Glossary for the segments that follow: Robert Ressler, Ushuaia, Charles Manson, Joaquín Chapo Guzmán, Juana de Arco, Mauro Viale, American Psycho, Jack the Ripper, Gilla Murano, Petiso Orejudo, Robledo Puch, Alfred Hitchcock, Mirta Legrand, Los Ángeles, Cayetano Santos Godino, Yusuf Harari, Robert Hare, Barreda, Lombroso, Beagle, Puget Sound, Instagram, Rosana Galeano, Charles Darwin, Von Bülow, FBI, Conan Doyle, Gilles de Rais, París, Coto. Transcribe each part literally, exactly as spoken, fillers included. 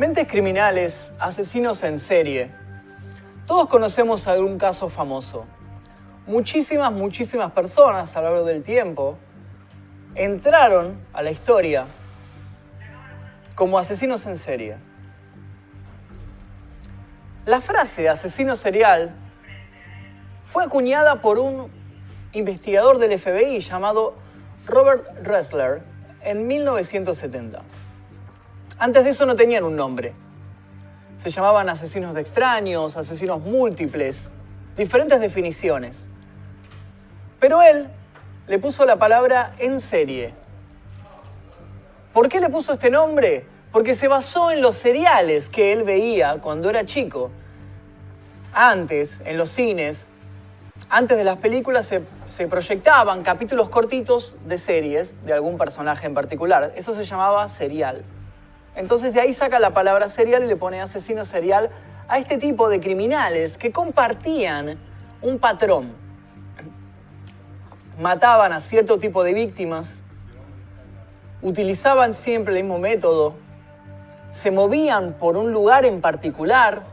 Mentes criminales, asesinos en serie. Todos conocemos algún caso famoso. Muchísimas, muchísimas personas a lo largo del tiempo entraron a la historia como asesinos en serie. La frase asesino serial fue acuñada por un investigador del F B I llamado Robert Ressler en mil novecientos setenta. Antes de eso no tenían un nombre. Se llamaban asesinos de extraños, asesinos múltiples, diferentes definiciones. Pero él le puso la palabra en serie. ¿Por qué le puso este nombre? Porque se basó en los seriales que él veía cuando era chico. Antes, en los cines, antes de las películas se, se proyectaban capítulos cortitos de series de algún personaje en particular. Eso se llamaba serial. Entonces de ahí saca la palabra serial y le pone asesino serial a este tipo de criminales que compartían un patrón. Mataban a cierto tipo de víctimas, utilizaban siempre el mismo método, se movían por un lugar en particular,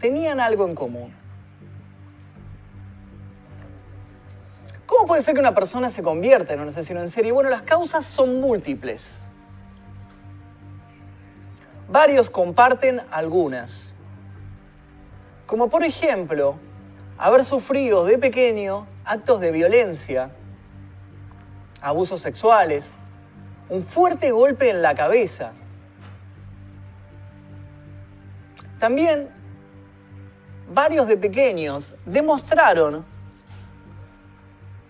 tenían algo en común. ¿Cómo puede ser que una persona se convierta en un asesino en serie? Bueno, las causas son múltiples. Varios comparten algunas. Como por ejemplo, haber sufrido de pequeño actos de violencia, abusos sexuales, un fuerte golpe en la cabeza. También, varios de pequeños demostraron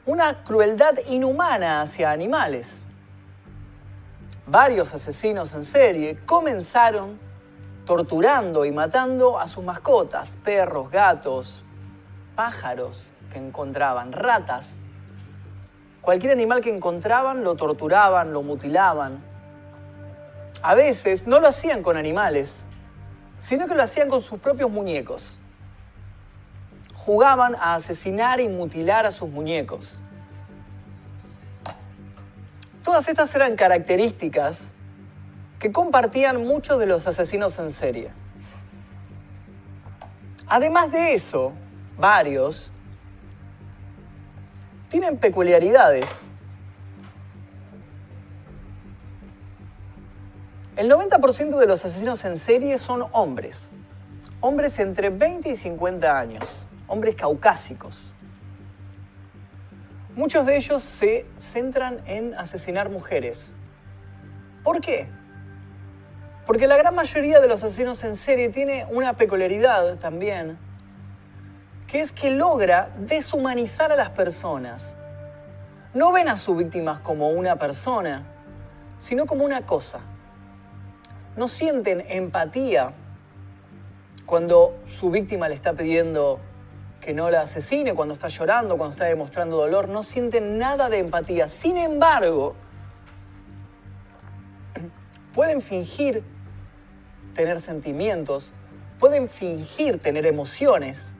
una crueldad inhumana hacia animales. Varios asesinos en serie comenzaron torturando y matando a sus mascotas, perros, gatos, pájaros que encontraban, ratas. Cualquier animal que encontraban lo torturaban, lo mutilaban. A veces no lo hacían con animales, sino que lo hacían con sus propios muñecos. Jugaban a asesinar y mutilar a sus muñecos. Todas estas eran características que compartían muchos de los asesinos en serie. Además de eso, varios tienen peculiaridades. El noventa por ciento de los asesinos en serie son hombres. Hombres entre veinte y cincuenta años. Hombres caucásicos. Muchos de ellos se centran en asesinar mujeres. ¿Por qué? Porque la gran mayoría de los asesinos en serie tiene una peculiaridad también, que es que logra deshumanizar a las personas. No ven a sus víctimas como una persona, sino como una cosa. No sienten empatía cuando su víctima le está pidiendo que no la asesine, cuando está llorando, cuando está demostrando dolor, no sienten nada de empatía. Sin embargo, pueden fingir tener sentimientos, pueden fingir tener emociones,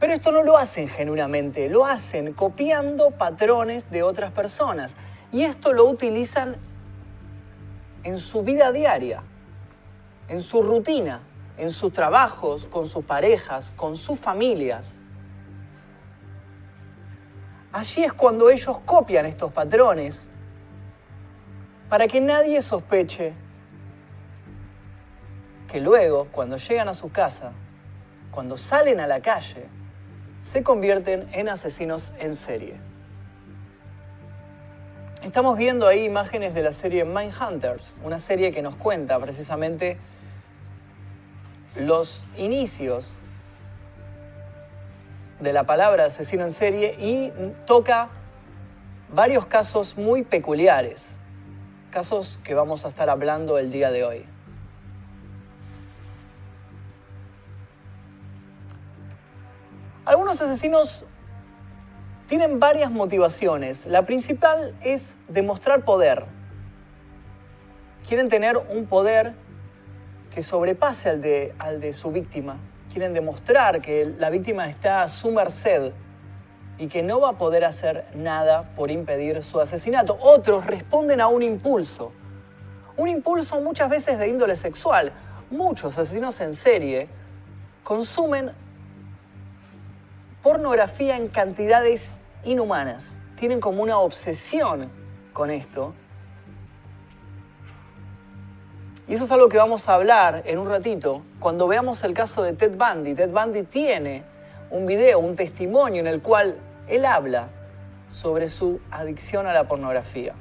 pero esto no lo hacen genuinamente, lo hacen copiando patrones de otras personas. Y esto lo utilizan en su vida diaria, en su rutina, en sus trabajos, con sus parejas, con sus familias. Allí es cuando ellos copian estos patrones para que nadie sospeche que luego, cuando llegan a su casa, cuando salen a la calle, se convierten en asesinos en serie. Estamos viendo ahí imágenes de la serie Mindhunters, una serie que nos cuenta precisamente los inicios de la palabra asesino en serie y toca varios casos muy peculiares, casos que vamos a estar hablando el día de hoy. Algunos asesinos tienen varias motivaciones. La principal es demostrar poder. Quieren tener un poder que sobrepase al de, al de su víctima. Quieren demostrar que la víctima está a su merced y que no va a poder hacer nada por impedir su asesinato. Otros responden a un impulso. un impulso muchas veces de índole sexual. Muchos asesinos en serie consumen pornografía en cantidades inhumanas. Tienen como una obsesión con esto. Y eso es algo que vamos a hablar en un ratito cuando veamos el caso de Ted Bundy. Ted Bundy tiene un video, un testimonio en el cual él habla sobre su adicción a la pornografía.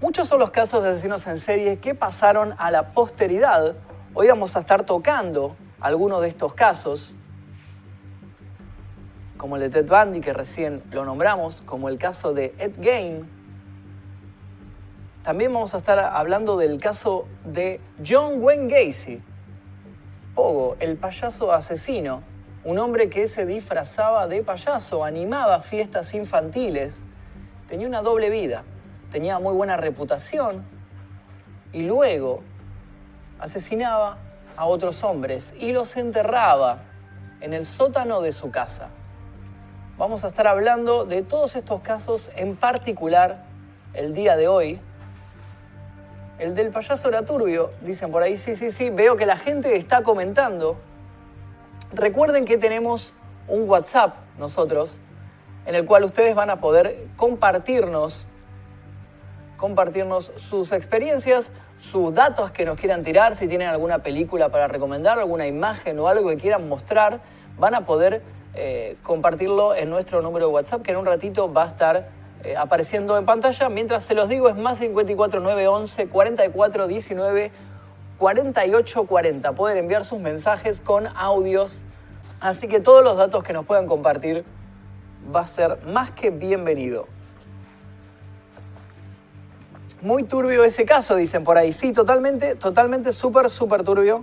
Muchos son los casos de asesinos en serie que pasaron a la posteridad. Hoy vamos a estar tocando algunos de estos casos, como el de Ted Bundy, que recién lo nombramos, como el caso de Ed Gein. También vamos a estar hablando del caso de John Wayne Gacy, Pogo, el payaso asesino, un hombre que se disfrazaba de payaso, animaba fiestas infantiles, tenía una doble vida. Tenía muy buena reputación y luego asesinaba a otros hombres y los enterraba en el sótano de su casa. Vamos a estar hablando de todos estos casos en particular el día de hoy. El del payaso era turbio, dicen por ahí, sí, sí, sí, veo que la gente está comentando. Recuerden que tenemos un WhatsApp nosotros en el cual ustedes van a poder compartirnos compartirnos sus experiencias, sus datos que nos quieran tirar, si tienen alguna película para recomendar, alguna imagen o algo que quieran mostrar, van a poder eh, compartirlo en nuestro número de WhatsApp, que en un ratito va a estar eh, apareciendo en pantalla. Mientras se los digo, es más cincuenta y cuatro, nueve, once, cuarenta y cuatro, diecinueve, cuarenta y ocho, cuarenta. Pueden enviar sus mensajes con audios, así que todos los datos que nos puedan compartir va a ser más que bienvenido. Muy turbio ese caso, dicen por ahí. Sí, totalmente, totalmente, súper, súper turbio.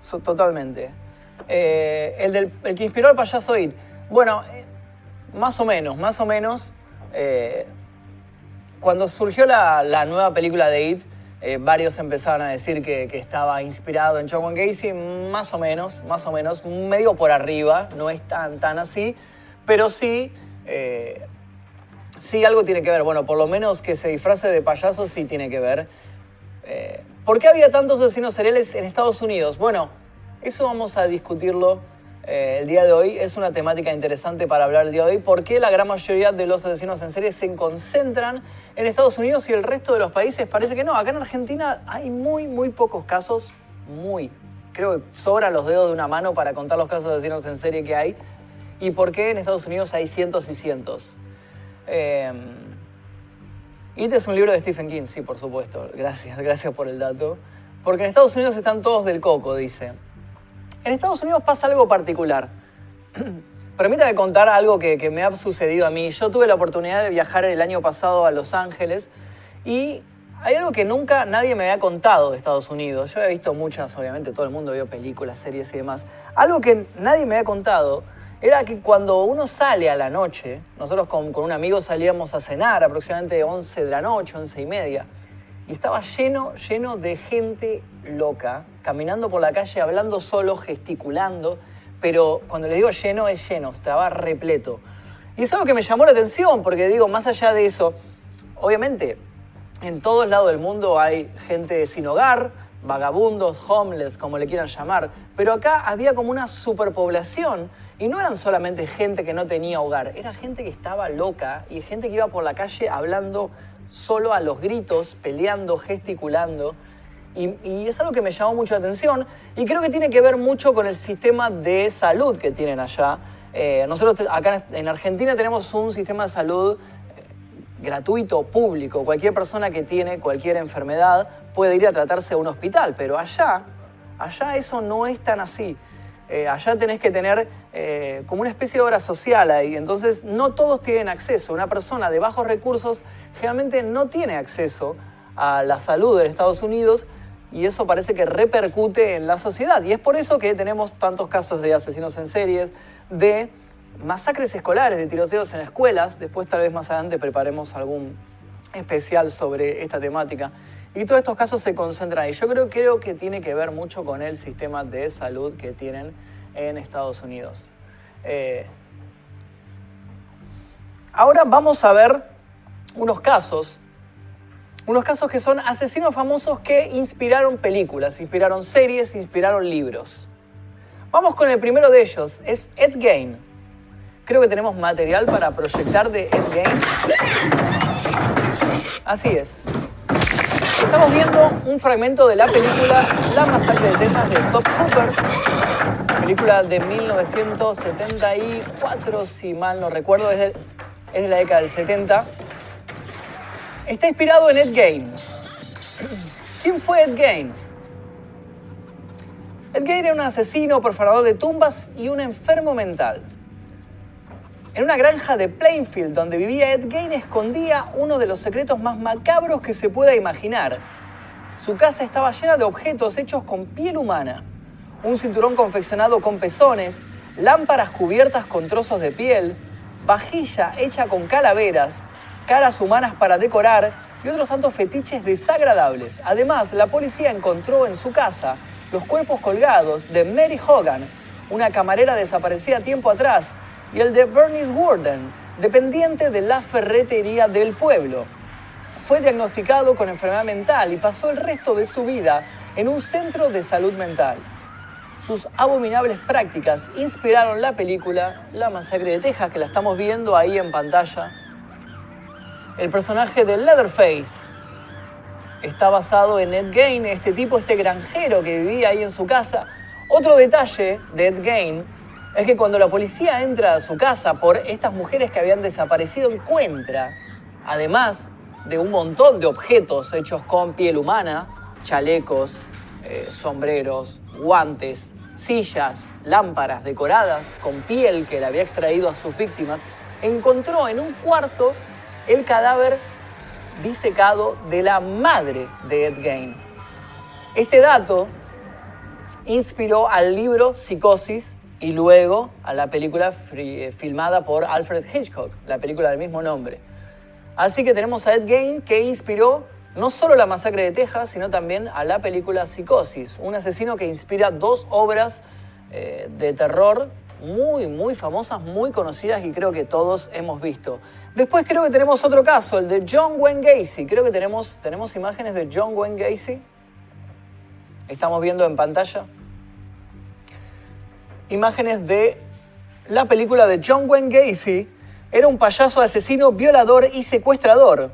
So, totalmente. Eh, el, del, el que inspiró al payaso It. Bueno, eh, más o menos, más o menos. Eh, cuando surgió la, la nueva película de It, eh, varios empezaron a decir que, que estaba inspirado en John Wayne Gacy. Más o menos, más o menos. Medio por arriba, no es tan, tan así. Pero sí... Eh, Sí, algo tiene que ver. Bueno, por lo menos que se disfrace de payaso sí tiene que ver. Eh, ¿Por qué había tantos asesinos seriales en Estados Unidos? Bueno, eso vamos a discutirlo eh, el día de hoy. Es una temática interesante para hablar el día de hoy. ¿Por qué la gran mayoría de los asesinos en serie se concentran en Estados Unidos y el resto de los países? Parece que no. Acá en Argentina hay muy, muy pocos casos. Muy. Creo que sobran los dedos de una mano para contar los casos de asesinos en serie que hay. ¿Y por qué en Estados Unidos hay cientos y cientos? Eh, It es un libro de Stephen King, sí, por supuesto. Gracias, gracias por el dato. Porque en Estados Unidos están todos del coco, dice. En Estados Unidos pasa algo particular. Permítame contar algo que, que me ha sucedido a mí. Yo tuve la oportunidad de viajar el año pasado a Los Ángeles y hay algo que nunca nadie me había contado de Estados Unidos. Yo había visto muchas, obviamente, todo el mundo vio películas, series y demás. Algo que nadie me había contado era que cuando uno sale a la noche, nosotros con, con un amigo salíamos a cenar aproximadamente once de la noche, once y media, y estaba lleno, lleno de gente loca, caminando por la calle, hablando solo, gesticulando, pero cuando les digo lleno, es lleno, estaba repleto. Y es algo que me llamó la atención, porque digo, más allá de eso, obviamente, en todos lados del mundo hay gente sin hogar, vagabundos, homeless, como le quieran llamar, pero acá había como una superpoblación y no eran solamente gente que no tenía hogar, era gente que estaba loca y gente que iba por la calle hablando solo a los gritos, peleando, gesticulando y, y es algo que me llamó mucho la atención y creo que tiene que ver mucho con el sistema de salud que tienen allá. Eh, nosotros acá en Argentina tenemos un sistema de salud gratuito, público, cualquier persona que tiene cualquier enfermedad puede ir a tratarse a un hospital, pero allá, allá eso no es tan así. Eh, allá tenés que tener eh, como una especie de obra social ahí, entonces no todos tienen acceso. Una persona de bajos recursos generalmente no tiene acceso a la salud en Estados Unidos y eso parece que repercute en la sociedad. Y es por eso que tenemos tantos casos de asesinos en series, de masacres escolares, de tiroteos en escuelas. Después tal vez más adelante preparemos algún especial sobre esta temática. Y todos estos casos se concentran ahí. Yo creo, creo que tiene que ver mucho con el sistema de salud que tienen en Estados Unidos. Eh, Ahora vamos a ver unos casos, unos casos que son asesinos famosos que inspiraron películas, inspiraron series, inspiraron libros. Vamos con el primero de ellos, es Ed Gein. Creo que tenemos material para proyectar de Ed Gein. Así es. Estamos viendo un fragmento de la película La Masacre de Texas de Tobe Hooper, película de mil novecientos setenta y cuatro, si mal no recuerdo, es de, es de la década del setenta. Está inspirado en Ed Gein. ¿Quién fue Ed Gein? Ed Gein era un asesino, perforador de tumbas y un enfermo mental. En una granja de Plainfield, donde vivía Ed Gein, escondía uno de los secretos más macabros que se pueda imaginar. Su casa estaba llena de objetos hechos con piel humana. Un cinturón confeccionado con pezones, lámparas cubiertas con trozos de piel, vajilla hecha con calaveras, caras humanas para decorar y otros tantos fetiches desagradables. Además, la policía encontró en su casa los cuerpos colgados de Mary Hogan, una camarera desaparecida tiempo atrás, y el de Bernice Warden, dependiente de la ferretería del pueblo. Fue diagnosticado con enfermedad mental y pasó el resto de su vida en un centro de salud mental. Sus abominables prácticas inspiraron la película La Masacre de Texas, que la estamos viendo ahí en pantalla. El personaje de Leatherface está basado en Ed Gein, este tipo, este granjero que vivía ahí en su casa. Otro detalle de Ed Gein es que cuando la policía entra a su casa por estas mujeres que habían desaparecido, encuentra, además de un montón de objetos hechos con piel humana, chalecos, eh, sombreros, guantes, sillas, lámparas decoradas con piel que le había extraído a sus víctimas, encontró en un cuarto el cadáver disecado de la madre de Ed Gein. Este dato inspiró al libro Psicosis, y luego a la película filmada por Alfred Hitchcock, la película del mismo nombre. Así que tenemos a Ed Gein, que inspiró no solo La Masacre de Texas, sino también a la película Psicosis, un asesino que inspira dos obras eh, de terror muy, muy famosas, muy conocidas y creo que todos hemos visto. Después creo que tenemos otro caso, el de John Wayne Gacy. Creo que tenemos, tenemos imágenes de John Wayne Gacy. Estamos viendo en pantalla imágenes de la película de John Wayne Gacy. Era un payaso asesino, violador y secuestrador.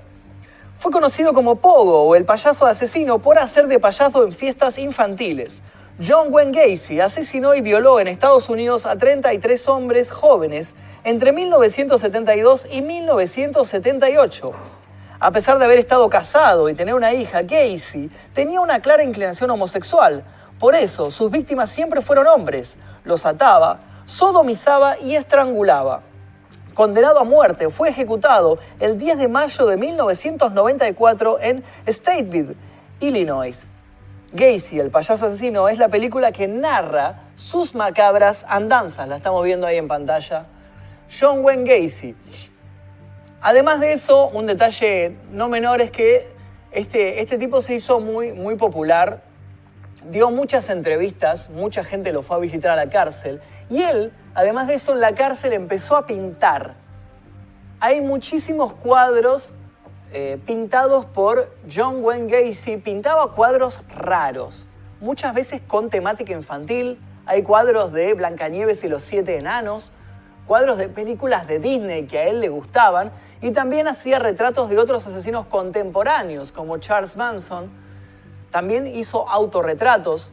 Fue conocido como Pogo o el payaso asesino por hacer de payaso en fiestas infantiles. John Wayne Gacy asesinó y violó en Estados Unidos a treinta y tres hombres jóvenes entre mil novecientos setenta y dos y mil novecientos setenta y ocho. A pesar de haber estado casado y tener una hija, Gacy tenía una clara inclinación homosexual. Por eso, sus víctimas siempre fueron hombres. Los ataba, sodomizaba y estrangulaba. Condenado a muerte, fue ejecutado el diez de mayo de mil novecientos noventa y cuatro en Statesville, Illinois. Gacy, el payaso asesino, es la película que narra sus macabras andanzas. La estamos viendo ahí en pantalla. John Wayne Gacy. Además de eso, un detalle no menor es que este, este tipo se hizo muy, muy popular. Dio muchas entrevistas, mucha gente lo fue a visitar a la cárcel y él, además de eso, en la cárcel empezó a pintar. Hay muchísimos cuadros eh, pintados por John Wayne Gacy. Pintaba cuadros raros, muchas veces con temática infantil. Hay cuadros de Blancanieves y los Siete Enanos, cuadros de películas de Disney que a él le gustaban, y también hacía retratos de otros asesinos contemporáneos como Charles Manson. También hizo autorretratos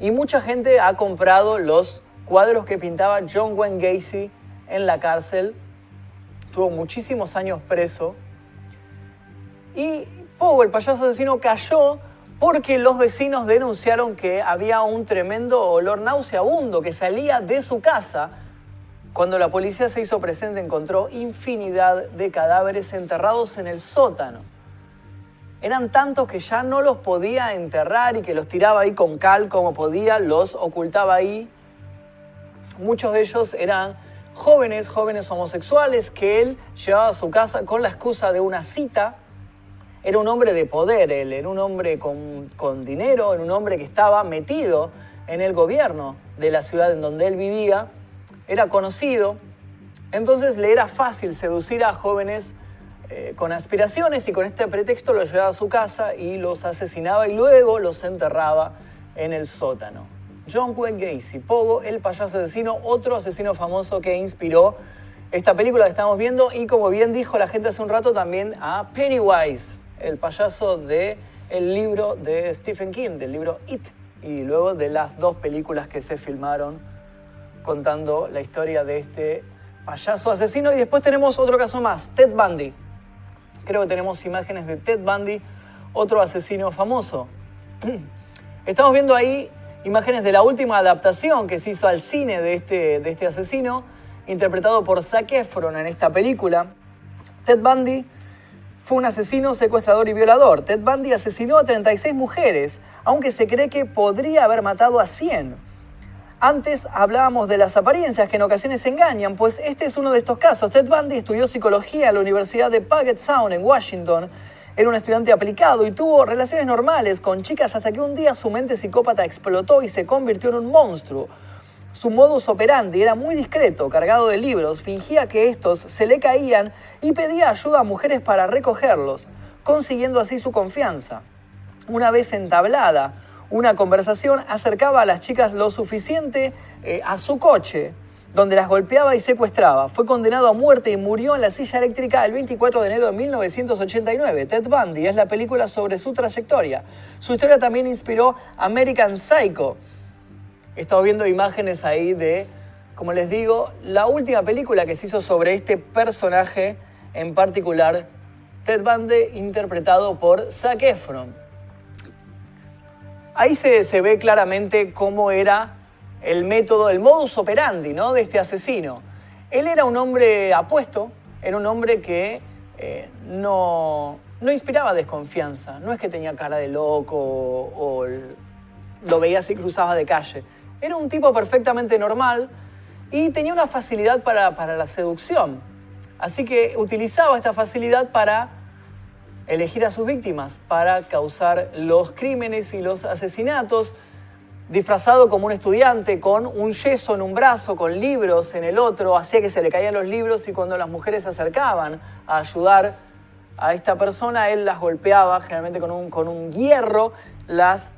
y mucha gente ha comprado los cuadros que pintaba John Wayne Gacy en la cárcel. Tuvo muchísimos años preso. Y Pogo, el payaso asesino, cayó porque los vecinos denunciaron que había un tremendo olor nauseabundo que salía de su casa. Cuando la policía se hizo presente, encontró infinidad de cadáveres enterrados en el sótano. Eran tantos que ya no los podía enterrar y que los tiraba ahí con cal como podía, los ocultaba ahí. Muchos de ellos eran jóvenes, jóvenes homosexuales que él llevaba a su casa con la excusa de una cita. Era un hombre de poder él, era un hombre con, con dinero, era un hombre que estaba metido en el gobierno de la ciudad en donde él vivía. Era conocido. Entonces le era fácil seducir a jóvenes eh, con aspiraciones, y con este pretexto los llevaba a su casa y los asesinaba y luego los enterraba en el sótano. John Wayne Gacy, Pogo, el payaso asesino, otro asesino famoso que inspiró esta película que estamos viendo, y como bien dijo la gente hace un rato, también a Pennywise, el payaso del libro de Stephen King, del libro It, y luego de las dos películas que se filmaron contando la historia de este payaso asesino. Y después tenemos otro caso más, Ted Bundy. Creo que tenemos imágenes de Ted Bundy, otro asesino famoso. Estamos viendo ahí imágenes de la última adaptación que se hizo al cine de este, de este asesino, interpretado por Zac Efron en esta película. Ted Bundy fue un asesino, secuestrador y violador. Ted Bundy asesinó a treinta y seis mujeres, aunque se cree que podría haber matado a cien. Antes hablábamos de las apariencias que en ocasiones se engañan, pues este es uno de estos casos. Ted Bundy estudió psicología en la Universidad de Puget Sound en Washington. Era un estudiante aplicado y tuvo relaciones normales con chicas hasta que un día su mente psicópata explotó y se convirtió en un monstruo. Su modus operandi era muy discreto, cargado de libros, fingía que estos se le caían y pedía ayuda a mujeres para recogerlos, consiguiendo así su confianza. Una vez entablada una conversación, acercaba a las chicas lo suficiente eh, a su coche, donde las golpeaba y secuestraba. Fue condenado a muerte y murió en la silla eléctrica el veinticuatro de enero de mil novecientos ochenta y nueve. Ted Bundy es la película sobre su trayectoria. Su historia también inspiró American Psycho. He estado viendo imágenes ahí de, como les digo, la última película que se hizo sobre este personaje en particular, Ted Bundy, interpretado por Zac Efron. Ahí se, se ve claramente cómo era el método, el modus operandi, ¿no?, de este asesino. Él era un hombre apuesto, era un hombre que eh, no, no inspiraba desconfianza. No es que tenía cara de loco o, o lo veías y cruzabas de calle. Era un tipo perfectamente normal y tenía una facilidad para, para la seducción. Así que utilizaba esta facilidad para elegir a sus víctimas, para causar los crímenes y los asesinatos, disfrazado como un estudiante, con un yeso en un brazo, con libros en el otro, hacía que se le caían los libros, y cuando las mujeres se acercaban a ayudar a esta persona, él las golpeaba, generalmente con un, con un hierro, las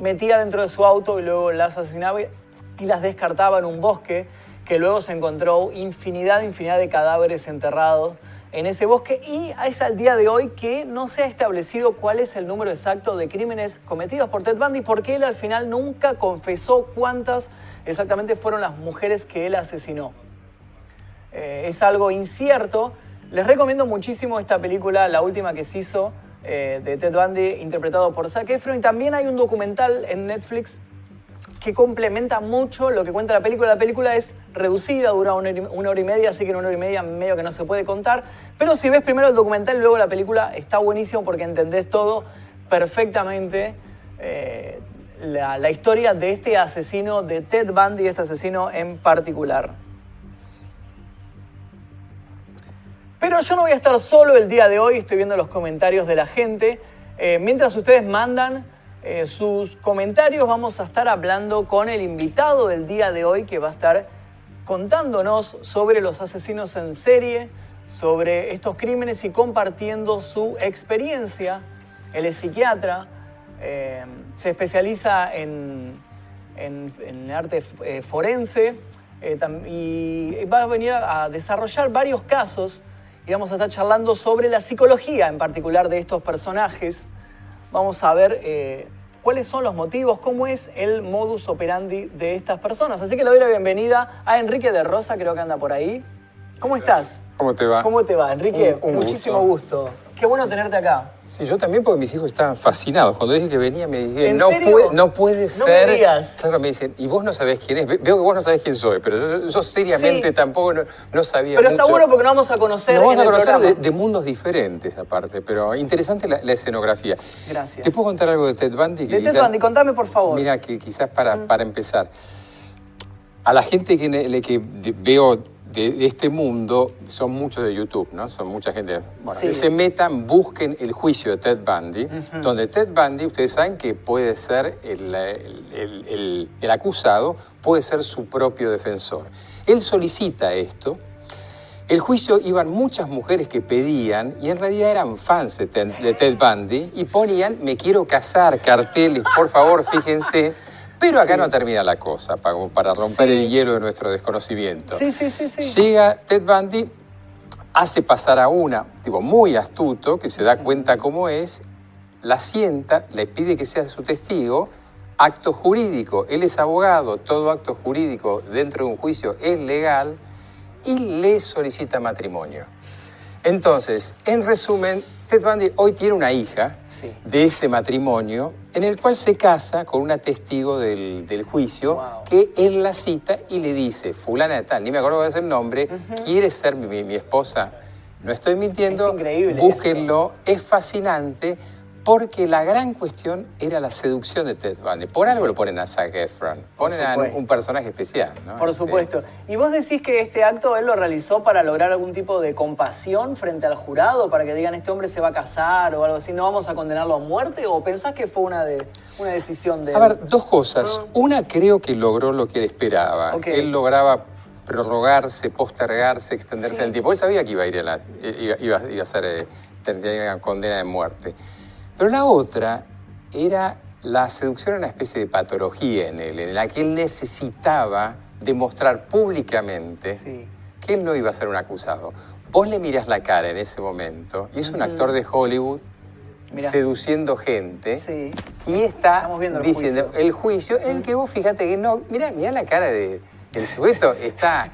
metía dentro de su auto y luego las asesinaba y las descartaba en un bosque, que luego se encontró infinidad, infinidad de cadáveres enterrados en ese bosque, y es al día de hoy que no se ha establecido cuál es el número exacto de crímenes cometidos por Ted Bundy, porque él al final nunca confesó cuántas exactamente fueron las mujeres que él asesinó. Eh, es algo incierto. Les recomiendo muchísimo esta película, la última que se hizo, eh, de Ted Bundy, interpretado por Zac Efron, y también hay un documental en Netflix que complementa mucho lo que cuenta la película. La película es reducida, dura una hora, una hora y media, así que en una hora y media medio que no se puede contar. Pero si ves primero el documental y luego la película, está buenísimo porque entendés todo perfectamente, eh, la, la historia de este asesino, de Ted Bundy, este asesino en particular. Pero yo no voy a estar solo el día de hoy, estoy viendo los comentarios de la gente. Eh, mientras ustedes mandan Eh, sus comentarios, vamos a estar hablando con el invitado del día de hoy, que va a estar contándonos sobre los asesinos en serie, sobre estos crímenes y compartiendo su experiencia. Él es psiquiatra, eh, se especializa en, en, en arte eh, forense eh, y va a venir a desarrollar varios casos, y vamos a estar charlando sobre la psicología en particular de estos personajes. Vamos a ver eh, cuáles son los motivos, cómo es el modus operandi de estas personas. Así que le doy la bienvenida a Enrique de Rosa, creo que anda por ahí. ¿Cómo estás? ¿Cómo te va? ¿Cómo te va, Enrique? Un, un Muchísimo gusto. gusto. Qué bueno tenerte acá. Sí, yo también, porque mis hijos estaban fascinados. Cuando dije que venía, me dijeron, no, puede, no puede ser. No me digas. Claro, me dicen, y vos no sabés quién es. Veo que vos no sabés quién soy, pero yo, yo seriamente sí. tampoco no, no sabía Pero mucho. Está bueno porque nos vamos a conocer Nos vamos en a conocer de, de mundos diferentes, aparte. Pero interesante la, la escenografía. Gracias. ¿Te puedo contar algo de Ted Bundy? Que de quizás, Ted Bundy, contame, por favor. Mira, que quizás para, mm. para empezar, a la gente que, que veo de este mundo, son muchos de YouTube, ¿no? Son mucha gente. Bueno, sí. Que se metan, busquen el juicio de Ted Bundy, uh-huh. donde Ted Bundy, ustedes saben que puede ser el, el, el, el, el acusado, puede ser su propio defensor. Él solicita esto El juicio iban muchas mujeres que pedían, y en realidad eran fans de Ted, de Ted Bundy, y ponían "me quiero casar", carteles, por favor, fíjense. Pero acá sí. no termina la cosa, para, para romper sí. el hielo de nuestro desconocimiento. Sí, sí, sí, sí. Llega Ted Bundy, hace pasar a una, tipo muy astuto, que se da cuenta cómo es, la sienta, le pide que sea su testigo. Acto jurídico, él es abogado, todo acto jurídico dentro de un juicio es legal, y le solicita matrimonio. Entonces, en resumen, Ted Bundy hoy tiene una hija sí. de ese matrimonio, en el cual se casa con una testigo del, del juicio, wow. que él la cita y le dice, fulana de tal, ni me acuerdo cuál es el nombre, uh-huh. ¿quieres ser mi, mi esposa? No estoy mintiendo, es increíble, búsquenlo, eso. Es fascinante, porque la gran cuestión era la seducción de Ted Bundy. Por algo lo ponen a Zac Efron, ponen a un personaje especial, ¿no? Por supuesto. Sí. ¿Y vos decís que este acto él lo realizó para lograr algún tipo de compasión frente al jurado, para que digan, este hombre se va a casar o algo así, no vamos a condenarlo a muerte? ¿O pensás que fue una, de, una decisión de él? A ver, dos cosas. Uh-huh. Una, creo que logró lo que él esperaba. Okay. Él lograba prorrogarse, postergarse, extenderse sí. en el tiempo. Él sabía que iba a ir a la, iba, iba, iba a ser, eh, tendría una condena de muerte. Pero la otra era la seducción a una especie de patología en él, en la que él necesitaba demostrar públicamente sí. que él no iba a ser un acusado. Vos le mirás la cara en ese momento, y es un actor de Hollywood Mirá. seduciendo gente, sí. y está el diciendo juicio. el juicio, en que vos fíjate que no, mirá, mirá la cara de, del sujeto, está...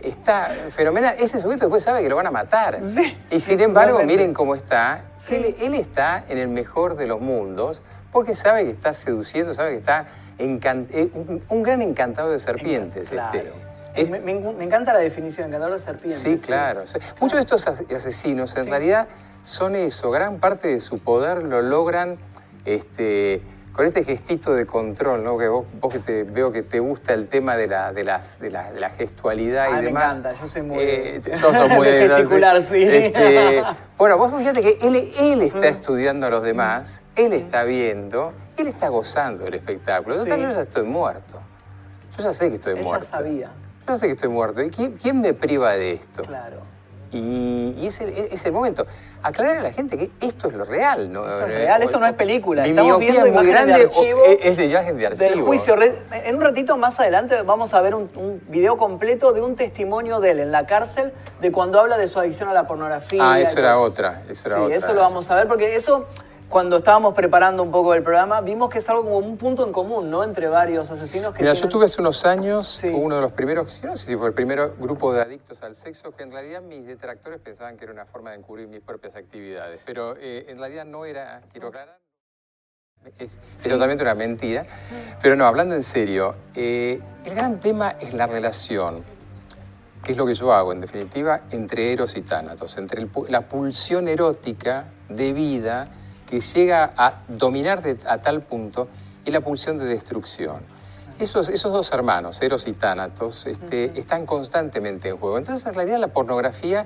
Está fenomenal. Ese sujeto después sabe que lo van a matar. Sí, y sin embargo, miren cómo está. Sí. Él, él está en el mejor de los mundos porque sabe que está seduciendo, sabe que está encan... un, un gran encantador de serpientes. Claro. Este. Es... Me, me, me encanta la definición, encantador de serpientes. Sí, claro. Sí. Muchos de estos asesinos en sí. realidad son eso. Gran parte de su poder lo logran... Este, con este gestito de control, ¿no? Que vos, vos que te, veo que te gusta el tema de la, de las, de la, de la gestualidad ah, y demás. Me encanta, yo soy muy... Eh, sos muy de gesticular, sí. Este, bueno, vos fíjate que él, él está estudiando a los demás, él está viendo, él está gozando del espectáculo. Sí. Total, yo ya estoy muerto. Yo ya sé que estoy él muerto. Él ya sabía. Yo ya sé que estoy muerto. ¿Y quién, quién me priva de esto? Claro. Y, y es, el, es el momento. Aclarar a la gente que esto es lo real. ¿No? Esto es real, esto no es película. Mi Estamos viendo es muy grande, de archivo, es de imágenes de archivo. Del juicio. En un ratito más adelante vamos a ver un, un video completo de un testimonio de él en la cárcel, de cuando habla de su adicción a la pornografía. Ah, eso era otra. Eso era sí, otra. Eso lo vamos a ver, porque eso... Cuando estábamos preparando un poco el programa, vimos que es algo como un punto en común, ¿no? Entre varios asesinos que Mira, tienen... yo tuve hace unos años sí. uno de los primeros, no sé si fue el primer grupo de adictos al sexo, que en realidad mis detractores pensaban que era una forma de encubrir mis propias actividades. Pero eh, en realidad no era, quiero aclarar, es, sí. es totalmente una mentira. Pero no, hablando en serio, eh, el gran tema es la relación, que es lo que yo hago, en definitiva, entre Eros y Tánatos, entre el, la pulsión erótica de vida que llega a dominar de, a tal punto, y la pulsión de destrucción. Esos, esos dos hermanos, Eros y Tánatos, este, uh-huh. están constantemente en juego. Entonces, en realidad, la pornografía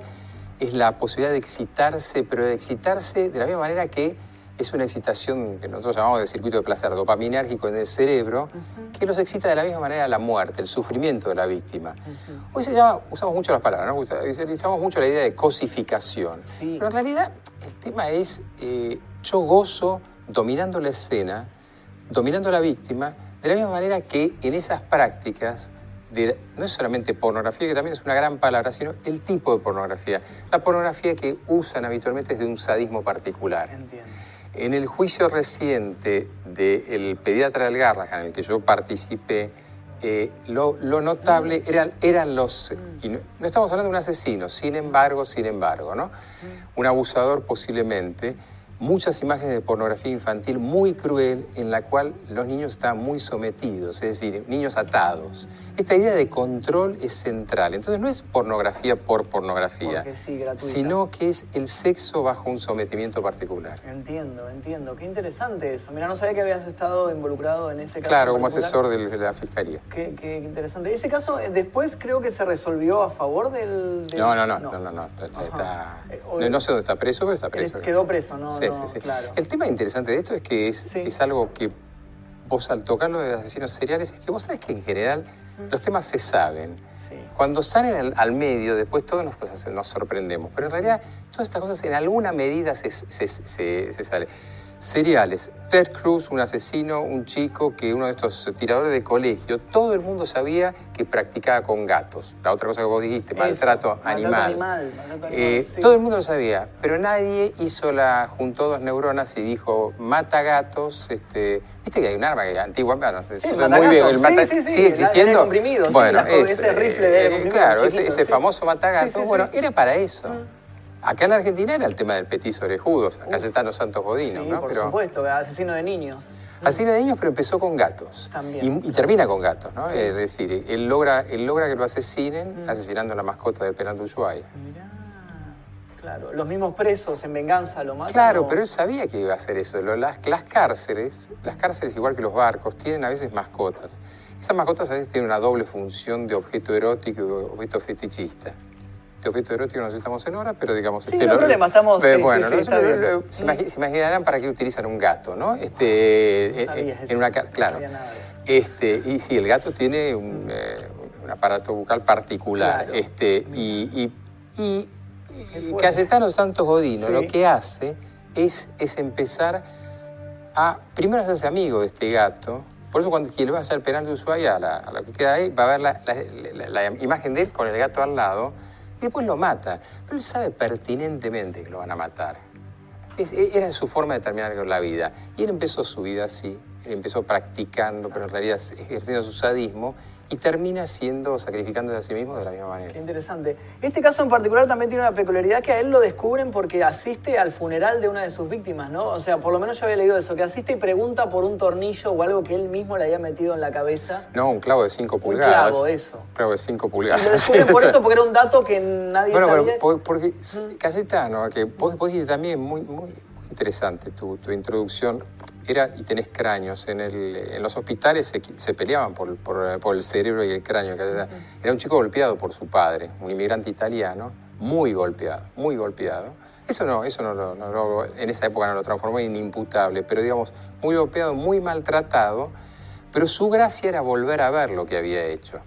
es la posibilidad de excitarse, pero de excitarse de la misma manera que es una excitación que nosotros llamamos de circuito de placer dopaminérgico en el cerebro, uh-huh. que los excita de la misma manera la muerte, el sufrimiento de la víctima. Uh-huh. Hoy se llama, usamos mucho las palabras, ¿no? Usamos mucho la idea de cosificación. Sí. Pero en realidad, el tema es... Eh, Yo gozo dominando la escena, dominando a la víctima, de la misma manera que en esas prácticas, de, no es solamente pornografía, que también es una gran palabra, sino el tipo de pornografía. La pornografía que usan habitualmente es de un sadismo particular. Entiendo. En el juicio reciente del pediatra del Garrahan, en el que yo participé, eh, lo, lo notable mm. eran, eran los... Mm. Y no, no estamos hablando de un asesino, sin embargo, sin embargo, ¿no? Mm. Un abusador posiblemente... Muchas imágenes de pornografía infantil muy cruel, en la cual los niños están muy sometidos, es decir, niños atados. Esta idea de control es central. Entonces no es pornografía por pornografía, sí, sino que es el sexo bajo un sometimiento particular. Entiendo, entiendo. Qué interesante eso. Mira, no sabía que habías estado involucrado en ese caso. Claro, como asesor de la fiscalía. Qué, qué interesante. Ese caso después creo que se resolvió a favor del... del... No, no, no, no, no, no, no, está... no. No sé dónde está preso, pero está preso. Quedó preso, ¿no? Sí. Sí, sí, sí. Claro. El tema interesante de esto es que es, sí. es algo que vos al tocarlo de asesinos seriales, es que vos sabés que en general los temas se saben. Sí. Cuando salen al, al medio, después todos nos, pues, nos sorprendemos. Pero en realidad, todas estas cosas en alguna medida se, se, se, se salen. Seriales, Ted Cruz, un asesino, un chico que uno de estos tiradores de colegio, todo el mundo sabía que practicaba con gatos. La otra cosa que vos dijiste, maltrato Eso, animal. Maltrato animal, maltrato animal eh, sí. Todo el mundo lo sabía, pero nadie hizo la, juntó dos neuronas y dijo, mata gatos. Este, Viste que hay un arma que antigua, no sé, sí, muy gato. Viejo, el mata, sí, sí, sí, sigue existiendo. Bueno, sí, ese, ese rifle de comprimido, claro, chiquito, ese, ese sí. famoso matagatos, sí, sí, bueno, sí. era para eso. Ah. Acá en Argentina era el tema del Petiso Orejudo, Cayetano Santos Godino, sí, ¿no? por pero, supuesto, asesino de niños. Asesino de niños, pero empezó con gatos. También. Y, y termina con gatos, ¿no? Sí. Es decir, él logra, él logra que lo asesinen mm. asesinando a la mascota del penal de Ushuaia. Mirá, claro. Los mismos presos en venganza lo matan. Claro, o... pero él sabía que iba a hacer eso. Las, las cárceles, las cárceles, igual que los barcos, tienen a veces mascotas. Esas mascotas a veces tienen una doble función de objeto erótico y objeto fetichista. Objeto erótico nos estamos en hora, pero digamos... Sí, este, no lo, problema, estamos... Pero, sí, bueno, sí, sí, está lo, lo, bien. Se, imagi, se imaginarán para qué utilizan un gato, ¿no? Este, no eh, en una claro. No nada de eso. Este, y sí, el gato tiene un, eh, un aparato bucal particular. Claro. Este, y y, y, y Cayetano Santos Godino sí. lo que hace es, es empezar a... Primero se hace amigo de este gato. Por eso cuando quien va a ser penal de Ushuaia, a la, a la que queda ahí, va a ver la, la, la, la imagen de él con el gato al lado... Y después lo mata, pero él sabe pertinentemente que lo van a matar. Es, era su forma de terminar con la vida. Y él empezó su vida así, él empezó practicando, pero en realidad ejerciendo su sadismo, y termina siendo, sacrificándose a sí mismo de la misma manera. Qué interesante. Este caso en particular también tiene una peculiaridad que a él lo descubren porque asiste al funeral de una de sus víctimas, ¿no? O sea, por lo menos yo había leído eso, que asiste y pregunta por un tornillo o algo que él mismo le había metido en la cabeza. No, un clavo de cinco pulgadas. Un clavo, eso. Un clavo de cinco pulgadas. Y lo descubren por eso, porque era un dato que nadie bueno, sabía. Bueno, por, porque, ¿Mm? Cayetano, que vos, vos dijiste también, muy, muy interesante tu, tu introducción, Era, y tenés cráneos, en, el, en los hospitales se, se peleaban por, por, por el cerebro y el cráneo. Era, era un chico golpeado por su padre, un inmigrante italiano, muy golpeado, muy golpeado. Eso no, eso no, no, no, en esa época no lo transformó en inimputable, pero digamos, muy golpeado, muy maltratado, pero su gracia era volver a ver lo que había hecho.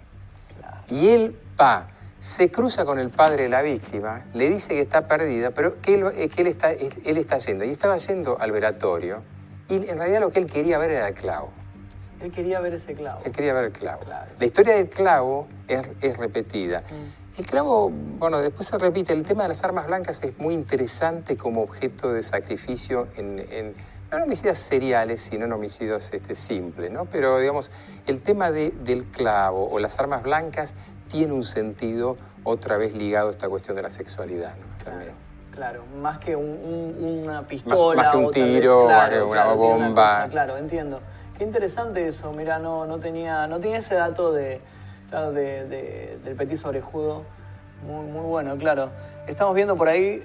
Y él va, se cruza con el padre de la víctima, le dice que está perdida, pero que él, que él, está, él está yendo, y estaba yendo al velatorio. Y en realidad lo que él quería ver era el clavo. Él quería ver ese clavo. Él quería ver el clavo. Claro. La historia del clavo es, es repetida. Mm. El clavo, bueno, después se repite. El tema de las armas blancas es muy interesante como objeto de sacrificio en, en no en homicidas seriales, sino en homicidas este, simples, ¿no? Pero, digamos, el tema de, del clavo o las armas blancas tiene un sentido otra vez ligado a esta cuestión de la sexualidad, ¿no? También. Claro. Claro, más que un, un, una pistola, más que un tiro, vez, claro, más que una claro, bomba. Una claro, entiendo. Qué interesante eso. Mira, no, no tenía, no tenía ese dato de, claro, de, de, del Petiso Orejudo. Muy, muy bueno, claro. Estamos viendo por ahí.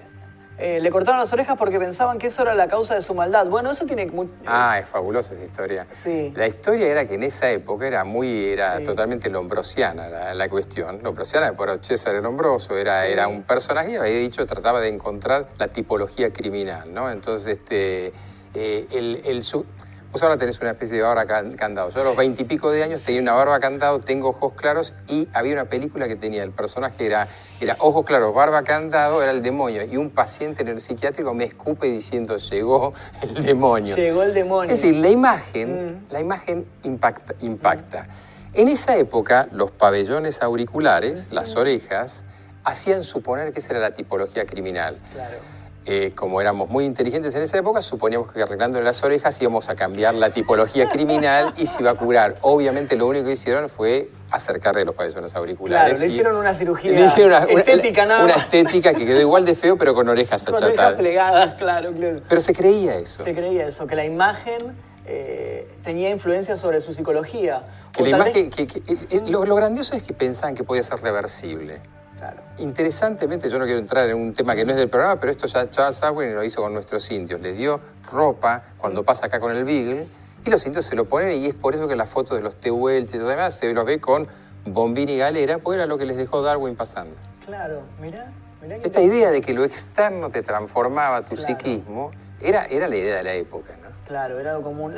Eh, le cortaron las orejas porque pensaban que eso era la causa de su maldad. Bueno, eso tiene... Muy... Ah, es fabulosa esa historia. Sí. La historia era que en esa época era muy... Era sí. totalmente lombrosiana la, la cuestión. Lombrosiana, por César el Lombroso. Era, sí. era un personaje, había dicho, trataba de encontrar la tipología criminal, ¿no? Entonces, este... Eh, el... el su... Vos ahora tenés una especie de barba candado. Yo a los veintipico de años tenía una barba candado, tengo ojos claros, y había una película que tenía, el personaje era, era ojos claros, barba candado, era el demonio. Y un paciente en el psiquiátrico me escupe diciendo, llegó el demonio. Llegó el demonio. Es decir, la imagen, mm. la imagen impacta. impacta. Mm. En esa época, los pabellones auriculares, mm. las orejas, hacían suponer que esa era la tipología criminal. Claro. Eh, como éramos muy inteligentes en esa época, suponíamos que arreglándole las orejas íbamos a cambiar la tipología criminal y se iba a curar. Obviamente lo único que hicieron fue acercarle los pabellones auriculares. Claro, le hicieron una cirugía le hicieron una, estética una, nada más. Una estética que quedó igual de feo, pero con orejas achatadas. Con orejas plegadas, claro, claro. Pero se creía eso. Se creía eso, que la imagen... Eh, tenía influencia sobre su psicología. Que la imagen, vez... que, que, que, mm. lo, lo grandioso es que pensaban que podía ser reversible. Claro. Interesantemente, yo no quiero entrar en un tema que no es del programa, pero esto ya Charles Darwin lo hizo con nuestros indios. Les dio ropa cuando pasa acá con el Beagle y los indios se lo ponen, y es por eso que las fotos de los tehuelches y todo demás se los ve con bombín y galera, porque era lo que les dejó Darwin pasando. Claro, mirá. mirá Esta te... idea de que lo externo te transformaba tu claro. psiquismo era, era la idea de la época, ¿no? Claro, era algo como...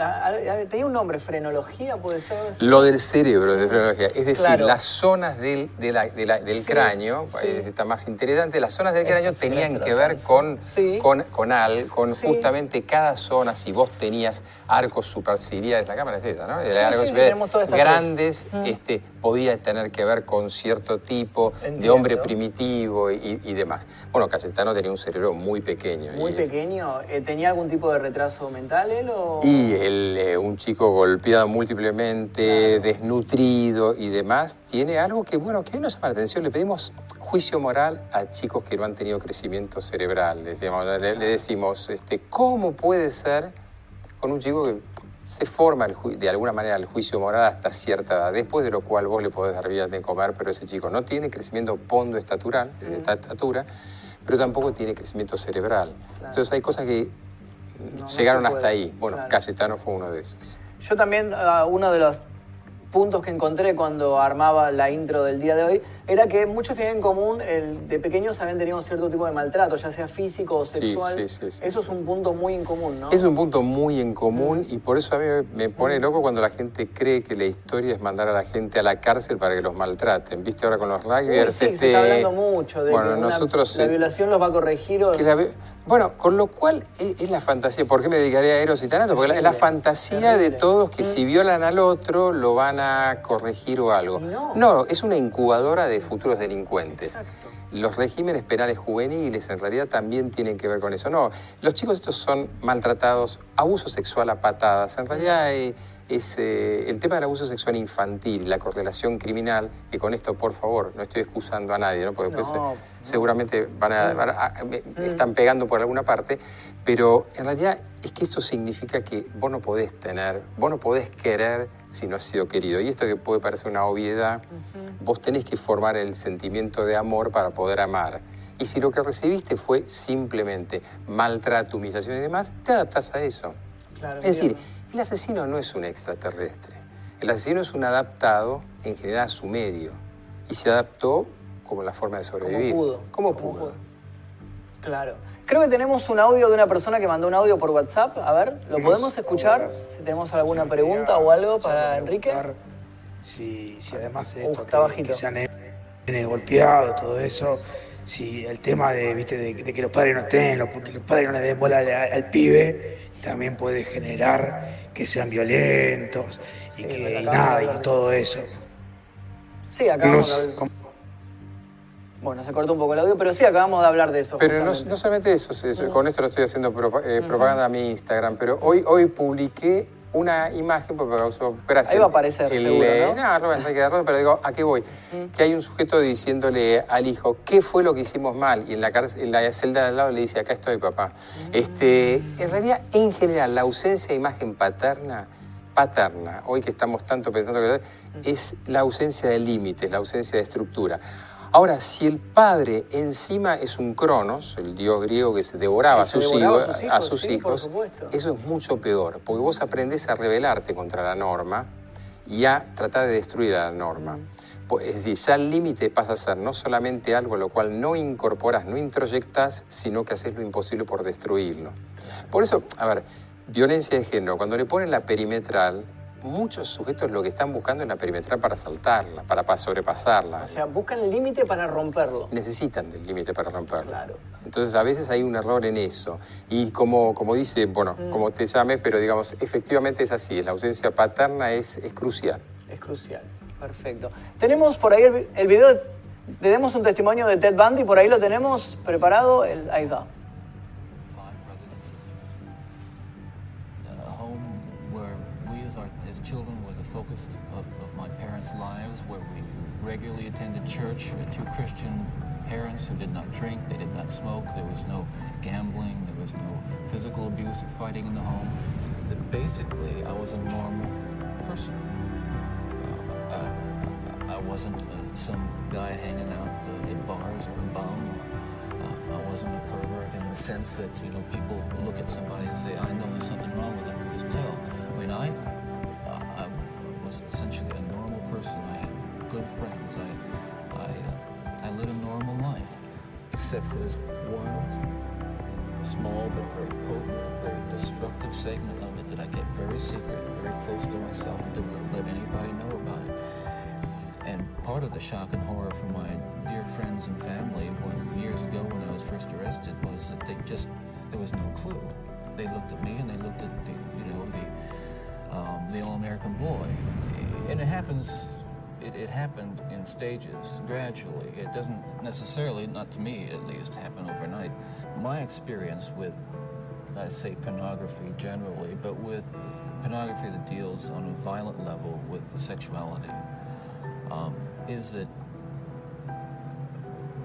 ¿Tenía un nombre? ¿Frenología puede ser? Lo del cerebro, de frenología. Es decir, claro, las zonas del, de la, de la, del sí, cráneo, sí. está más interesante, las zonas del cráneo este tenían que ver con, sí. con, con, al, con sí. justamente cada zona, si vos tenías arcos superciliares, la cámara es esa, ¿no? Sí, arcos sí, sí, grandes, este, podía tener que ver con cierto tipo Entiendo. de hombre primitivo y, y demás. Bueno, Cayetano tenía un cerebro muy pequeño. ¿Muy y, pequeño? ¿Tenía algún tipo de retraso mental? ¿O? Y el, eh, un chico golpeado múltiplemente, claro. desnutrido y demás, tiene algo que, bueno, que nos llama la atención. Le pedimos juicio moral a chicos que no han tenido crecimiento cerebral. Le decimos, claro. le, le decimos este, ¿cómo puede ser con un chico que se forma el ju de alguna manera el juicio moral hasta cierta edad, después de lo cual vos le podés dar vida de comer, pero ese chico no tiene crecimiento pondo estatural, mm. estatura, pero tampoco tiene crecimiento cerebral? Claro. Entonces hay cosas que No, llegaron no hasta ahí. Bueno, claro. Cayetano fue uno de esos. Yo también, uh, uno de los puntos que encontré cuando armaba la intro del día de hoy era que muchos tienen en común, el, de pequeños habían tenido cierto tipo de maltrato, ya sea físico o sexual. Sí, sí, sí, sí. Eso es un punto muy en común, ¿no? Es un punto muy en común y por eso a mí me pone loco cuando la gente cree que la historia es mandar a la gente a la cárcel para que los maltraten. ¿Viste ahora con los rugbyers? Sí, este... se está hablando mucho de bueno, que nosotros, una, eh... la violación los va a corregir o... La... Bueno, con lo cual es, es la fantasía. ¿Por qué me dedicaré a Eros y Tanatos? Porque es la fantasía terrible. de todos que mm. si violan al otro lo van a a corregir o algo. No. no, es una incubadora de futuros delincuentes. Exacto. Los regímenes penales juveniles en realidad también tienen que ver con eso. No, los chicos estos son maltratados, abuso sexual a patadas. En realidad hay, es eh, el tema del abuso sexual infantil, la correlación criminal, que con esto, por favor, no estoy excusando a nadie, ¿no? Porque no, después, no. seguramente van a, van a, a, me, mm. están pegando por alguna parte, pero en realidad es que esto significa que vos no podés tener, vos no podés querer si no has sido querido. Y esto que puede parecer una obviedad, uh-huh. vos tenés que formar el sentimiento de amor para poder amar. Y si lo que recibiste fue simplemente maltrato, humillación y demás, te adaptás a eso. Claro, es decir, el asesino no es un extraterrestre. El asesino es un adaptado, en general, a su medio. Y se adaptó como la forma de sobrevivir. Como pudo. Como pudo. pudo. Claro. Creo que tenemos un audio de una persona que mandó un audio por WhatsApp. A ver, ¿lo podemos escuchar? Si tenemos alguna pregunta o algo para Enrique. Si, si además de esto, uh, que, que se han golpeado, todo eso... Si el tema de, ¿viste? de, de que los padres no estén, lo, que los padres no le den bola al, al pibe... también puede generar que sean violentos y sí, que y nada, y todo eso. Sí, acabamos Nos... de hablar. Bueno, se cortó un poco el audio, pero sí acabamos de hablar de eso. Pero no, no solamente eso, eso. Uh-huh. con esto lo estoy haciendo pro, eh, uh-huh. propaganda a mi Instagram, pero hoy, hoy publiqué una imagen, porque causó gracia. Ahí va a aparecer, el, seguro, eh, ¿no? No, no, hay que darlo, pero digo, ¿a qué voy? Uh-huh. Que hay un sujeto diciéndole al hijo, ¿qué fue lo que hicimos mal? Y en la, en la celda de al lado le dice, acá estoy, papá. Uh-huh. Este, en realidad, en general, la ausencia de imagen paterna, paterna, hoy que estamos tanto pensando que uh-huh. es la ausencia de límites, la ausencia de estructura. Ahora, si el padre encima es un cronos, el dios griego que se devoraba, que se a, sus devoraba hijos, a sus hijos, sí, eso es mucho peor, porque vos aprendés a rebelarte contra la norma y a tratar de destruir a la norma. Mm. Es decir, ya el límite pasa a ser no solamente algo a lo cual no incorporás, no introyectás, sino que haces lo imposible por destruirlo. Por eso, a ver, violencia de género, cuando le ponen la perimetral, muchos sujetos lo que están buscando es la perimetral para saltarla, para sobrepasarla. O sea, buscan el límite para romperlo. Necesitan del límite para romperlo. Claro. Entonces, a veces hay un error en eso. Y como, como dice, bueno, mm. como te llame, pero digamos, efectivamente es así. La ausencia paterna es, es crucial. Es crucial. Perfecto. Tenemos por ahí el, el video, tenemos un testimonio de Ted Bundy, por ahí lo tenemos preparado. El, ahí va. Lives where we regularly attended church to Christian parents who did not drink, they did not smoke, there was no gambling, there was no physical abuse or fighting in the home. That basically I was a normal person. Uh, I, I wasn't uh, some guy hanging out uh, in bars or in bum. Uh, I wasn't a pervert in the sense that, you know, people look at somebody and say, I know there's something wrong with them, and just tell. I mean, I, I, I was essentially a normal person. I had good friends. I, I, uh, I lived a normal life, except for this one small but very potent, very destructive segment of it that I kept very secret, very close to myself, and didn't let anybody know about it. And part of the shock and horror for my dear friends and family when, years ago when I was first arrested was that they just, there was no clue. They looked at me and they looked at the, you know, the, um, the all-American boy. And it happens, it, it happened in stages, gradually. It doesn't necessarily, not to me at least, happen overnight. My experience with, I say pornography generally, but with pornography that deals on a violent level with the sexuality, um, is that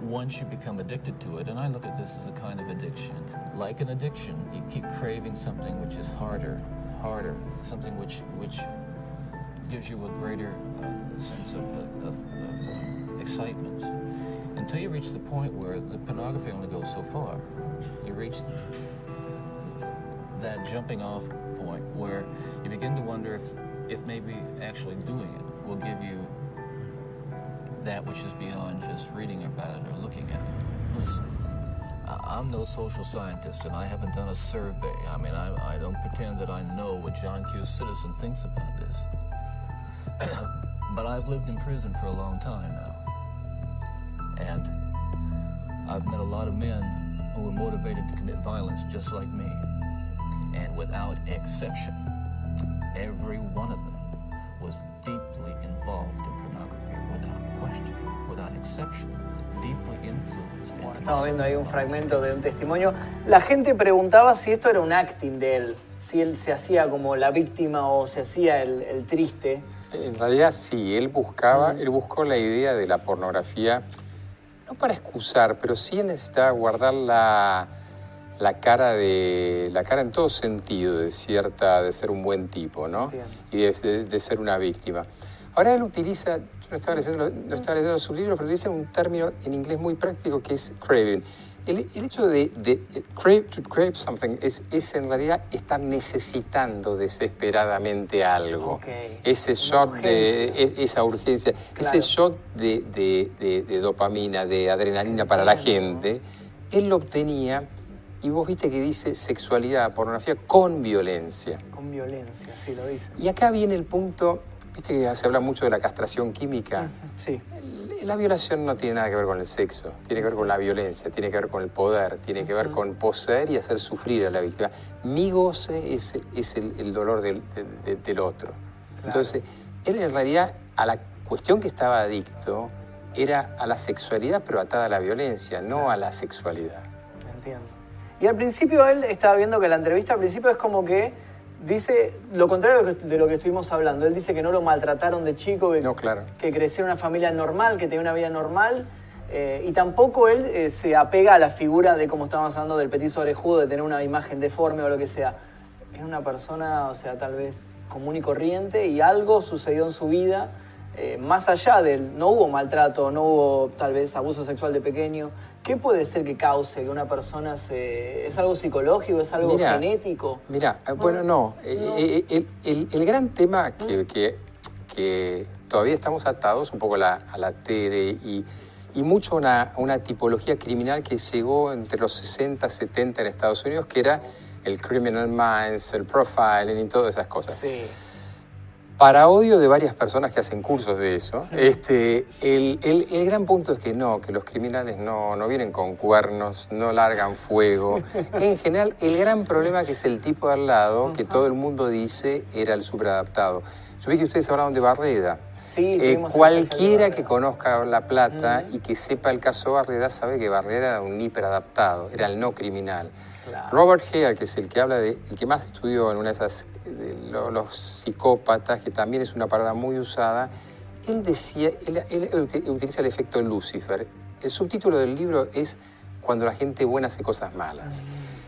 once you become addicted to it, and I look at this as a kind of addiction. Like an addiction, you keep craving something which is harder, harder, something which, which gives you a greater uh, sense of, of, of excitement. Until you reach the point where the pornography only goes so far. You reach that jumping off point where you begin to wonder if, if maybe actually doing it will give you that which is beyond just reading about it or looking at it. Listen, I'm no social scientist and I haven't done a survey. I mean, I, I don't pretend that I know what John Q. Citizen thinks about this. But I've lived in prison for a long time now. And I've met a lot of men who were motivated to commit violence just like me. And without exception, every one of them was deeply involved in pornography, without question, without exception, deeply influenced. Bueno, estamos viendo ahí un fragmento de un testimonio. La gente preguntaba si esto era un acting de él, si él se hacía como la víctima o se hacía el, el triste. En realidad sí, él buscaba, él buscó la idea de la pornografía, no para excusar, pero sí necesitaba guardar la, la, cara, de, la cara en todo sentido de, cierta, de ser un buen tipo, ¿no? Y de, de, de ser una víctima. Ahora él utiliza, yo no estaba leyendo, no estaba leyendo sus libros, pero utiliza un término en inglés muy práctico que es craving. El, el hecho de, de, de crave, to crave something es, es en realidad estar necesitando desesperadamente algo. Okay. Ese shot urgencia. De esa urgencia, claro. Ese shot de, de, de, de dopamina, de adrenalina para la gente, él lo obtenía. Y vos viste que dice sexualidad, pornografía con violencia. Con violencia, sí lo dice. Y acá viene el punto, viste que se habla mucho de la castración química. Sí. La violación no tiene nada que ver con el sexo, tiene que ver con la violencia, tiene que ver con el poder, tiene que ver con poseer y hacer sufrir a la víctima. Mi goce es, es el, el dolor del, del, del otro. Claro. Entonces, él en realidad a la cuestión que estaba adicto era a la sexualidad, pero atada a la violencia, no claro. a la sexualidad. Entiendo. Y al principio él estaba viendo que la entrevista al principio es como que dice lo contrario de lo que estuvimos hablando. Él dice que no lo maltrataron de chico, que, no, claro. que creció en una familia normal, que tenía una vida normal. Eh, y tampoco él eh, se apega a la figura de, como estábamos hablando, del petiso orejudo, de tener una imagen deforme o lo que sea. Es una persona, o sea, tal vez común y corriente, y algo sucedió en su vida eh, más allá del... No hubo maltrato, no hubo tal vez abuso sexual de pequeño. ¿Qué puede ser que cause que una persona se... ¿Es algo psicológico? ¿Es algo mirá, genético? Mira, bueno, no. no. El, el, el, el gran tema que, que, que todavía estamos atados un poco a la, a la tele y, y mucho a una, una tipología criminal que llegó entre los sesenta, setenta en Estados Unidos, que era el criminal minds, el profiling y todas esas cosas. Sí. Para odio de varias personas que hacen cursos de eso, este, el, el, el gran punto es que no, que los criminales no, no vienen con cuernos, no largan fuego. En general, el gran problema que es el tipo de al lado, que todo el mundo dice era el superadaptado. Yo vi que ustedes hablaron de Barreda. Sí, eh, cualquiera que conozca La Plata uh-huh. y que sepa el caso Barreda sabe que Barreda era un hiperadaptado, era el no criminal. Claro. Robert Hare, que es el que habla de, el que más estudió en una de esas, de los, los psicópatas, que también es una palabra muy usada, él decía, él, él, él utiliza el efecto Lucifer. El subtítulo del libro es Cuando la gente buena hace cosas malas.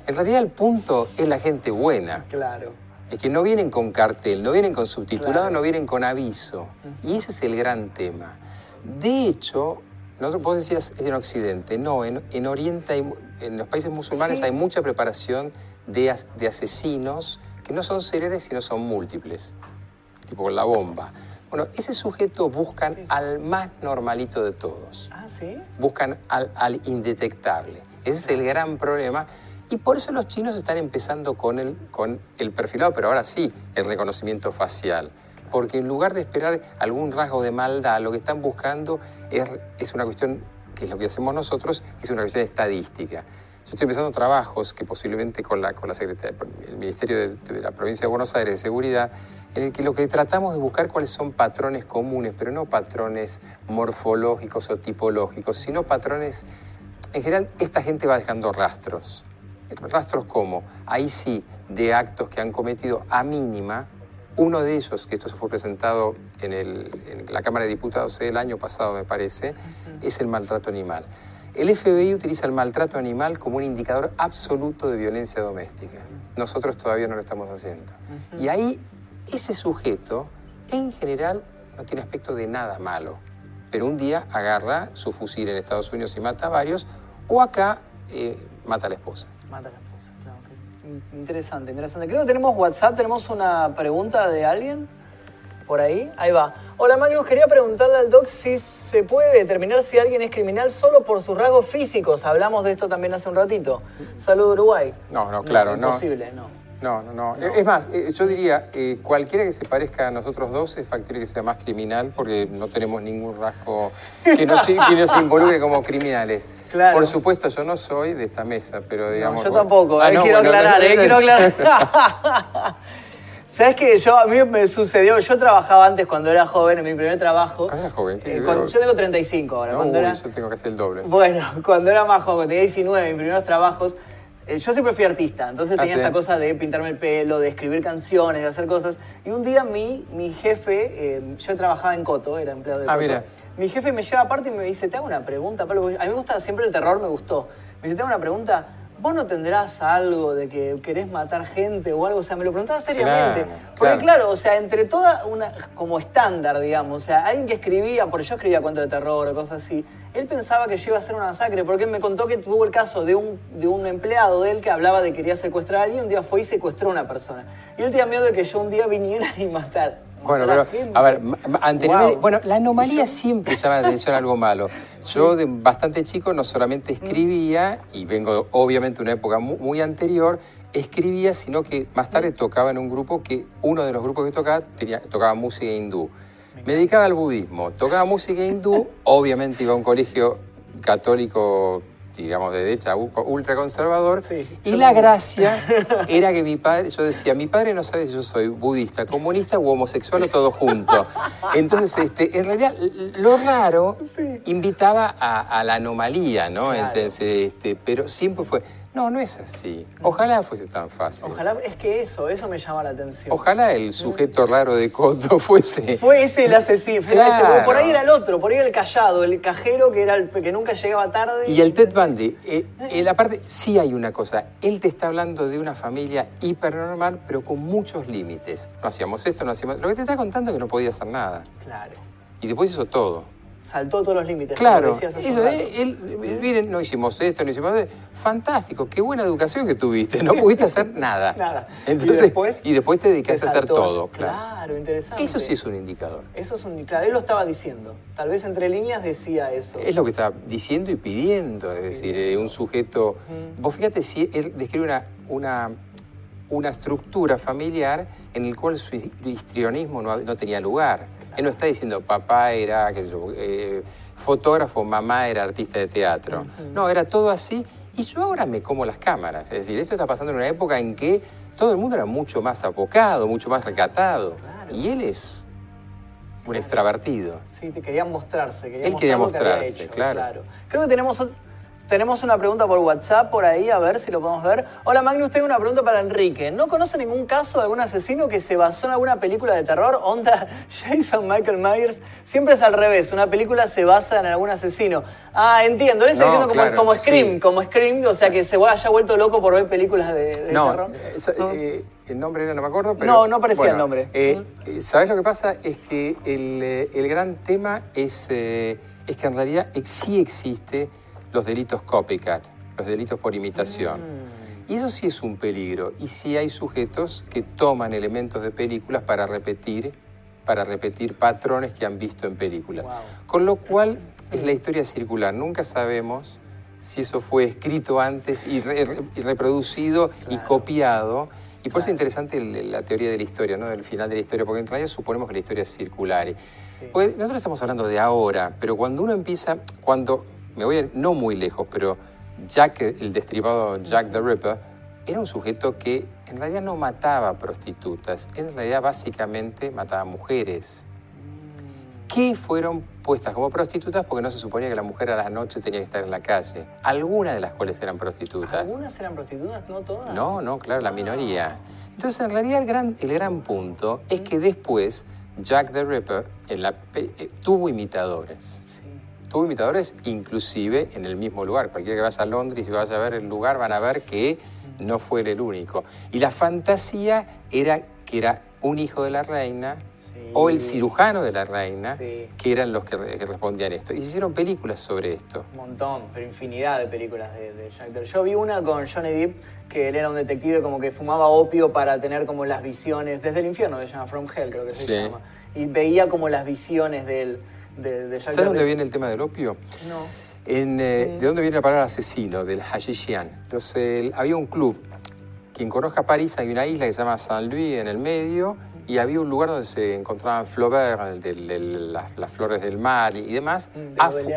En realidad el punto es la gente buena. Claro. Es que no vienen con cartel, no vienen con subtitulado, claro. no vienen con aviso. Y ese es el gran tema. De hecho, nosotros, vos decías en Occidente, no, en, en Oriente, hay, en los países musulmanes sí. hay mucha preparación de, as, de asesinos que no son seriales sino son múltiples, tipo con la bomba. Bueno, ese sujeto buscan al más normalito de todos. Ah, sí. Buscan al, al indetectable. Ese es el gran problema. Y por eso los chinos están empezando con el, con el perfilado, pero ahora sí, el reconocimiento facial. Porque en lugar de esperar algún rasgo de maldad, lo que están buscando es, es una cuestión, que es lo que hacemos nosotros, que es una cuestión estadística. Yo estoy empezando trabajos que posiblemente con la, con la Secretaría, el Ministerio de, de la Provincia de Buenos Aires de Seguridad, en el que lo que tratamos de buscar cuáles son patrones comunes, pero no patrones morfológicos o tipológicos, sino patrones... En general, esta gente va dejando rastros. Rastros como, ahí sí, de actos que han cometido a mínima. Uno de ellos, que esto se fue presentado en, el, en la Cámara de Diputados el año pasado, me parece, uh-huh. es el maltrato animal. El F B I utiliza el maltrato animal como un indicador absoluto de violencia doméstica. Nosotros todavía no lo estamos haciendo. Uh-huh. Y ahí, ese sujeto, en general, no tiene aspecto de nada malo. Pero un día agarra su fusil en Estados Unidos y mata a varios, o acá eh, mata a la esposa. Mata a la esposa, claro. Okay. Interesante, interesante. Creo que tenemos WhatsApp, tenemos una pregunta de alguien por ahí. Ahí va. Hola Magnus, quería preguntarle al doc si se puede determinar si alguien es criminal solo por sus rasgos físicos. Hablamos de esto también hace un ratito. Salud Uruguay. No, no, claro, no. Imposible, no. No, no, no, no. Es más, yo diría, eh, cualquiera que se parezca a nosotros dos es factible que sea más criminal porque no tenemos ningún rasgo que nos, que nos involucre como criminales. Claro. Por supuesto, yo no soy de esta mesa, pero digamos... No, yo tampoco, ah, no, quiero bueno, aclarar, no, no, no, eh, quiero aclarar. ¿Sabes qué? Yo, a mí me sucedió, yo trabajaba antes cuando era joven, en mi primer trabajo. ¿Cuándo eras joven? Eh, cuando, yo tengo treinta y cinco ahora. No, cuando uy, era, yo tengo casi el doble. Bueno, cuando era más joven, cuando tenía diecinueve, mis primeros trabajos... Yo siempre fui artista, entonces tenía ah, ¿sí? esta cosa de pintarme el pelo, de escribir canciones, de hacer cosas. Y un día mi, mi jefe, eh, yo trabajaba en Coto, era empleado de Coto. Ah, mira. Mi jefe me lleva aparte y me dice, te hago una pregunta, Pablo. A mí me gusta, siempre el terror me gustó. Me dice, te hago una pregunta, ¿vos no tendrás algo de que querés matar gente o algo? O sea, me lo preguntaba seriamente. Claro, porque claro. claro, o sea, entre toda una, como estándar, digamos, o sea, alguien que escribía, porque yo escribía cuentos de terror o cosas así, él pensaba que yo iba a hacer una masacre, porque él me contó que tuvo el caso de un, de un empleado de él que hablaba de que quería secuestrar a alguien, un día fue y secuestró a una persona. Y él tenía miedo de que yo un día viniera y matara. Bueno, pero, a ver, anteriormente, wow. bueno, la anomalía siempre llama la atención a algo malo. Yo, de bastante chico, no solamente escribía, y vengo obviamente de una época muy, muy anterior, escribía, sino que más tarde tocaba en un grupo que, uno de los grupos que tocaba, tenía, tocaba música hindú. Me dedicaba al budismo, tocaba música hindú, obviamente iba a un colegio católico, digamos, de derecha, ultraconservador, sí, y la gracia era que mi padre, yo decía, mi padre no sabe si yo soy budista, comunista u homosexual o todo junto. Entonces, este, en realidad, lo raro sí. invitaba a, a la anomalía, ¿no? Claro. Entonces, este, pero siempre fue... No, no es así. Ojalá fuese tan fácil. Ojalá, es que eso, eso me llama la atención. Ojalá el sujeto raro de Coto fuese... Fue ese el asesino. Claro. Por ahí era el otro, por ahí era el callado, el cajero que, era el, que nunca llegaba tarde. Y el Ted Bundy, eh, eh, la parte, sí hay una cosa. Él te está hablando de una familia hipernormal, pero con muchos límites. No hacíamos esto, no hacíamos... Lo que te está contando es que no podía hacer nada. Claro. Y después hizo todo. Saltó todos los límites. Claro, eso, él, él, miren, no hicimos esto, no hicimos esto. Fantástico, qué buena educación que tuviste. No pudiste hacer nada. Nada. Entonces, y, después, y después te dedicaste te a hacer todo. Claro. Claro, interesante. Eso sí es un indicador. Eso es un claro, él lo estaba diciendo. Tal vez entre líneas decía eso. Es lo que estaba diciendo y pidiendo. Es decir, eh, un sujeto... Uh-huh. Vos fíjate, si él describe una, una, una estructura familiar en la cual su histrionismo no, no tenía lugar. Él no está diciendo papá era qué sé yo, eh, fotógrafo, mamá era artista de teatro. Uh-huh. No, era todo así. Y yo ahora me como las cámaras. Es decir, esto está pasando en una época en que todo el mundo era mucho más apocado, mucho más recatado. Claro. Y él es un claro. extravertido. Sí, te quería mostrarse. Quería él mostrar quería mostrarse, que hecho, claro. claro. Creo que tenemos... Tenemos una pregunta por WhatsApp, por ahí, a ver si lo podemos ver. Hola, Magnus, tengo una pregunta para Enrique. ¿No conoce ningún caso de algún asesino que se basó en alguna película de terror? Onda Jason Michael Myers. Siempre es al revés, una película se basa en algún asesino. Ah, entiendo. Él está no, diciendo claro, como, como Scream, sí. como Scream, o sea, que se haya vuelto loco por ver películas de, de no, terror. Eso, no, eh, el nombre era, no me acuerdo, pero... No, no aparecía bueno, el nombre. Eh, ¿Mm? ¿Sabés lo que pasa? Es que el, el gran tema es, eh, es que en realidad sí existe... los delitos copycat, los delitos por imitación. Mm. Y eso sí es un peligro. Y sí hay sujetos que toman elementos de películas para repetir, para repetir patrones que han visto en películas. Wow. Con lo cual es la historia circular. Nunca sabemos si eso fue escrito antes y, re, y reproducido claro. y copiado. Y por claro. eso es interesante la teoría de la historia, ¿no? El final de la historia, porque en realidad suponemos que la historia es circular. Sí. Porque nosotros estamos hablando de ahora, pero cuando uno empieza, cuando, me voy a ir no muy lejos, pero Jack, el destripado Jack the Ripper, era un sujeto que en realidad no mataba prostitutas, en realidad básicamente mataba mujeres. ¿Qué fueron puestas como prostitutas? Porque no se suponía que la mujer a las noches tenía que estar en la calle. Algunas de las cuales eran prostitutas. Algunas eran prostitutas, no todas. No, no, claro, la minoría. Entonces, en realidad, el gran, el gran punto es que después Jack the Ripper en la, eh, tuvo imitadores. Sí. Tuvo imitadores inclusive en el mismo lugar. Cualquiera que vaya a Londres y vaya a ver el lugar, van a ver que no fue él el único. Y la fantasía era que era un hijo de la reina... o el cirujano de la reina, sí. que eran los que, que respondían esto. Y se hicieron películas sobre esto. Un montón, pero infinidad de películas de, de Jack the Ripper. Yo vi una con Johnny Depp, que él era un detective como que fumaba opio para tener como las visiones, desde el infierno, se llama From Hell, creo que se, sí. se llama. Y veía como las visiones del, de, de Jack the Ripper. ¿Sabes dónde viene el tema del opio? No. En, eh, mm. ¿De dónde viene la palabra asesino? Del hashishian. Entonces, había un club. Quien conozca París, hay una isla que se llama Saint-Louis en el medio. Y había un lugar donde se encontraban Flaubert, de, de, de, las, las flores del mar y demás. De Afu,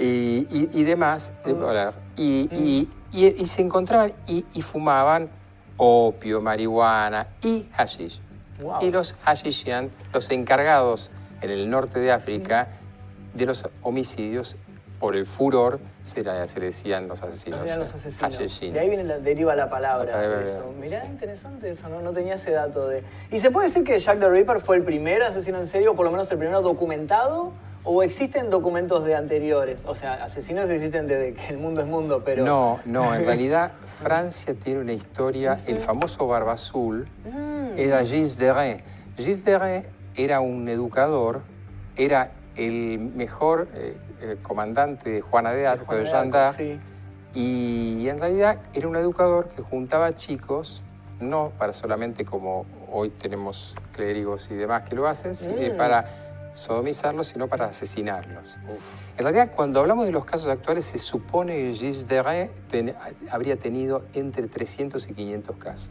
y, y, y, y demás. Mm. De, y, y, y, y se encontraban y, y fumaban opio, marihuana y hashish. Wow. Y los hashishian, los encargados en el norte de África de los homicidios, por el furor, se, la, se le decían los asesinos. Los, los asesinos. De ahí viene la, deriva la palabra. La palabra eso. Mirá, sí. interesante eso, ¿no? No tenía ese dato de... ¿Y se puede decir que Jack the Ripper fue el primer asesino en serio, o por lo menos el primero documentado? ¿O existen documentos de anteriores? O sea, asesinos existen desde que el mundo es mundo, pero... No, no, en realidad Francia tiene una historia, el famoso Barba Azul, mm. era Gilles de Rais. Gilles de Rais era un educador, era el mejor... Eh, El comandante de Juana de Arco, de Yanda, sí. y en realidad era un educador que juntaba chicos, no para solamente como hoy tenemos clérigos y demás que lo hacen, mm. para sodomizarlos, sino para asesinarlos. Uf. En realidad, cuando hablamos de los casos actuales, se supone que Gilles de Rais ten, habría tenido entre trescientos y quinientos casos.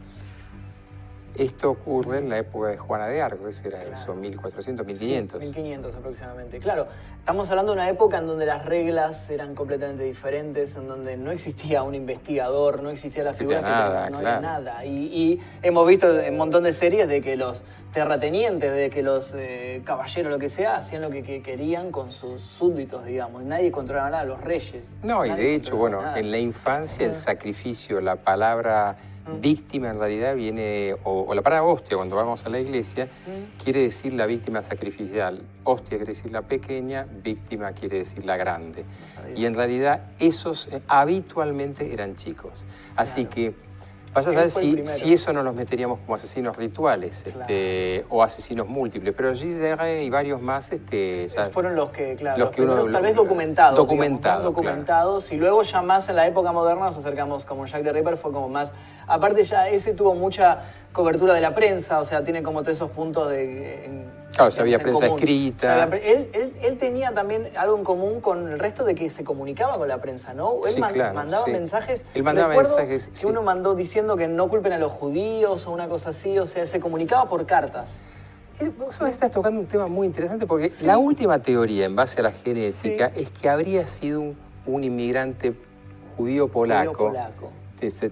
Esto ocurre en la época de Juana de Arco, que era claro. eso, mil cuatrocientos, mil quinientos. Sí, mil quinientos aproximadamente, claro. Estamos hablando de una época en donde las reglas eran completamente diferentes, en donde no existía un investigador, no existía la figura, no nada, que no claro. había nada. Y, y hemos visto un montón de series de que los terratenientes, de que los eh, caballeros, lo que sea, hacían lo que, que querían con sus súbditos, digamos. Nadie controlaba nada, los reyes. No, y de hecho, bueno, nada. En la infancia el sacrificio, la palabra... Víctima en realidad viene, o, o la palabra hostia, cuando vamos a la iglesia, mm. quiere decir la víctima sacrificial. Hostia quiere decir la pequeña, víctima quiere decir la grande. No, y en realidad esos eh, habitualmente eran chicos. Así claro. que vaya a saber si, si eso no los meteríamos como asesinos rituales claro. este, o asesinos múltiples. Pero Gilles de Rais y varios más... Este, ya, fueron los que, claro, los que uno, tal vez documentados. Documentados, documentados claro. Y luego ya más en la época moderna nos acercamos, como Jack the Ripper fue como más... Aparte ya ese tuvo mucha cobertura de la prensa, o sea, tiene como todos esos puntos de... En, claro, o sea, había prensa común. Escrita. O sea, él, él, él tenía también algo en común con el resto de que se comunicaba con la prensa, ¿no? Él sí, man, claro, mandaba sí. mensajes. Él mandaba mensajes, que sí. uno mandó diciendo que no culpen a los judíos o una cosa así, o sea, se comunicaba por cartas. Vos estás tocando un tema muy interesante porque sí. la última teoría en base a la genética sí. es que habría sido un, un inmigrante judío polaco.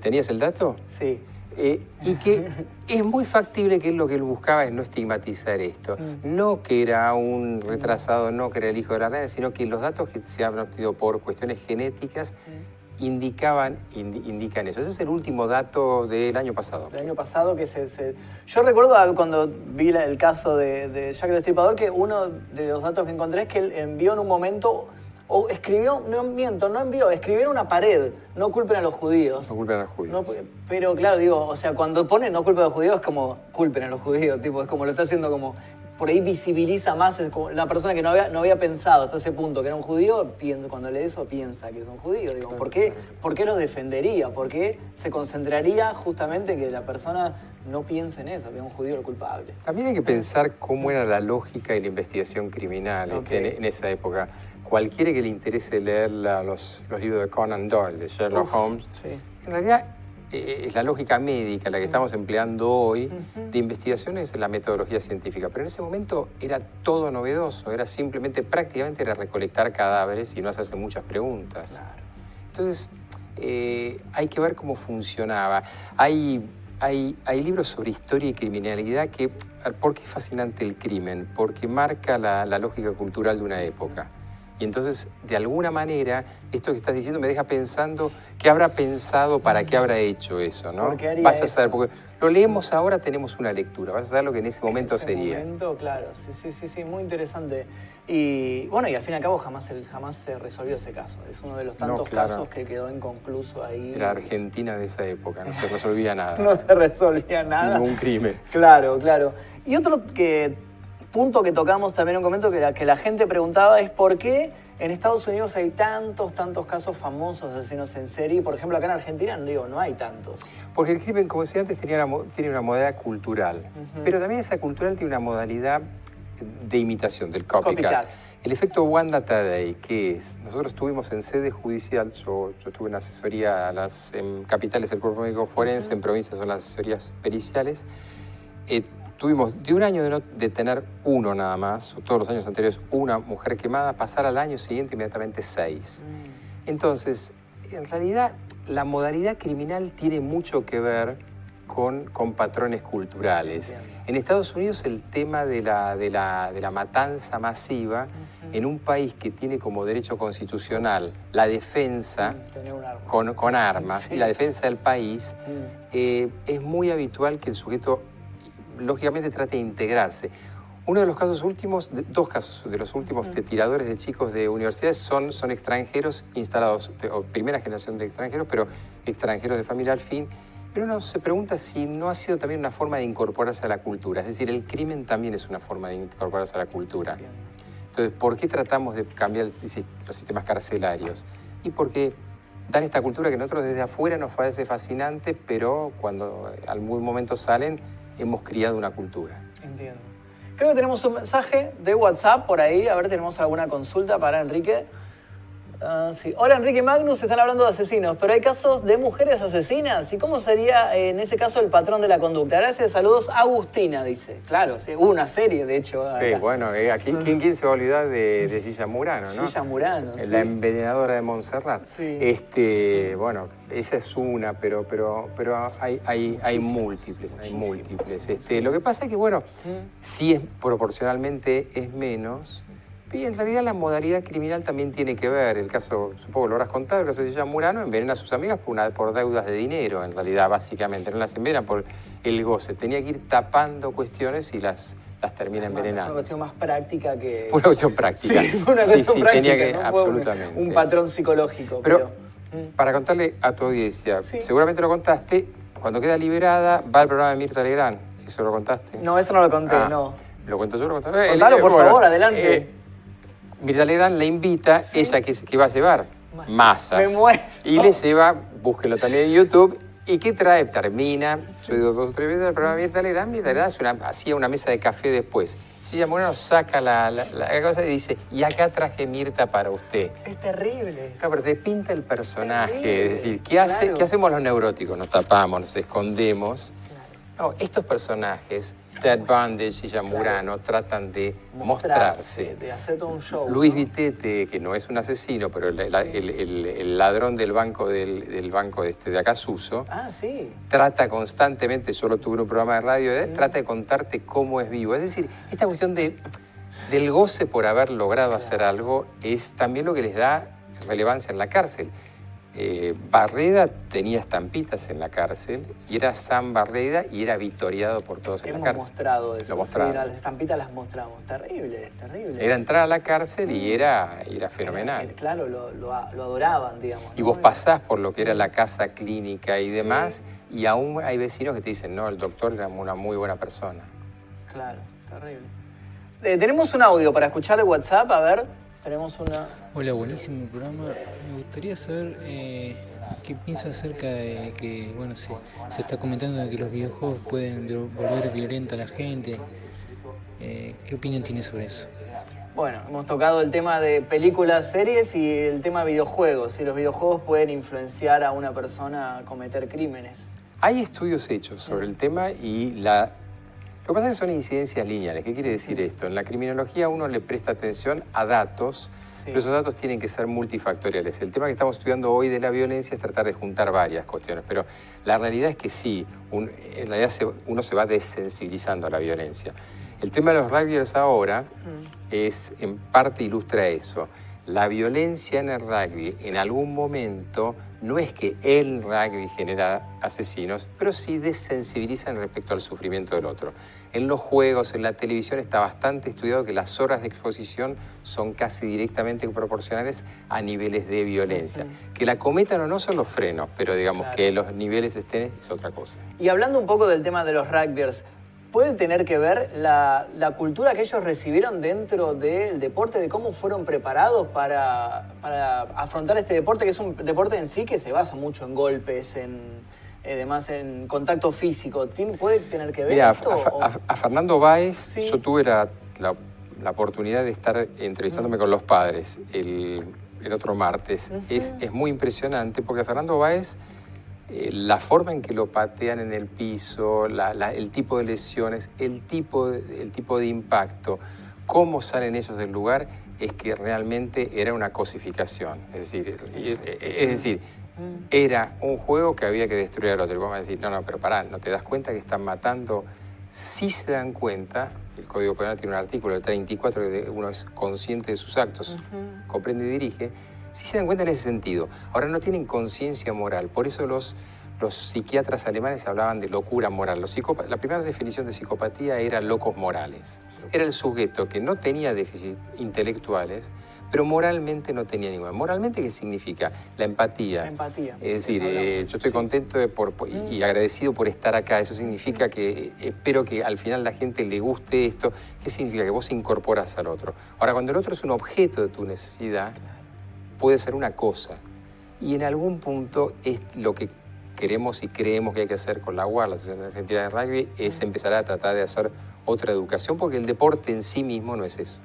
¿Tenías el dato? Sí. Eh, y que es muy factible que lo que él buscaba es no estigmatizar esto. Mm. No que era un retrasado, no que era el hijo de la reina, sino que los datos que se han obtenido por cuestiones genéticas mm. indicaban, ind, indican eso. Ese es el último dato del año pasado. Del año pasado que se... se... Yo recuerdo cuando vi la, el caso de, de Jack el Destripador que uno de los datos que encontré es que él envió en un momento... O escribió, no miento, no envió, escribieron una pared, no culpen a los judíos. No culpen a los judíos. No, pero claro, digo, o sea, cuando pone no culpen a los judíos es como culpen a los judíos, tipo, es como lo está haciendo como por ahí visibiliza más, es como la persona que no había, no había pensado hasta ese punto que era un judío, piensa, cuando lee eso piensa que es un judío. Digo, claro, ¿por qué, claro. ¿por qué los defendería? ¿Por qué se concentraría justamente en que la persona no piense en eso, que es un judío el culpable? También hay que pensar cómo era la lógica y la investigación criminal okay. este, en, en esa época. Cualquiera que le interese leer la, los, los libros de Conan Doyle, de Sherlock Uf, Holmes, sí. en realidad... es la lógica médica, la que estamos empleando hoy, uh-huh. de investigaciones en la metodología científica. Pero en ese momento era todo novedoso, era simplemente, prácticamente era recolectar cadáveres y no hacerse muchas preguntas. Claro. Entonces, eh, hay que ver cómo funcionaba. Hay, hay, hay libros sobre historia y criminalidad que... ¿Por qué es fascinante el crimen? Porque marca la, la lógica cultural de una época. Y entonces, de alguna manera, esto que estás diciendo me deja pensando qué habrá pensado, para qué habrá hecho eso, ¿no? ¿Por qué haría Vas a saber, eso? Porque lo leemos ahora, tenemos una lectura, vas a saber lo que en ese momento en ese sería. Momento, claro, sí, sí, sí, sí, muy interesante. Y bueno, y al fin y al cabo jamás, jamás se resolvió ese caso. Es uno de los tantos no, claro. casos que quedó inconcluso ahí. La Argentina de esa época, no se resolvía nada. No se resolvía nada. Ningún crimen. Claro, claro. Y otro que... punto que tocamos también en un comentario que la, que la gente preguntaba es por qué en Estados Unidos hay tantos, tantos casos famosos de asesinos en serie. Por ejemplo, acá en Argentina, digo, no hay tantos. Porque el crimen, como decía antes, tenía una, tiene una modalidad cultural. Uh-huh. Pero también esa cultural tiene una modalidad de imitación, del copycat. copycat. El efecto Wanda Tadei, ¿qué es? Nosotros estuvimos en sede judicial, yo, yo estuve en asesoría a las en capitales del Cuerpo Médico Forense, uh-huh. en provincias son las asesorías periciales. Eh, Tuvimos de un año de, no, de tener uno nada más, todos los años anteriores una mujer quemada, pasar al año siguiente inmediatamente seis. Mm. Entonces, en realidad, la modalidad criminal tiene mucho que ver con, con patrones culturales. Entiendo. En Estados Unidos el tema de la, de la, de la matanza masiva, uh-huh. en un país que tiene como derecho constitucional la defensa mm, arma. con, con armas sí. y la defensa del país, mm. eh, es muy habitual que el sujeto... lógicamente trate de integrarse. Uno de los casos últimos, dos casos de los últimos de tiradores de chicos de universidades son, son extranjeros instalados, o primera generación de extranjeros, pero extranjeros de familia al fin. Pero uno se pregunta si no ha sido también una forma de incorporarse a la cultura. Es decir, el crimen también es una forma de incorporarse a la cultura. Entonces, ¿por qué tratamos de cambiar los sistemas carcelarios? Y porque dan esta cultura que nosotros desde afuera nos parece fascinante, pero cuando en algún momento salen... hemos criado una cultura. Entiendo. Creo que tenemos un mensaje de WhatsApp por ahí. A ver, tenemos alguna consulta para Enrique. Uh, sí. Hola, Enrique Magnus. Están hablando de asesinos, pero hay casos de mujeres asesinas. ¿Y cómo sería en ese caso el patrón de la conducta? Gracias, saludos. Agustina dice. Claro, sí, hubo una serie, de hecho. Acá. Sí, bueno, eh, aquí ¿quién, quién se va a olvidar de, de Gilla Murano, no? Gilla Murano, sí. La envenenadora de Montserrat. Sí. Este, bueno, esa es una, pero, pero, pero hay, hay, hay múltiples, hay múltiples. Este, lo que pasa es que, bueno, sí es, proporcionalmente es menos. Y en realidad la modalidad criminal también tiene que ver. El caso, supongo lo habrás contado, el caso de Ella Murano envenena a sus amigas por, una, por deudas de dinero, en realidad, básicamente. No las envenena por el goce. Tenía que ir tapando cuestiones y las, las termina envenenando. Fue una cuestión más práctica que... Fue una cuestión práctica. Sí, fue una cuestión sí, sí, práctica, tenía que, ¿no? Absolutamente. Un patrón psicológico. Pero, pero... para contarle a tu audiencia, sí. seguramente lo contaste, cuando queda liberada va al programa de Mirta Legrand. ¿Eso lo contaste? No, eso no lo conté, ah, no. ¿Lo cuento yo? ¿Lo conté? Contalo, eh, por bueno, favor, adelante. Eh, Mirta Legrand le invita, ¿sí? ella que, que va a llevar Mas, masas. Me muero. Y le lleva, búsquelo también en YouTube, y ¿qué trae? Termina, sí. yo digo dos o tres veces el programa de Mirta Legrand, Mirta Legrand hacía una mesa de café después. Ella Moreno saca la, la, la cosa y dice, y acá traje Mirta para usted. Es terrible. Claro, pero te pinta el personaje, terrible. Es decir, ¿qué, claro. hace, ¿qué hacemos los neuróticos? Nos tapamos, nos escondemos. Claro. No, estos personajes... Ted Bundy, Gilla Murano, claro. tratan de mostrarse, mostrarse. De hacer todo un show. Luis ¿no? Vitete, que no es un asesino, pero el, sí. el, el, el ladrón del banco, del, del banco de, este, de Acasuso, ah, sí. trata constantemente, yo lo tuve en un programa de radio, ¿eh? mm. trata de contarte cómo es vivo. Es decir, esta cuestión de, del goce por haber logrado claro. hacer algo es también lo que les da relevancia en la cárcel. Eh, Barreda tenía estampitas en la cárcel y era San Barreda y era victoriado por todos en Hemos la cárcel. Hemos mostrado eso. Lo mostramos. Sí, las estampitas las mostramos. Terrible, terrible. Era entrar a la cárcel y era, era fenomenal. Era, claro, lo, lo, lo adoraban, digamos. Y ¿no? vos pasás por lo que era la casa clínica y sí. demás y aún hay vecinos que te dicen, no, el doctor era una muy buena persona. Claro, terrible. Eh, tenemos un audio para escuchar de WhatsApp, a ver, tenemos una... Hola, buenísimo el programa. Me gustaría saber eh, qué piensa acerca de que, bueno, se, se está comentando de que los videojuegos pueden volver violenta a la gente. Eh, ¿Qué opinión tiene sobre eso? Bueno, hemos tocado el tema de películas, series y el tema videojuegos. Si los videojuegos pueden influenciar a una persona a cometer crímenes. Hay estudios hechos sobre el tema y la... Lo que pasa es que son incidencias lineales. ¿Qué quiere decir esto? En la criminología uno le presta atención a datos, sí, pero esos datos tienen que ser multifactoriales. El tema que estamos estudiando hoy de la violencia es tratar de juntar varias cuestiones, pero la realidad es que sí, un, en realidad se, uno se va desensibilizando a la violencia. El tema de los rugbyers ahora mm. es, en parte ilustra eso. La violencia en el rugby en algún momento no es que el rugby genera asesinos, pero sí desensibilizan respecto al sufrimiento del otro. En los juegos, en la televisión está bastante estudiado que las horas de exposición son casi directamente proporcionales a niveles de violencia. Mm-hmm. Que la cometan o no son los frenos, pero digamos claro. que los niveles estén es otra cosa. Y hablando un poco del tema de los rugbyers, ¿puede tener que ver la, la cultura que ellos recibieron dentro del deporte, de cómo fueron preparados para, para afrontar este deporte, que es un deporte en sí que se basa mucho en golpes, en, además en contacto físico? ¿Puede tener que ver Mira, esto? A, a, a Fernando Báez, sí. yo tuve la, la, la oportunidad de estar entrevistándome mm. con los padres el, el otro martes. Uh-huh. es, es muy impresionante porque a Fernando Báez... la forma en que lo patean en el piso, la, la, el tipo de lesiones, el tipo de, el tipo de impacto, cómo salen ellos del lugar, es que realmente era una cosificación. Es decir, es, es decir era un juego que había que destruir al otro. Vamos a decir, no, no, pero pará, ¿no te das cuenta que están matando? Si se dan cuenta, el Código Penal tiene un artículo de treinta y cuatro que uno es consciente de sus actos, uh-huh. comprende y dirige, sí se dan cuenta en ese sentido. Ahora no tienen conciencia moral. Por eso los, los psiquiatras alemanes hablaban de locura moral. Los la primera definición de psicopatía era locos morales. Era el sujeto que no tenía déficits intelectuales, pero moralmente no tenía ninguno. ¿Moralmente qué significa? La empatía. La empatía. Es decir, eh, yo estoy contento de por, por, y, y agradecido por estar acá. Eso significa que espero que al final la gente le guste esto. ¿Qué significa? Que vos incorporás al otro. Ahora, cuando el otro es un objeto de tu necesidad, puede ser una cosa. Y en algún punto es lo que queremos y creemos que hay que hacer con la U A R, la Asociación Argentina de Rugby, es empezar a tratar de hacer otra educación, porque el deporte en sí mismo no es eso.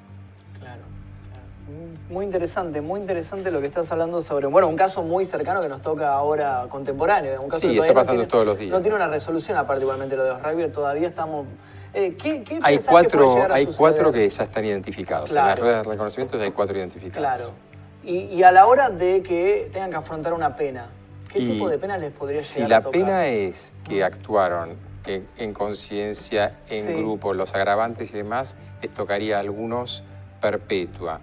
Claro, claro. Muy interesante, muy interesante lo que estás hablando sobre... Bueno, un caso muy cercano que nos toca ahora contemporáneo. Un caso sí, que está pasando no tiene, todos los días. No tiene una resolución, aparte igualmente lo de los rugby, todavía estamos... Eh, ¿qué, qué hay cuatro, que hay cuatro que ya están identificados. Claro. En las ruedas de reconocimiento hay cuatro identificados. Claro. Y, y a la hora de que tengan que afrontar una pena, ¿qué y tipo de pena les podría si llegar a tocar? Si la pena es que actuaron en, en conciencia, en sí. grupo, los agravantes y demás, les tocaría a algunos perpetua.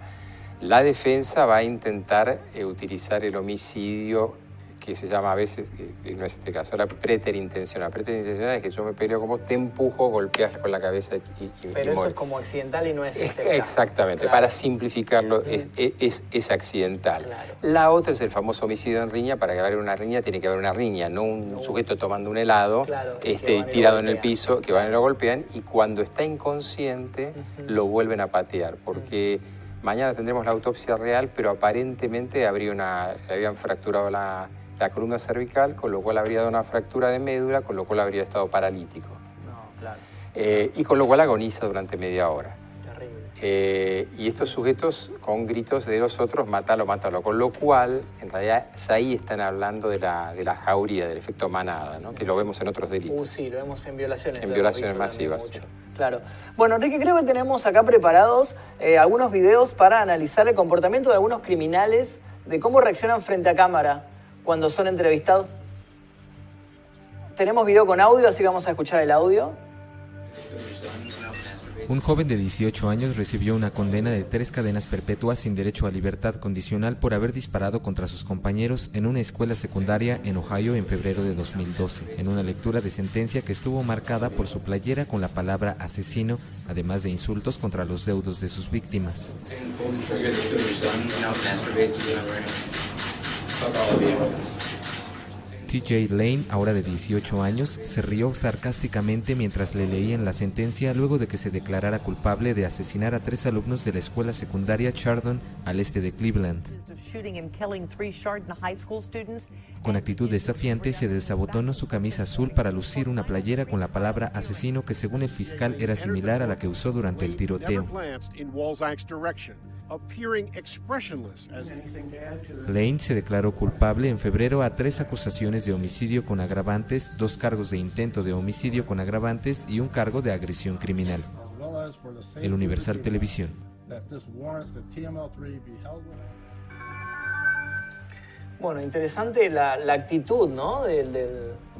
La defensa va a intentar eh, utilizar el homicidio, que se llama a veces, eh, no es este caso, la preterintencional. Preterintencional es que yo me peleo con vos, te empujo, golpeas con la cabeza y, y Pero y eso muero. Es como accidental y no es este caso. Exactamente, claro. Para simplificarlo es, es, es, es accidental. Claro. La otra es el famoso homicidio en riña. Para que haya una riña tiene que haber una riña, no un no. sujeto tomando un helado, claro, este, tirado en el piso, que van y lo golpean, y cuando está inconsciente uh-huh. lo vuelven a patear, porque uh-huh. mañana tendremos la autopsia real, pero aparentemente habría una, habían fracturado la... la columna cervical, con lo cual habría dado una fractura de médula, con lo cual habría estado paralítico. No, claro. Eh, y con lo cual agoniza durante media hora. Terrible. Eh, y estos sujetos con gritos de los otros, mátalo, mátalo, con lo cual, en realidad, ahí están hablando de la, de la jauría, del efecto manada, ¿no? Que lo vemos en otros delitos. Uh, sí, lo vemos en violaciones. En violaciones masivas. Sí. Claro. Bueno, Enrique, creo que tenemos acá preparados eh, algunos videos para analizar el comportamiento de algunos criminales, de cómo reaccionan frente a cámara cuando son entrevistados. Tenemos video con audio, así que vamos a escuchar el audio. Un joven de dieciocho años recibió una condena de tres cadenas perpetuas sin derecho a libertad condicional por haber disparado contra sus compañeros en una escuela secundaria en Ohio en febrero de dos mil doce, en una lectura de sentencia que estuvo marcada por su playera con la palabra asesino, además de insultos contra los deudos de sus víctimas. T J Lane, ahora de dieciocho años, se rió sarcásticamente mientras le leían la sentencia luego de que se declarara culpable de asesinar a tres alumnos de la escuela secundaria Chardon al este de Cleveland. Con actitud desafiante se desabotonó su camisa azul para lucir una playera con la palabra asesino que según el fiscal era similar a la que usó durante el tiroteo. Lane se declaró culpable en febrero a tres acusaciones de homicidio con agravantes, dos cargos de intento de homicidio con agravantes y un cargo de agresión criminal. El Universal Televisión. Bueno, interesante la, la actitud, ¿no? Del, del...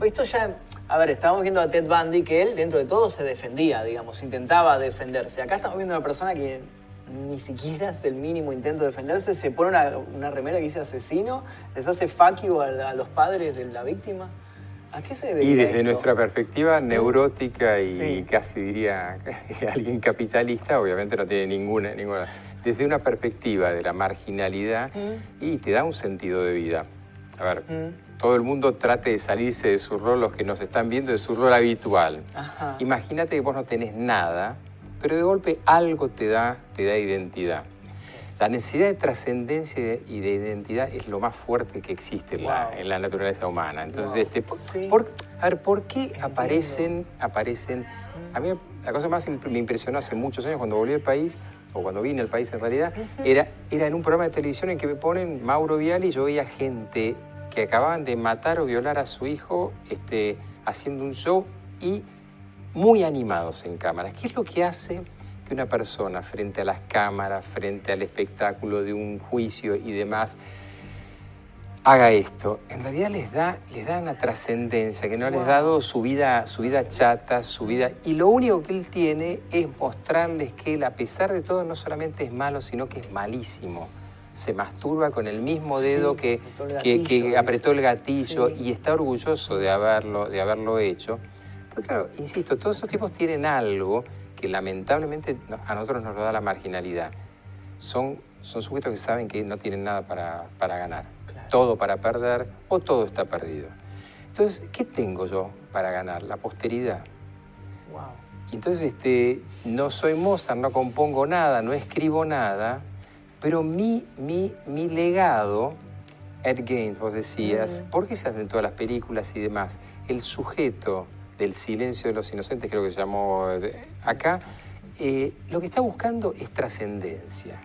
Esto ya, a ver, estábamos viendo a Ted Bundy que él, dentro de todo, se defendía, digamos, intentaba defenderse. Acá estamos viendo a una persona que ni siquiera hace el mínimo intento de defenderse, se pone una, una remera que dice asesino, les hace fuck you a, la, a los padres de la víctima. ¿A qué se debe? Y desde esto? Nuestra perspectiva neurótica y sí. Casi diría alguien capitalista, obviamente no tiene ninguna, ninguna... desde una perspectiva de la marginalidad mm. y te da un sentido de vida. A ver, mm. todo el mundo trate de salirse de su rol, los que nos están viendo, de su rol habitual. Imagínate que vos no tenés nada, pero de golpe algo te da, te da identidad. La necesidad de trascendencia y de identidad es lo más fuerte que existe wow. en, la, en la naturaleza humana. Entonces, wow. este, por, sí. por, a ver, ¿por qué aparecen, aparecen? A mí la cosa más me impresionó hace muchos años cuando volví al país, o cuando vine al país en realidad, era, era en un programa de televisión en que me ponen Mauro Viale y yo veía gente que acababan de matar o violar a su hijo este, haciendo un show y muy animados en cámaras. ¿Qué es lo que hace que una persona frente a las cámaras, frente al espectáculo de un juicio y demás, haga esto? En realidad les da, les da una trascendencia que no wow. les ha dado su vida, su vida chata, su vida... Y lo único que él tiene es mostrarles que él, a pesar de todo, no solamente es malo, sino que es malísimo. Se masturba con el mismo dedo sí, que, el gatillo, que, que apretó el gatillo sí. y está orgulloso de haberlo, de haberlo hecho. Pero claro, insisto, todos estos tipos tienen algo que lamentablemente a nosotros nos lo da la marginalidad. Son, son sujetos que saben que no tienen nada para, para ganar. Todo para perder o todo está perdido. Entonces, ¿qué tengo yo para ganar? La posteridad. Wow. Entonces, este, no soy Mozart, no compongo nada, no escribo nada, pero mi, mi, mi legado, Ed Gein, vos decías, uh-huh. ¿por qué se hacen todas las películas y demás? El sujeto del silencio de los inocentes, creo que se llamó acá, eh, lo que está buscando es trascendencia.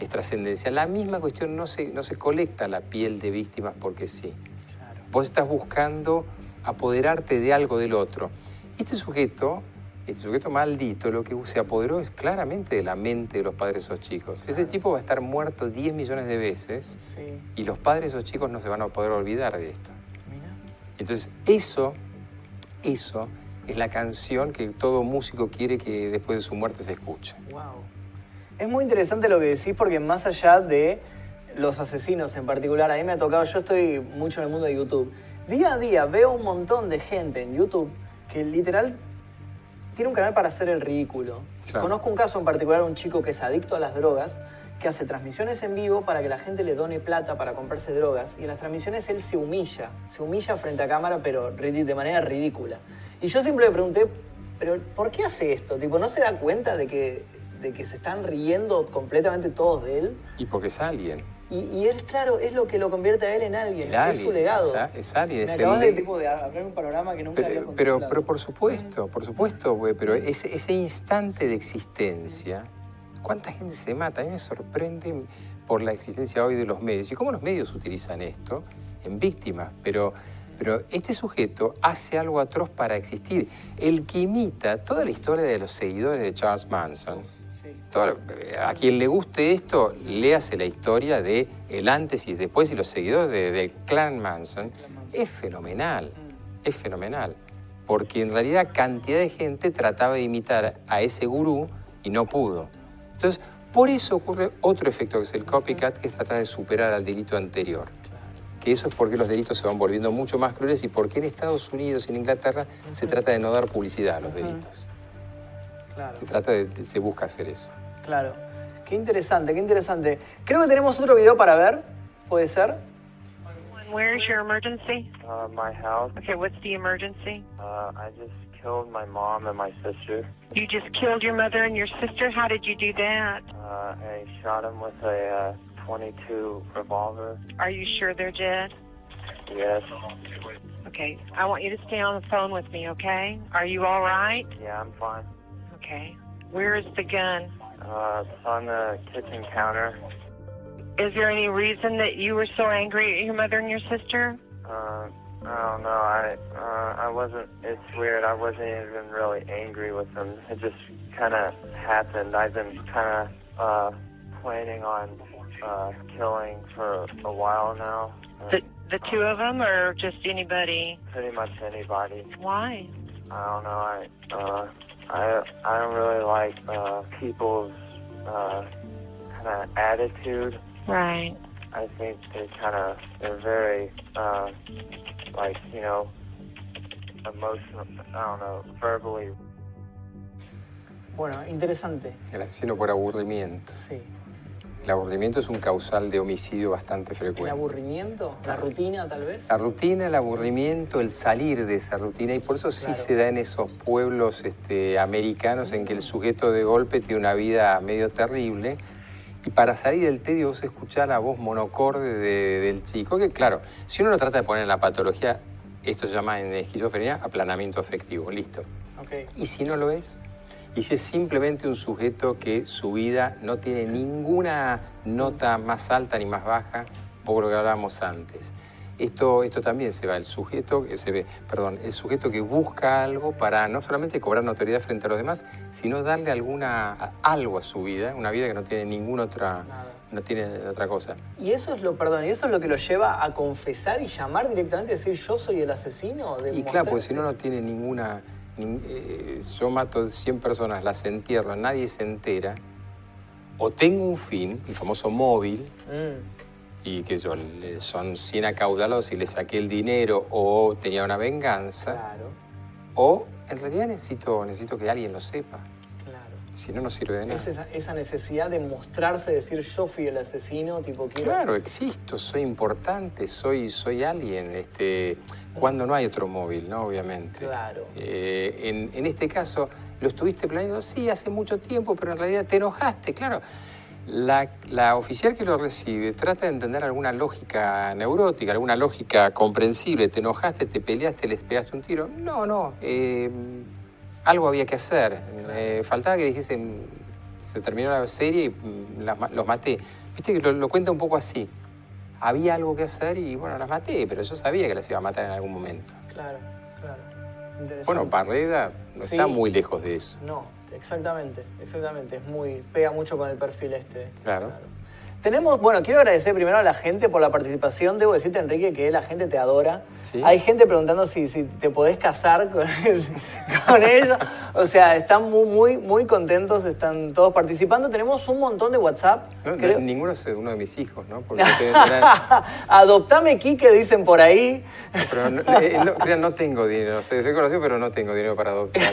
Es trascendencia. La misma cuestión, no se, no se colecta la piel de víctimas porque sí. Claro. Vos estás buscando apoderarte de algo del otro. Este sujeto, este sujeto maldito, lo que se apoderó es claramente de la mente de los padres de esos chicos. Claro. Ese tipo va a estar muerto diez millones de veces sí. y los padres de esos chicos no se van a poder olvidar de esto. Mira. Entonces, eso, eso es la canción que todo músico quiere que después de su muerte se escuche. Wow. Es muy interesante lo que decís porque más allá de los asesinos en particular, a mí me ha tocado, yo estoy mucho en el mundo de YouTube, día a día veo un montón de gente en YouTube que literal tiene un canal para hacer el ridículo. Claro. Conozco un caso en particular de un chico que es adicto a las drogas, que hace transmisiones en vivo para que la gente le done plata para comprarse drogas y en las transmisiones él se humilla, se humilla frente a cámara pero de manera ridícula. Y yo siempre le pregunté, ¿pero por qué hace esto? Tipo, ¿no se da cuenta de que... de que se están riendo completamente todos de él? Y porque es alguien. Y, y él, claro, es lo que lo convierte a él en alguien. El es alguien, su legado. Es, es alguien. Me es acabas el... de, tipo, de abrir un panorama que nunca pero, había contemplado. Pero, pero por supuesto, por supuesto, güey. Pero ese, ese instante de existencia, ¿cuánta gente se mata? A mí me sorprende por la existencia hoy de los medios. ¿Y cómo los medios utilizan esto? En víctimas, pero... Pero este sujeto hace algo atroz para existir. El que imita toda la historia de los seguidores de Charles Manson. Todo, a quien le guste esto, léase la historia de el antes y después y los seguidores de, del clan Manson. Es fenomenal, es fenomenal. Porque en realidad cantidad de gente trataba de imitar a ese gurú y no pudo. Entonces, por eso ocurre otro efecto, que es el copycat, que es tratar de superar al delito anterior. Que eso es porque los delitos se van volviendo mucho más crueles y porque en Estados Unidos y en Inglaterra se trata de no dar publicidad a los delitos. Claro. Se trata de, se busca hacer eso. Claro. Qué interesante, qué interesante. Creo que tenemos otro video para ver, ¿puede ser? Where's your emergency? Uh, my house. Okay, what's the emergency? Uh, I just killed my mom and my sister. You just killed your mother and your sister? How did you do that? Uh, I shot them with a uh, twenty-two revolver. Are you sure they're dead? Yes. Okay, I want you to stay on the phone with me, okay? Are you all right? Yeah, I'm fine. Okay. Where is the gun? Uh, it's on the kitchen counter. Is there any reason that you were so angry at your mother and your sister? Uh, I don't know. I, uh, I wasn't, it's weird. I wasn't even really angry with them. It just kind of happened. I've been kind of, uh, planning on, uh, killing for a while now. Uh, the, the two of them or just anybody? Pretty much anybody. Why? I don't know. I, uh, I, I don't really like, uh, people's, uh, kind of attitude. Right. I think they kind of, they're very, uh, like, you know, emotional, I don't know, verbally. Bueno, interesante. El asesino por aburrimiento. Sí. El aburrimiento es un causal de homicidio bastante frecuente. ¿El aburrimiento? ¿La rutina, tal vez? La rutina, el aburrimiento, el salir de esa rutina. Y por eso sí, claro, se da en esos pueblos este, americanos, mm, en que el sujeto de golpe tiene una vida medio terrible. Y para salir del tedio, vos escuchás la voz monocorde de, del chico, que claro, si uno lo trata de poner en la patología, esto se llama en esquizofrenia aplanamiento afectivo, listo. Okay. Y si no lo es, y si es simplemente un sujeto que su vida no tiene ninguna nota más alta ni más baja, por lo que hablábamos antes. Esto, esto también se va, el sujeto, se ve, perdón, el sujeto que busca algo para no solamente cobrar notoriedad frente a los demás, sino darle alguna, algo a su vida, una vida que no tiene ninguna otra, no tiene otra cosa. Y eso es lo, perdón, ¿y eso es lo que lo lleva a confesar y llamar directamente y decir yo soy el asesino? De y claro, porque si no, no tiene ninguna, ni, eh, yo mato cien personas, las entierro, nadie se entera, o tengo un fin, el famoso móvil, mm, y que yo, son cien acaudalados y le saqué el dinero o tenía una venganza. Claro. O en realidad necesito, necesito que alguien lo sepa. Claro. Si no, no sirve de nada. Es esa, esa necesidad de mostrarse, decir yo fui el asesino, tipo quiero... Claro, existo, soy importante, soy, soy alguien, este, cuando no hay otro móvil, ¿no? Obviamente. Claro. Eh, en, en este caso, ¿lo estuviste planeando? Sí, hace mucho tiempo, pero en realidad te enojaste, claro. La, la oficial que lo recibe trata de entender alguna lógica neurótica, alguna lógica comprensible. ¿Te enojaste, te peleaste, les pegaste un tiro? No, no. Eh, algo había que hacer. Eh, faltaba que dijesen, se terminó la serie y las, los maté. Viste que lo, lo cuenta un poco así. Había algo que hacer y, bueno, las maté, pero yo sabía que las iba a matar en algún momento. Claro, claro. Bueno, Barreda no sí, está muy lejos de eso. No. Exactamente, exactamente. Es muy, pega mucho con el perfil este. Claro. Claro. Tenemos, bueno, quiero agradecer primero a la gente por la participación. Debo decirte, Enrique, que la gente te adora. ¿Sí? Hay gente preguntando si, si te podés casar con, el, con ellos. O sea, están muy, muy, muy contentos, están todos participando. Tenemos un montón de WhatsApp. No, creo... no, ninguno es uno de mis hijos, ¿no? Porque adoptame, Quique, dicen por ahí. No, pero no, no, no tengo dinero. Soy conocido, pero no tengo dinero para adoptar.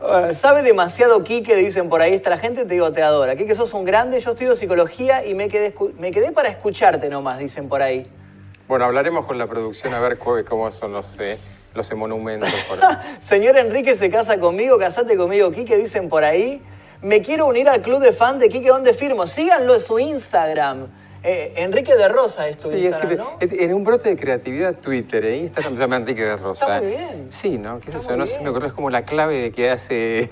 Bueno, sabe demasiado Quique, dicen por ahí. Está la gente, te digo, te adora. Quique, sos un grande. Yo estudio psicología y me quedé, me quedé para escucharte nomás, dicen por ahí. Bueno, hablaremos con la producción a ver cómo son los, eh, los monumentos. Por ahí. Señor Enrique se casa conmigo, casate conmigo, Quique, dicen por ahí. Me quiero unir al club de fan de Quique, ¿dónde firmo? Síganlo en su Instagram. Eh, Enrique de Rosa es tu sí, Instagram, ¿no? En un brote de creatividad, Twitter e Instagram se llama Enrique de Rosa. Está muy bien. Sí, ¿no? ¿Qué es eso? No sé, me acuerdo, es como la clave de que hace...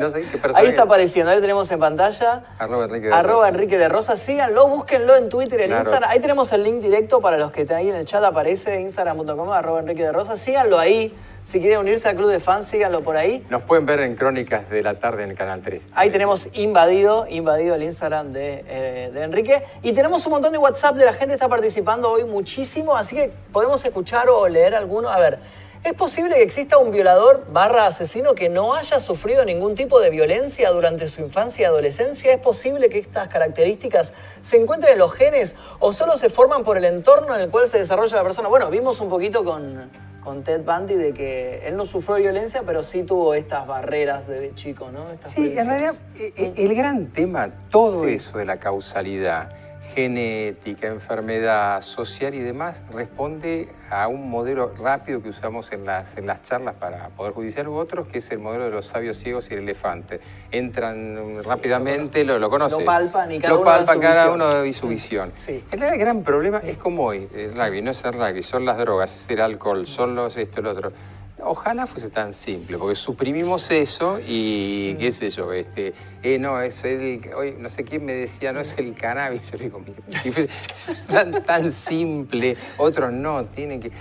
no sé qué persona. Ahí está apareciendo, ahí lo tenemos en pantalla. Arroba Enrique de Rosa. Arroba Enrique de Rosa. Síganlo, búsquenlo en Twitter, en claro. Instagram. Ahí tenemos el link directo para los que están ahí en el chat. Aparece instagram punto com, arroba Enrique de Rosa. Síganlo ahí. Si quieren unirse al club de fans, síganlo por ahí. Nos pueden ver en Crónicas de la Tarde en el Canal tres. Ahí tenemos invadido, invadido el Instagram de, eh, de Enrique. Y tenemos un montón de WhatsApp de la gente que está participando hoy muchísimo, así que podemos escuchar o leer alguno. A ver, ¿es posible que exista un violador barra asesino que no haya sufrido ningún tipo de violencia durante su infancia y adolescencia? ¿Es posible que estas características se encuentren en los genes o solo se forman por el entorno en el cual se desarrolla la persona? Bueno, vimos un poquito con... con Ted Bundy, de que él no sufrió violencia, pero sí tuvo estas barreras desde chico, ¿no? Estas sí, en realidad, el gran tema, todo sí, eso de la causalidad, genética, enfermedad social y demás, responde a un modelo rápido que usamos en las, en las charlas para Poder Judicial u otros, que es el modelo de los sabios ciegos y el elefante. Entran sí, rápidamente, lo, lo conocen. Lo palpan y cada lo uno palpan cada uno y su visión. Sí. El gran problema sí. es como hoy, el rugby, no es el rugby, son las drogas, es el alcohol, son los esto, el otro. Ojalá fuese tan simple, porque suprimimos eso y qué sé yo, este, eh, no, es el, hoy, no sé quién me decía, no es el cannabis, yo digo, si es tan, tan simple, otros no, tienen que... O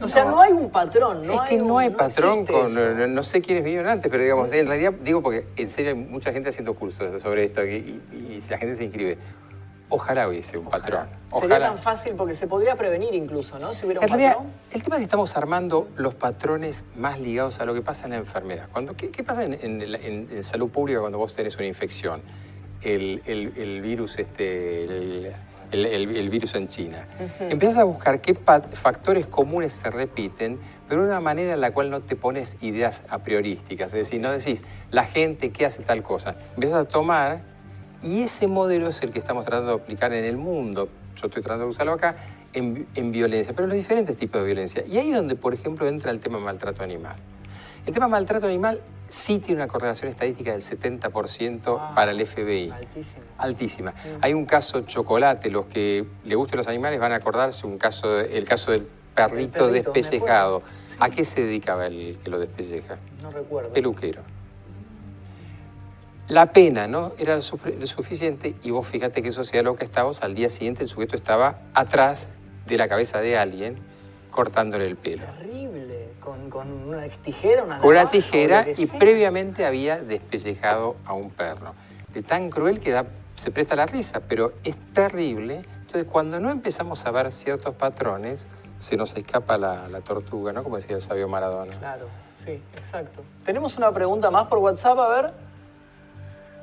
no. sea, no hay un patrón, ¿no? Es hay que no un, hay patrón, no, con, no, no sé quiénes vivieron antes, pero digamos, en realidad, digo porque en serio hay mucha gente haciendo cursos sobre esto y, y, y la gente se inscribe. Ojalá hubiese un Ojalá. patrón. Ojalá. Sería tan fácil porque se podría prevenir incluso, ¿no? Si hubiera un en realidad, patrón. El tema es que estamos armando los patrones más ligados a lo que pasa en la enfermedad. Cuando, ¿qué, qué pasa en, en, en, en salud pública cuando vos tenés una infección? El, el, el virus este... El, El, el, el virus en China. Uh-huh. Empiezas a buscar qué factores comunes se repiten, pero de una manera en la cual no te pones ideas a priorísticas. Es decir, no decís, la gente, ¿qué hace tal cosa? Empiezas a tomar, y ese modelo es el que estamos tratando de aplicar en el mundo. Yo estoy tratando de usarlo acá, en, en violencia, pero en los diferentes tipos de violencia. Y ahí es donde, por ejemplo, entra el tema maltrato animal. El tema maltrato animal sí tiene una correlación estadística del setenta por ciento wow, para el F B I. Altísima. Altísima. Sí. Hay un caso chocolate, los que le gusten los animales van a acordarse, un caso, el caso del perrito, perrito despellejado. Sí. ¿A qué se dedicaba el que lo despelleja? No recuerdo. Peluquero. La pena no era suficiente y vos fíjate que eso sea lo que estábamos, al día siguiente el sujeto estaba atrás de la cabeza de alguien cortándole el pelo. Terrible. Con, con una tijera, una Con una tijera y sea. previamente había despellejado a un perro. De tan cruel que da, se presta la risa, pero es terrible. Entonces, cuando no empezamos a ver ciertos patrones, se nos escapa la, la tortuga, ¿no? Como decía el sabio Maradona. Claro, sí, exacto. Tenemos una pregunta más por WhatsApp, a ver.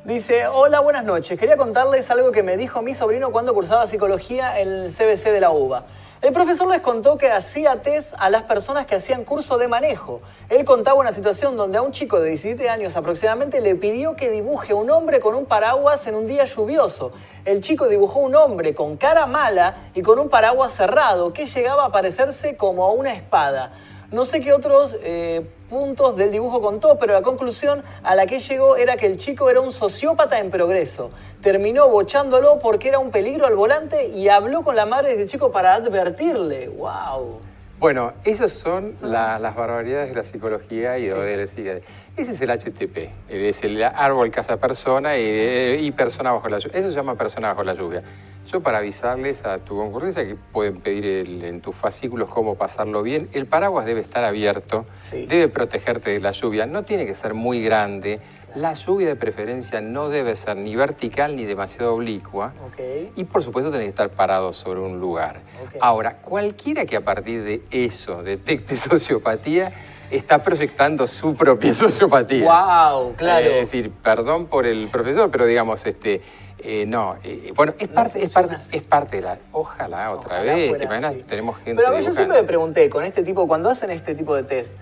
Dice, hola, buenas noches. Quería contarles algo que me dijo mi sobrino cuando cursaba psicología en el C B C de la U B A. El profesor les contó que hacía test a las personas que hacían curso de manejo. Él contaba una situación donde a un chico de diecisiete años aproximadamente le pidió que dibuje un hombre con un paraguas en un día lluvioso. El chico dibujó un hombre con cara mala y con un paraguas cerrado que llegaba a parecerse como a una espada. No sé qué otros eh, puntos del dibujo contó, pero la conclusión a la que llegó era que el chico era un sociópata en progreso. Terminó bochándolo porque era un peligro al volante y habló con la madre de este chico para advertirle. ¡Wow! Bueno, esas son la, las barbaridades de la psicología y sí. de la psicología. Ese es el H T P, es el árbol caza persona y, y persona bajo la lluvia. Eso se llama persona bajo la lluvia. Yo para avisarles a tu concurrencia que pueden pedir el, en tus fascículos cómo pasarlo bien, el paraguas debe estar abierto, sí. debe protegerte de la lluvia, no tiene que ser muy grande, la lluvia de preferencia no debe ser ni vertical ni demasiado oblicua, okay. y por supuesto tenés que estar parado sobre un lugar. Okay. Ahora, cualquiera que a partir de eso detecte sociopatía, está proyectando su propia sociopatía. ¡Wow! Claro. Eh, es decir, perdón por el profesor, pero digamos, este, eh, no. Eh, bueno, es, no parte, es, parte, es parte de la... Ojalá, otra Ojalá vez. Te tenemos gente pero a mí yo siempre me pregunté, con este tipo, cuando hacen este tipo de test,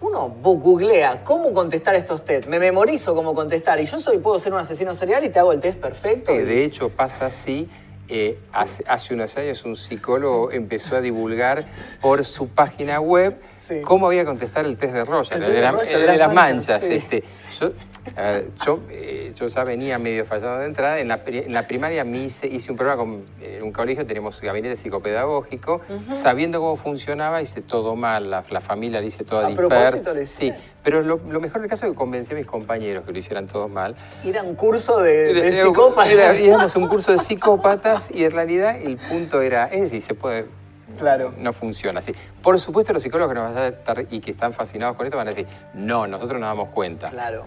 uno googlea cómo contestar estos test. Me memorizo cómo contestar. Y yo soy, puedo ser un asesino serial y te hago el test perfecto. Y... De hecho, pasa así... Eh, hace, hace unos años un psicólogo empezó a divulgar por su página web sí. cómo había contestar el test de Rosa, el, el de, la, de, el de las, las manchas. manchas sí. este. Yo, ver, yo, eh, yo ya venía medio fallado de entrada. En la, en la primaria me hice, hice un programa con, en un colegio, tenemos gabinete psicopedagógico, uh-huh. sabiendo cómo funcionaba, hice todo mal, la, la familia la hice toda dispersa. Sí, pero lo, lo mejor del caso es que convencí a mis compañeros que lo hicieran todos mal. Era un curso de, de psicópatas. Éramos un curso de psicópatas. Y en realidad el punto era, es decir, se puede... Claro. No funciona así. Por supuesto los psicólogos que nos van a estar y que están fascinados con esto van a decir, no, nosotros nos damos cuenta. Claro.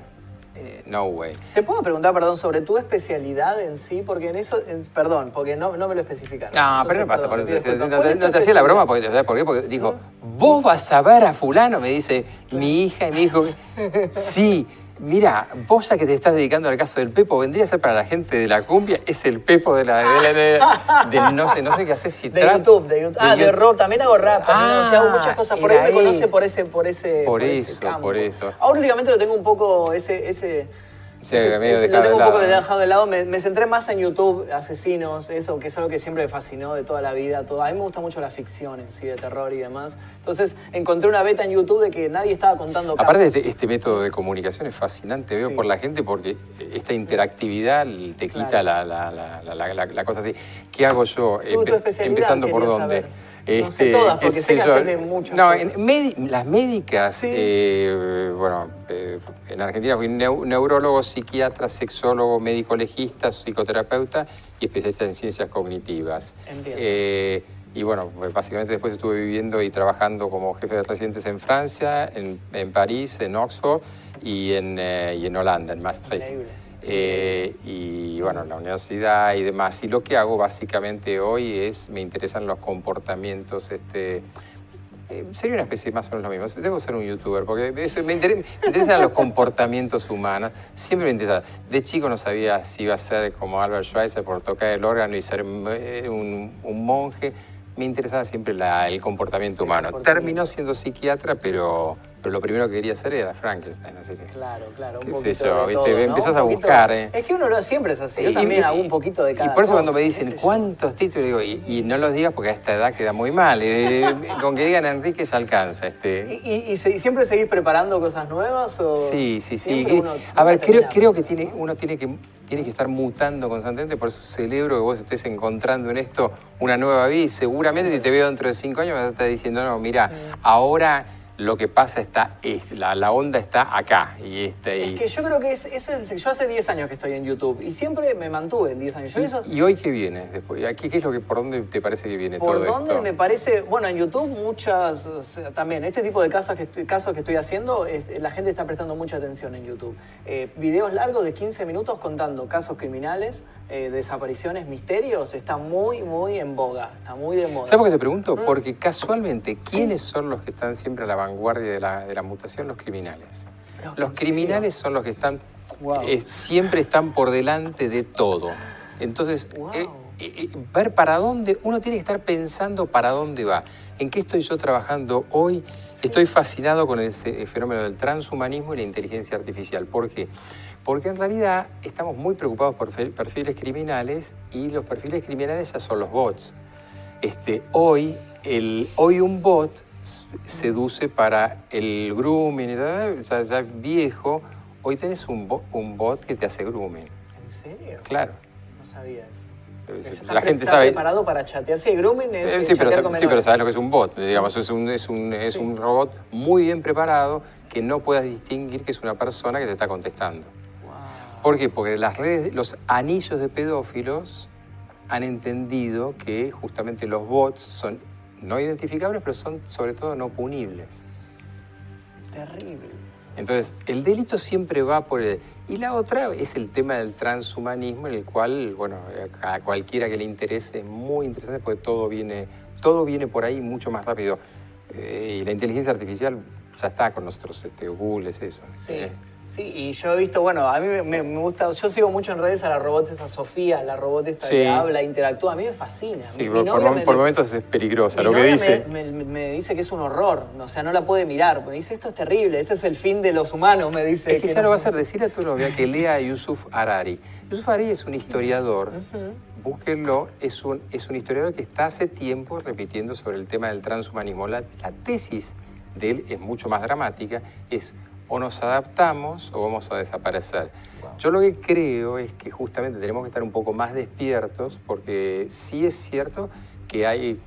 Eh, no way. Te puedo preguntar, perdón, sobre tu especialidad en sí, porque en eso, en, perdón, porque no, no me lo especificaron. No, entonces, pero no pasa perdón, por eso. No, no, no te hacía la broma, porque, ¿sabes por qué? Porque dijo, ¿no? Vos vas a ver a fulano, me dice mi hija y mi hijo. Sí. Mira, vos ya que te estás dedicando al caso del Pepo, vendría a ser para la gente de la cumbia, es el Pepo de la... De, de, de, de, no sé, no sé qué haces si... De YouTube, de YouTube. Ah, de, de rock, también hago rap, también ah, o sea, hago muchas cosas. Por ahí me conoce por ese por ese Por, por eso, ese campo. por eso. Ahora últimamente lo tengo un poco ese... ese Sí, es, medio es, lo tengo un poco de dejado de lado. Me, me centré más en YouTube, asesinos, eso, que es algo que siempre me fascinó de toda la vida. Todo. A mí me gusta mucho la ficción en sí, de terror y demás. Entonces encontré una beta en YouTube de que nadie estaba contando casos. Aparte, este, este método de comunicación es fascinante, veo, sí, por la gente, porque esta interactividad te quita, claro, la, la, la, la, la, la cosa así. ¿Qué hago yo? ¿Tú, tu especialidad? Empezando por dónde. Este, no sé todas, porque sé que haces de muchas no, cosas. En med, las médicas, sí, eh, bueno, eh, en Argentina fui neu, neurólogo, psiquiatra, sexólogo, médico legista, psicoterapeuta y especialista en ciencias cognitivas. Entiendo. Eh, y bueno, básicamente después estuve viviendo y trabajando como jefe de residentes en Francia, en, en París, en Oxford y en, eh, y en Holanda, en Maastricht. Eh, y bueno, la universidad y demás. Y lo que hago básicamente hoy es, me interesan los comportamientos, este, eh, sería una especie más o menos lo mismo. Debo ser un youtuber porque eso, me, interesa, me interesan los comportamientos humanos. Siempre me interesaba. De chico no sabía si iba a ser como Albert Schweitzer por tocar el órgano y ser un, un monje. Me interesaba siempre la, el comportamiento humano. Terminó siendo psiquiatra, pero... pero lo primero que quería hacer era Frankenstein, así que... Claro, claro, un qué poquito sé yo, de todo, ¿viste? ¿No? Empezás a buscar, ¿eh? Es que uno lo siempre es así, yo y, también y, hago un poquito de cada. Y por eso cosa, cuando me dicen, ¿cuántos títulos? Digo, y, y no los digas porque a esta edad queda muy mal. Eh, con que digan Enrique se alcanza. Este. ¿Y, y, y, y siempre seguís preparando cosas nuevas? O sí, sí, sí. Y, a ver, creo, creo que tiene, uno tiene que, tiene que estar mutando constantemente, por eso celebro que vos estés encontrando en esto una nueva vida. Y seguramente, sí, si te veo dentro de cinco años, me vas a estar diciendo, no, mira, mm. ahora... lo que pasa está, es, la, la onda está acá. Y este, y... Es que yo creo que es, es yo hace diez años que estoy en YouTube y siempre me mantuve en diez años. Yo ¿Y, esos... ¿Y hoy qué viene después? ¿Qué, qué es lo que, ¿Por dónde te parece que viene todo esto? Por dónde me parece... Bueno, en YouTube muchas... O sea, también, este tipo de casos que estoy, casos que estoy haciendo, es, la gente está prestando mucha atención en YouTube. Eh, videos largos de quince minutos contando casos criminales, eh, desapariciones, misterios, está muy, muy en boga. Está muy de moda. ¿Sabes por qué te pregunto? Mm. Porque casualmente, ¿quiénes son los que están siempre a la vanguardia? vanguardia de la, de la mutación, los criminales. No, los criminales son los que están, wow, eh, siempre están por delante de todo. Entonces, wow, eh, eh, ver para dónde, uno tiene que estar pensando para dónde va. ¿En qué estoy yo trabajando hoy? Sí. Estoy fascinado con el, el fenómeno del transhumanismo y la inteligencia artificial. ¿Por qué? Porque en realidad estamos muy preocupados por perfiles criminales y los perfiles criminales ya son los bots. Este, hoy, el, hoy un bot seduce para el grooming, ya, ya viejo. Hoy tenés un, bo, un bot que te hace grooming. ¿En serio? Claro. No sabía eso. La gente sabe. ¿Está preparado para chatear? Sí, grooming es eh, sí, pero, sí, pero sabes lo que es un bot. Digamos, es un, es un, es sí. un robot muy bien preparado que no puedas distinguir que es una persona que te está contestando. Wow. ¿Por qué? Porque las redes, los anillos de pedófilos han entendido que justamente los bots son no identificables, pero son sobre todo no punibles. Terrible. Entonces, el delito siempre va por el... Y la otra es el tema del transhumanismo, en el cual, bueno, a cualquiera que le interese es muy interesante porque todo viene, todo viene por ahí mucho más rápido. Eh, y la inteligencia artificial ya está con nosotros, este, Google es eso. Sí. Eh. Sí, y yo he visto, bueno, a mí me, me gusta, yo sigo mucho en redes a la robot esta Sofía, la robot esta sí. que habla, interactúa, a mí me fascina. Sí, mi, por, mi por, me, por momentos es peligrosa lo que dice. Me, me, me dice que es un horror, o sea, no la puede mirar, me dice esto es terrible, este es el fin de los humanos, me dice. Es que, que ya no... lo va a hacer, decir a tu novia que lea a Yusuf Harari. Yusuf Harari es un historiador, uh-huh. búsquenlo, es un, es un historiador que está hace tiempo repitiendo sobre el tema del transhumanismo. La, la tesis de él es mucho más dramática, es... o nos adaptamos o vamos a desaparecer. Wow. Yo lo que creo es que justamente tenemos que estar un poco más despiertos porque sí es cierto que hay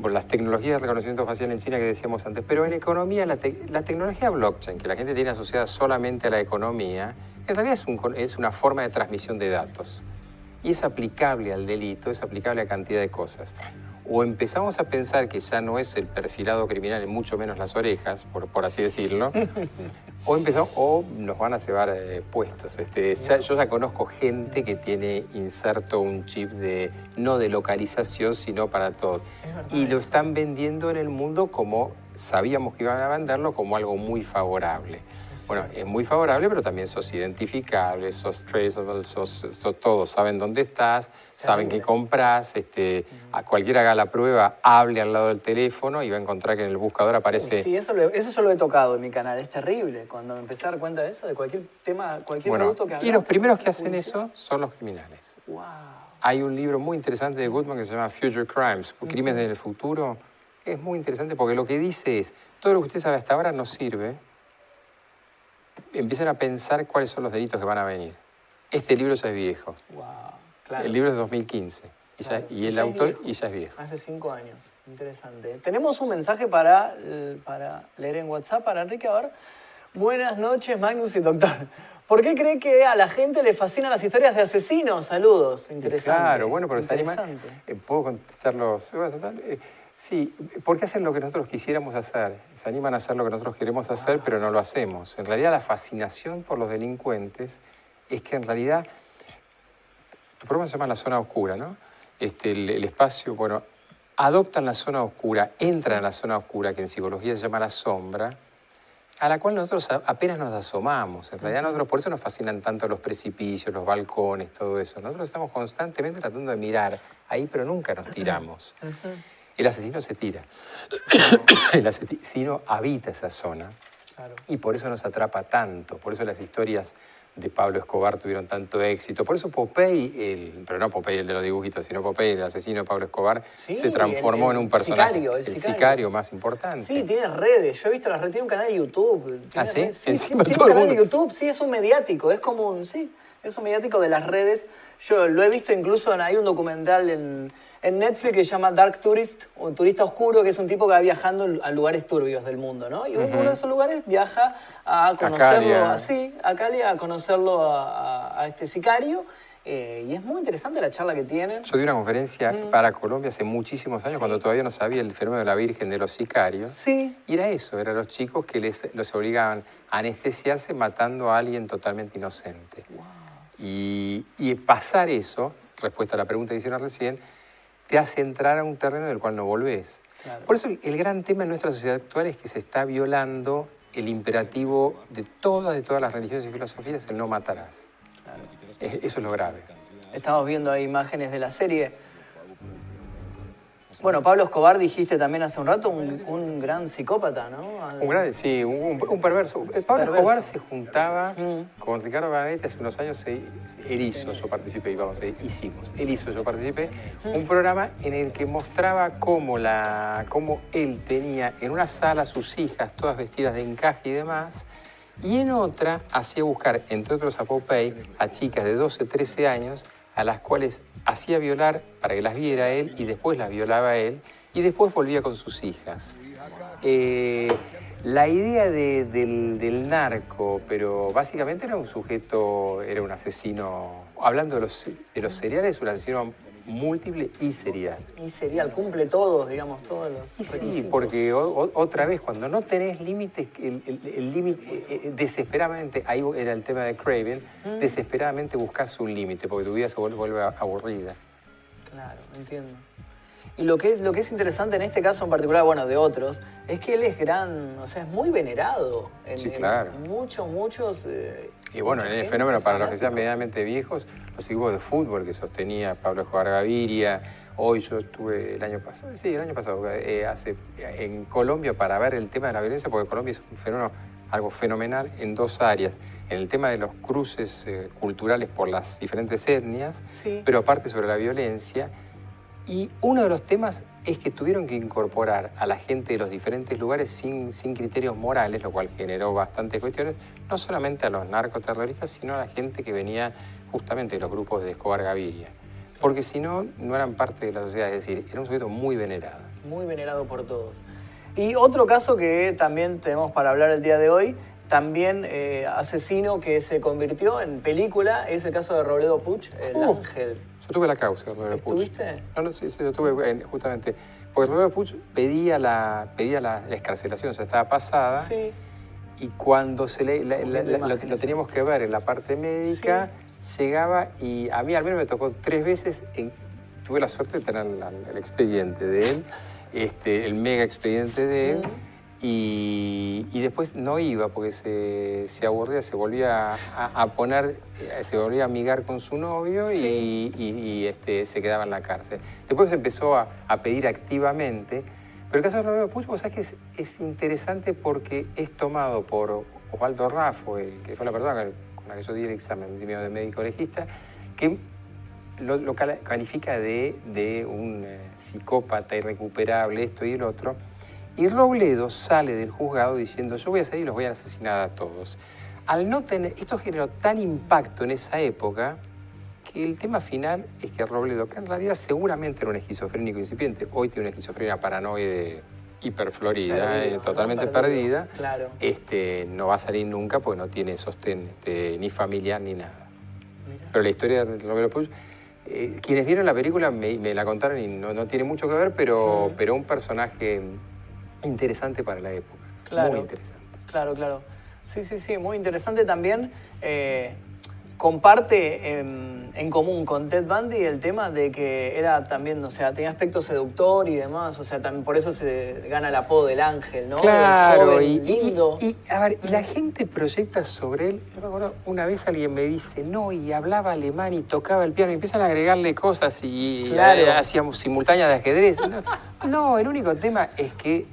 bueno, las tecnologías de reconocimiento facial en China que decíamos antes, pero en economía la, te la tecnología blockchain, que la gente tiene asociada solamente a la economía, en realidad es, un, es una forma de transmisión de datos y es aplicable al delito, es aplicable a cantidad de cosas. O empezamos a pensar que ya no es el perfilado criminal, mucho menos las orejas, por, por así decirlo, o, empezamos, o nos van a llevar eh, puestos. Este, ya, yo ya conozco gente que tiene inserto un chip de, no de localización, sino para todos. Y lo están vendiendo en el mundo como sabíamos que iban a venderlo, como algo muy favorable. Bueno, es muy favorable, pero también sos identificable, sos traceable, sos, sos todos saben dónde estás, saben qué compras, este, a cualquiera haga la prueba, hable al lado del teléfono y va a encontrar que en el buscador aparece... Sí, eso, lo, eso yo lo he tocado en mi canal, es terrible. Cuando me empecé a dar cuenta de eso, de cualquier tema, cualquier bueno, producto que haga... Y los primeros que hacen eso son los criminales. Wow. Hay un libro muy interesante de Goodman que se llama Future Crimes, Crímenes del Futuro. Es muy interesante porque lo que dice es, todo lo que usted sabe hasta ahora no sirve. Empiezan a pensar cuáles son los delitos que van a venir. Este libro ya es viejo. Wow, claro. El libro es de dos mil quince. Y, claro. ya, y el autor y ya es viejo. Hace cinco años. Interesante. Tenemos un mensaje para, para leer en WhatsApp para Enrique. A ver. Buenas noches, Magnus y doctor. ¿Por qué cree que a la gente le fascinan las historias de asesinos? Saludos. Interesante. Claro, bueno, pero está animal. Eh, ¿Puedo contestarlos? Eh, sí, ¿por qué hacen lo que nosotros quisiéramos hacer? Se animan a hacer lo que nosotros queremos hacer, ah. pero no lo hacemos. En realidad, la fascinación por los delincuentes es que en realidad... Tu programa se llama La Zona Oscura, ¿no? Este, el, el espacio, bueno, adoptan la zona oscura, entran a la zona oscura, que en psicología se llama la sombra, a la cual nosotros apenas nos asomamos. En realidad nosotros, por eso nos fascinan tanto los precipicios, los balcones, todo eso. Nosotros estamos constantemente tratando de mirar ahí, pero nunca nos tiramos. Uh-huh. El asesino se tira. Claro. El asesino habita esa zona. Claro. Y por eso nos atrapa tanto. Por eso las historias de Pablo Escobar tuvieron tanto éxito. Por eso Popeye, el, pero no Popeye el de los dibujitos, sino Popeye, el asesino de Pablo Escobar, sí, se transformó el, el en un personaje. Sicario, el, el sicario. sicario más importante. Sí, tiene redes. Yo he visto las redes. Tiene un canal de YouTube. ¿Ah, sí? Redes, sí, encima sí, todo tiene un canal de YouTube. Sí, es un mediático. Es como un... Sí, es un mediático de las redes. Yo lo he visto incluso en... Hay un documental en, en Netflix que se llama Dark Tourist, o Turista Oscuro, que es un tipo que va viajando a lugares turbios del mundo, ¿no? Y uh-huh. uno de esos lugares viaja a conocerlo así, a Calia, a conocerlo a, a, a este sicario. Eh, y es muy interesante la charla que tienen. Yo di una conferencia mm. para Colombia hace muchísimos años, sí. cuando todavía no sabía el fenómeno de la Virgen de los Sicarios. Sí. Y era eso, eran los chicos que les, los obligaban a anestesiarse matando a alguien totalmente inocente. Wow. Y, y pasar eso, respuesta a la pregunta que hicieron recién, te hace entrar a un terreno del cual no volvés. Claro. Por eso el, el gran tema en nuestra sociedad actual es que se está violando el imperativo de todas, de todas las religiones y filosofías, el no matarás. Claro. Es, eso es lo grave. Estamos viendo ahí imágenes de la serie. Bueno, Pablo Escobar, dijiste también hace un rato, un, un gran psicópata, ¿no? Al... Un gran, sí, un, un, un perverso. Pablo perverso. Escobar se juntaba mm. con Ricardo Baguette hace unos años, se, se erizo, yo participé, vamos, hicimos, erizo, yo participé, mm. un programa en el que mostraba cómo, la, cómo él tenía en una sala sus hijas, todas vestidas de encaje y demás, y en otra hacía buscar, entre otros a Popeye, a chicas de doce, trece años, a las cuales hacía violar para que las viera él y después las violaba él y después volvía con sus hijas. Eh, la idea de, del, del narco, pero básicamente era un sujeto, era un asesino, hablando de los, de los seriales, un asesino múltiple y serial. Y serial, cumple todos, digamos, todos los y sí, porque o, o, otra vez, cuando no tenés límites, el límite, eh, desesperadamente, ahí era el tema de Craven, mm. desesperadamente buscás un límite, porque tu vida se vuelve, vuelve aburrida. Claro, entiendo. Y lo que, lo que es interesante en este caso en particular, bueno, de otros, es que él es gran, o sea, es muy venerado. En, sí, claro. En muchos, muchos... Eh, y bueno, en el fenómeno, para los que sean medianamente viejos, los equipos de fútbol que sostenía Pablo Escobar Gaviria, hoy yo estuve el año pasado, sí, el año pasado, eh, hace, en Colombia para ver el tema de la violencia, porque Colombia es un fenómeno, algo fenomenal en dos áreas. En el tema de los cruces eh, culturales por las diferentes etnias, sí. pero aparte sobre la violencia. Y uno de los temas es que tuvieron que incorporar a la gente de los diferentes lugares sin, sin criterios morales, lo cual generó bastantes cuestiones, no solamente a los narcoterroristas, sino a la gente que venía justamente de los grupos de Escobar Gaviria. Porque si no, no eran parte de la sociedad, es decir, era un sujeto muy venerado. Muy venerado por todos. Y otro caso que también tenemos para hablar el día de hoy, también eh, asesino que se convirtió en película, es el caso de Robledo Puch, El uh. Ángel. Yo tuve la causa de Robledo Puch. ¿Estuviste? No, no, sí, sí, yo tuve justamente... Porque Robledo Puch pedía la, pedía la, la excarcelación, o sea, estaba pasada. Sí. Y cuando se le, la, la, la, lo, lo teníamos que ver en la parte médica, sí. llegaba y a mí al menos me tocó tres veces. En, tuve la suerte de tener la, el expediente de él, este, el mega expediente de él. Mm. Y, y después no iba porque se, se aburría, se volvía a, a poner, se volvía a amigar con su novio, sí. y, y, y este, se quedaba en la cárcel. Después empezó a, a pedir activamente. Pero el caso de Robledo Puch, vos sabés que es, es interesante porque es tomado por Osvaldo Raffo, el, que fue la persona con la que yo di el examen de médico legista, que lo, lo califica de, de un eh, psicópata irrecuperable, esto y el otro. Y Robledo sale del juzgado diciendo, yo voy a salir y los voy a asesinar a todos. Al no tener, esto generó tan impacto en esa época que el tema final es que Robledo, que en realidad seguramente era un esquizofrénico incipiente, hoy tiene una esquizofrenia paranoide hiperflorida, eh, totalmente no perdida, claro. este, no va a salir nunca porque no tiene sostén este, ni familiar ni nada. Mira. Pero la historia de Robledo Puch... Eh, quienes vieron la película me, me la contaron y no, no tiene mucho que ver, pero, uh-huh. pero un personaje... interesante para la época, claro, muy interesante. Claro, claro. Sí, sí, sí, muy interesante también. Eh, comparte eh, en común con Ted Bundy el tema de que era también, o sea, tenía aspecto seductor y demás, o sea, también por eso se gana el apodo del ángel, ¿no? Claro, joven, y, lindo. Y, y, a ver, y la gente proyecta sobre él. Yo me acuerdo, una vez alguien me dice, no, y hablaba alemán y tocaba el piano, y empiezan a agregarle cosas y, claro. y hacíamos simultáneas de ajedrez. No, no, el único tema es que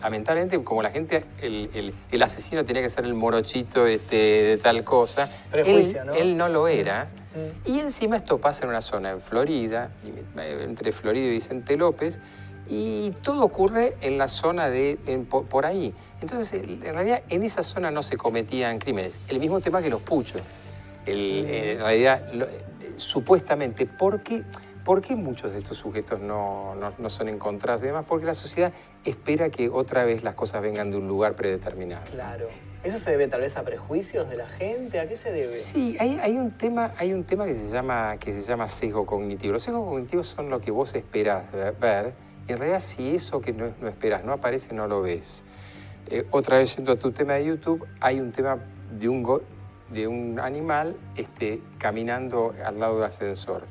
lamentablemente, como la gente, el, el, el asesino tenía que ser el morochito este, de tal cosa, él, ¿no? él no lo era. Mm. Y encima esto pasa en una zona en Florida, entre Florida y Vicente López, y todo ocurre en la zona de, en, por, por ahí. Entonces, en realidad, en esa zona no se cometían crímenes. El mismo tema que los puchos. El, mm. En realidad, lo, supuestamente, ¿por qué? ¿Por qué muchos de estos sujetos no, no, no son encontrados y demás? Porque la sociedad espera que otra vez las cosas vengan de un lugar predeterminado. Claro. ¿Eso se debe tal vez a prejuicios de la gente? ¿A qué se debe? Sí, hay, hay, un, tema, hay un tema que se llama, que se llama sesgo cognitivo. Los sesgos cognitivos son lo que vos esperás ver. Y en realidad, si eso que no, no esperás no aparece, no lo ves. Eh, otra vez, yendo a tu tema de YouTube, hay un tema de un, go, de un animal este, caminando al lado del ascensor.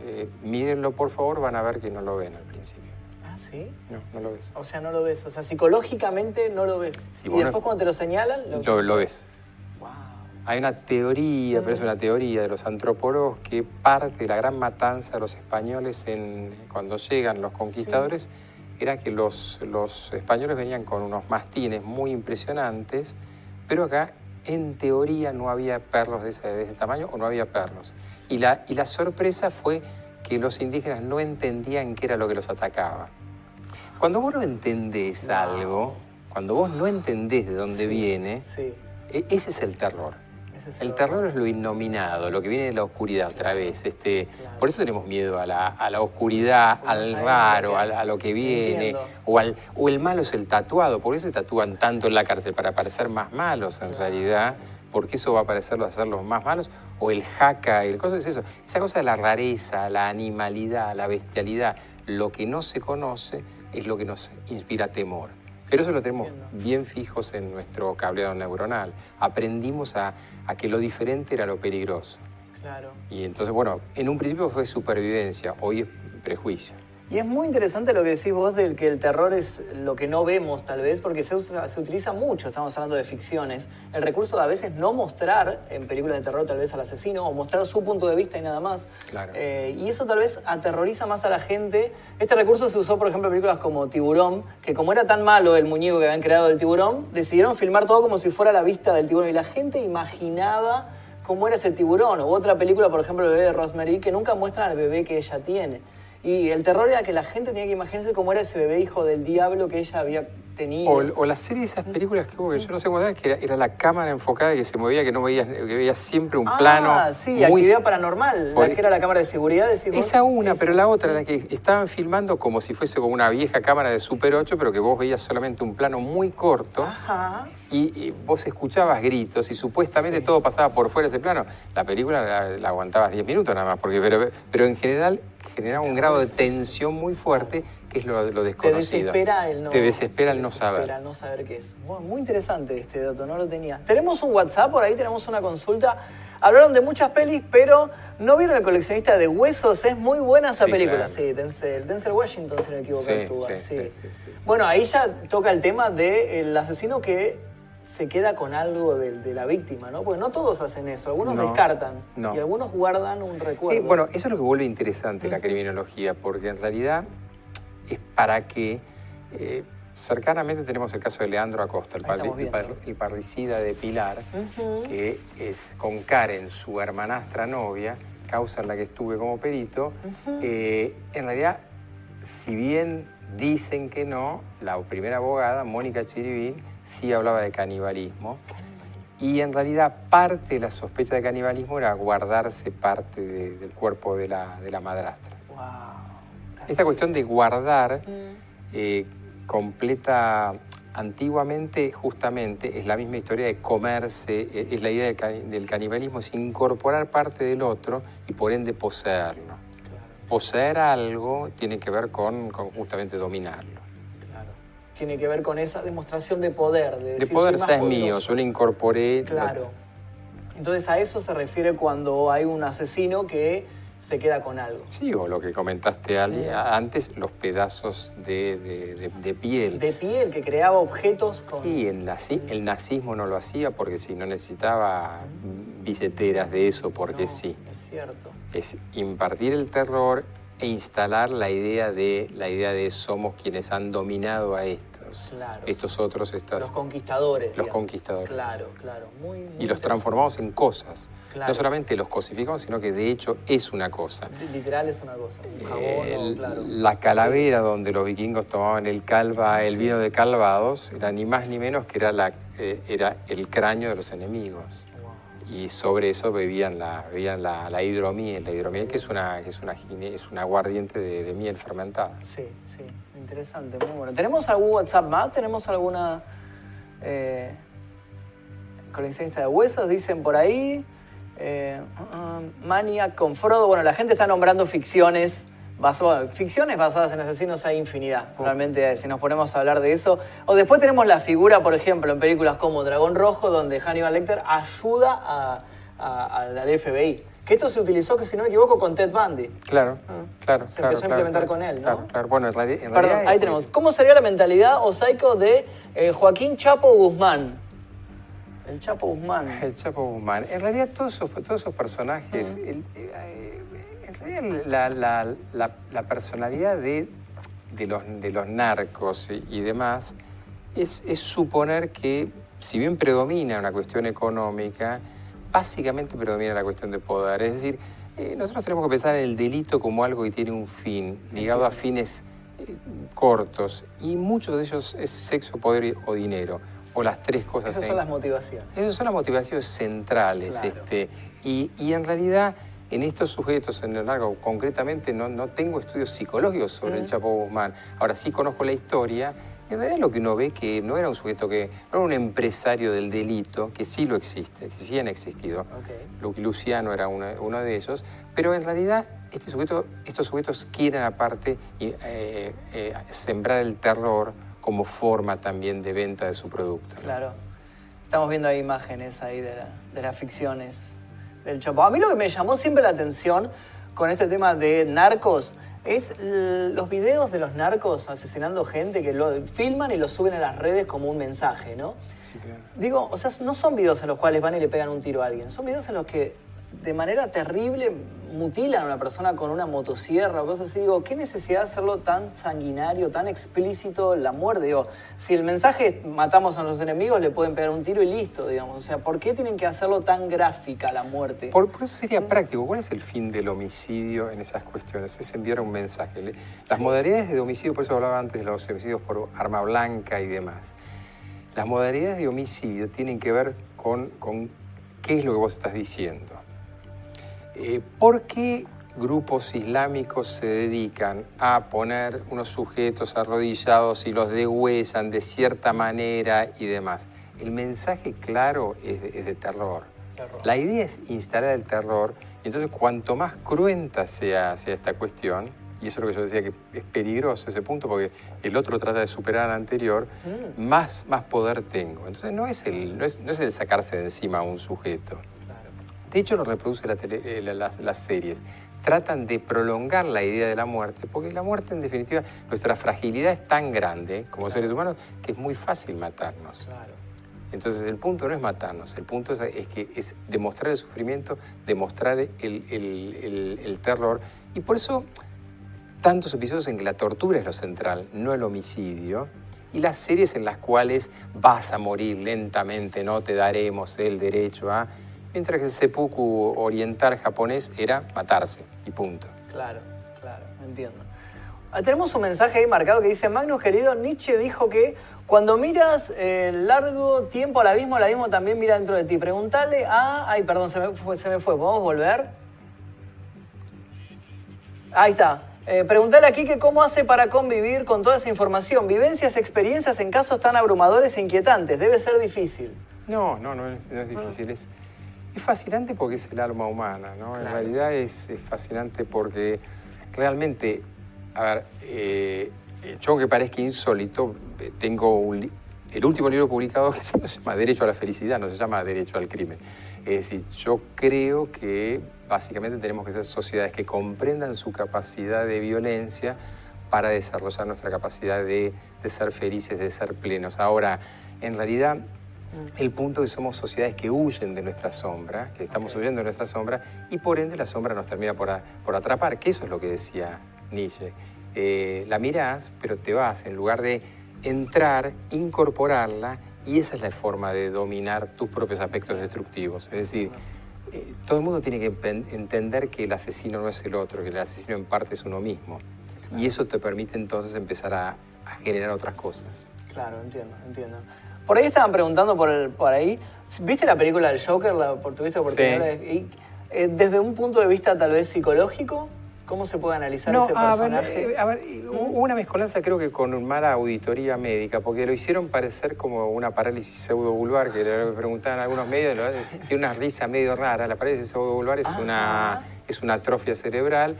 Eh, mírenlo, por favor, van a ver que no lo ven al principio. ¿Ah, sí? No, no lo ves. O sea, no lo ves. O sea, psicológicamente no lo ves. Si y después no... cuando te lo señalan... Lo, lo, lo ves. Wow. Hay una teoría, mm. pero es una teoría de los antropólogos que parte de la gran matanza de los españoles en, cuando llegan los conquistadores, sí. era que los, los españoles venían con unos mastines muy impresionantes, pero acá, en teoría, no había perros de ese, de ese tamaño o no había perros. Y la, y la sorpresa fue que los indígenas no entendían qué era lo que los atacaba. Cuando vos no entendés wow. algo, cuando vos no entendés de dónde sí, viene, sí. ese es el terror. Ese es el, el terror es lo innominado, lo que viene de la oscuridad otra vez. Este, claro. Por eso tenemos miedo a la, a la oscuridad, bueno, al raro, a, a lo que viene. O, al, o el malo es el tatuado. ¿Por qué se tatúan tanto en la cárcel? Para parecer más malos en claro. realidad. Porque eso va a parecerlo hacerlos más malos, o el jaca, el cosa es eso. Esa cosa de la rareza, la animalidad, la bestialidad, lo que no se conoce es lo que nos inspira temor. Pero eso lo tenemos bien fijos en nuestro cableado neuronal. Aprendimos a, a que lo diferente era lo peligroso. Claro. Y entonces, bueno, en un principio fue supervivencia, hoy es prejuicio. Y es muy interesante lo que decís vos del que el terror es lo que no vemos, tal vez, porque se, usa, se utiliza mucho, estamos hablando de ficciones, el recurso de a veces no mostrar en películas de terror tal vez al asesino o mostrar su punto de vista y nada más. Claro. Eh, y eso tal vez aterroriza más a la gente. Este recurso se usó, por ejemplo, en películas como Tiburón, que como era tan malo el muñeco que habían creado del tiburón, decidieron filmar todo como si fuera la vista del tiburón y la gente imaginaba cómo era ese tiburón. O otra película, por ejemplo, El bebé de Rosemary, que nunca muestran al bebé que ella tiene. Y el terror era que la gente tenía que imaginarse cómo era ese bebé hijo del diablo que ella había tenido. O, o la serie de esas películas que hubo, que yo no sé cómo era, que era, era la cámara enfocada que se movía, que no veías, que veías siempre un ah, plano. Ah, sí, muy... actividad paranormal, por... la que era la cámara de seguridad. Decimos, esa una, esa. Pero la otra, la que estaban filmando como si fuese como una vieja cámara de Super ocho, pero que vos veías solamente un plano muy corto. Ajá. Y, y vos escuchabas gritos y supuestamente sí. todo pasaba por fuera de ese plano. La película la, la aguantabas diez minutos nada más, porque, pero, pero en general... generaba un grado de tensión muy fuerte, que es lo, lo desconocido. Te desespera el no, te desespera el no desespera saber. El no saber qué es. Muy, muy interesante este dato, no lo tenía. Tenemos un WhatsApp, por ahí tenemos una consulta. Hablaron de muchas pelis, pero ¿no vieron El coleccionista de huesos? Es muy buena esa sí, película. Claro. Sí, Denzel, Denzel Washington, si no me equivoco. Sí, tú, sí, sí. Sí, sí, sí, sí. Bueno, ahí ya toca el tema del asesino que se queda con algo de, de la víctima, ¿no? Porque no todos hacen eso, algunos no, descartan no. y algunos guardan un recuerdo. Eh, bueno, eso es lo que vuelve interesante la criminología, porque en realidad es para que... Eh, cercanamente tenemos el caso de Leandro Acosta, el, parri el, par el parricida de Pilar, uh-huh. que es con Karen, su hermanastra novia, causa en la que estuve como perito. Uh-huh. eh, en realidad, si bien dicen que no, la primera abogada, Mónica Chirivín, sí hablaba de canibalismo. Y en realidad parte de la sospecha de canibalismo era guardarse parte de, del cuerpo de la, de la madrastra. Wow. Esta cuestión de guardar eh, completa antiguamente, justamente, es la misma historia de comerse, es la idea del, can, del canibalismo, es incorporar parte del otro y por ende poseerlo. Claro. Poseer algo tiene que ver con, con justamente dominarlo. Tiene que ver con esa demostración de poder. De, decir, de poder, ya es mío, yo lo incorporé. Claro. Entonces a eso se refiere cuando hay un asesino que se queda con algo. Sí, o lo que comentaste antes, los pedazos de, de, de, de piel. De piel, que creaba objetos con... Sí, el, nazi, el nazismo no lo hacía porque si no necesitaba billeteras de eso, porque no, sí. Es cierto. Es impartir el terror e instalar la idea de, la idea de somos quienes han dominado a esto. Claro. Estos otros, estas... Los conquistadores. Los digamos. conquistadores. Claro, claro. Muy, muy y los transformamos en cosas. Claro. No solamente los cosificamos, sino que de hecho es una cosa. Literal es una cosa. Un jabón, eh, claro. La calavera donde los vikingos tomaban el calva, el sí. vino de Calvados, era ni más ni menos que era, la, eh, era el cráneo de los enemigos. Wow. Y sobre eso bebían la, bebían la, la hidromiel. La hidromiel sí. que es una, es una, es una aguardiente de, de miel fermentada. Sí, sí. Interesante, muy bueno. ¿Tenemos algún WhatsApp más? ¿Tenemos alguna eh, coleccionista de huesos? Dicen por ahí. Eh, uh, uh, Maniac con Frodo. Bueno, la gente está nombrando ficciones basadas, bueno, ficciones basadas en asesinos hay infinidad. Oh. Realmente, eh, si nos ponemos a hablar de eso. O después tenemos la figura, por ejemplo, en películas como Dragón Rojo, donde Hannibal Lecter ayuda a, a, a la F B I. Que esto se utilizó, que si no me equivoco, con Ted Bundy. Claro, ah, claro. Se claro, empezó claro, a implementar claro, con él, ¿no? Claro, claro. Bueno, en realidad... Perdón, realidad ahí es... tenemos. ¿Cómo sería la mentalidad o psycho de eh, Joaquín Chapo Guzmán? El Chapo Guzmán. El Chapo Guzmán. En realidad todos esos, todos esos personajes... Uh-huh. el, eh, en realidad la, la, la, la personalidad de, de, los, de los narcos y, y demás es, es suponer que, si bien predomina una cuestión económica, básicamente predomina la cuestión de poder. Es decir, eh, nosotros tenemos que pensar en el delito como algo que tiene un fin, ligado a fines eh, cortos, y muchos de ellos es sexo, poder o dinero, o las tres cosas. Esas en... son las motivaciones. Esas son las motivaciones centrales. Claro. Este, y, y en realidad, en estos sujetos, en el largo, concretamente, no, no tengo estudios psicológicos sobre uh-huh. el Chapo Guzmán. Ahora sí conozco la historia. En realidad lo que uno ve que no era un sujeto que... No era un empresario del delito, que sí lo existe, que sí han existido. Okay. Luciano era una, uno de ellos. Pero en realidad este sujeto, estos sujetos quieren aparte eh, eh, sembrar el terror como forma también de venta de su producto. ¿No? Claro. Estamos viendo ahí imágenes ahí de, la, de las ficciones del Chapo. A mí lo que me llamó siempre la atención con este tema de narcos... Es los videos de los narcos asesinando gente que lo filman y lo suben a las redes como un mensaje, ¿no? Sí, claro. Digo, o sea, no son videos en los cuales van y le pegan un tiro a alguien. Son videos en los que de manera terrible mutilan a una persona con una motosierra o cosas así. Digo, ¿qué necesidad de hacerlo tan sanguinario, tan explícito la muerte? Digo, si el mensaje es matamos a los enemigos, le pueden pegar un tiro y listo, digamos. O sea, ¿por qué tienen que hacerlo tan gráfica la muerte? Por, por eso sería práctico. ¿Cuál es el fin del homicidio en esas cuestiones? Es enviar un mensaje. Las sí. modalidades de homicidio, por eso hablaba antes de los homicidios por arma blanca y demás. Las modalidades de homicidio tienen que ver con, con qué es lo que vos estás diciendo. Eh, ¿Por qué grupos islámicos se dedican a poner unos sujetos arrodillados y los degüellan de cierta manera y demás? El mensaje claro es de, es de terror. terror. La idea es instalar el terror. Entonces, cuanto más cruenta sea, sea esta cuestión, y eso es lo que yo decía que es peligroso ese punto porque el otro trata de superar al anterior, mm. más, más poder tengo. Entonces, no es, el, no, es, no es el sacarse de encima a un sujeto. De hecho, lo reproduce la tele, eh, la, las, las series. Tratan de prolongar la idea de la muerte, porque la muerte, en definitiva, nuestra fragilidad es tan grande como claro. seres humanos que es muy fácil matarnos. Claro. Entonces, el punto no es matarnos, el punto es, es que es demostrar el sufrimiento, demostrar el, el, el, el terror. Y por eso, tantos episodios en que la tortura es lo central, no el homicidio, y las series en las cuales vas a morir lentamente, no te daremos el derecho a... Mientras que el seppuku oriental japonés era matarse, y punto. Claro, claro, entiendo. Tenemos un mensaje ahí marcado que dice: Magnus, querido, Nietzsche dijo que cuando miras eh, largo tiempo al abismo, el abismo también mira dentro de ti. Preguntale a... Ay, perdón, se me fue, se me fue. ¿Podemos volver? Ahí está. Eh, preguntale a Quique cómo hace para convivir con toda esa información. Vivencias, experiencias en casos tan abrumadores e inquietantes. Debe ser difícil. No, no, no, no es difícil. Bueno. Es, es fascinante porque es el alma humana, ¿no? Claro. En realidad es, es fascinante porque realmente... A ver, eh, yo que parezca insólito, tengo un, el último libro publicado que no se llama Derecho a la Felicidad, no se llama Derecho al Crimen. Es decir, yo creo que básicamente tenemos que ser sociedades que comprendan su capacidad de violencia para desarrollar nuestra capacidad de, de ser felices, de ser plenos. Ahora, en realidad... El punto es que somos sociedades que huyen de nuestra sombra, que estamos okay. huyendo de nuestra sombra, y por ende la sombra nos termina por, a, por atrapar, que eso es lo que decía Nietzsche. Eh, la mirás, pero te vas, en lugar de entrar, incorporarla, y esa es la forma de dominar tus propios aspectos destructivos. Es decir, eh, todo el mundo tiene que entender que el asesino no es el otro, que el asesino en parte es uno mismo. Claro. Y eso te permite entonces empezar a, a generar otras cosas. Claro, entiendo, entiendo. Por ahí estaban preguntando por, el, por ahí. ¿Viste la película del Joker? La, ¿Tuviste oportunidad? Sí. De, y, eh, desde un punto de vista tal vez psicológico, ¿cómo se puede analizar no, ese a personaje? Ver, a ver, hubo una mezcolanza creo que con mala auditoría médica, porque lo hicieron parecer como una parálisis pseudobulbar, que le preguntaban a algunos medios, tiene una risa medio rara. La parálisis pseudobulbar es, ah. una, es una atrofia cerebral.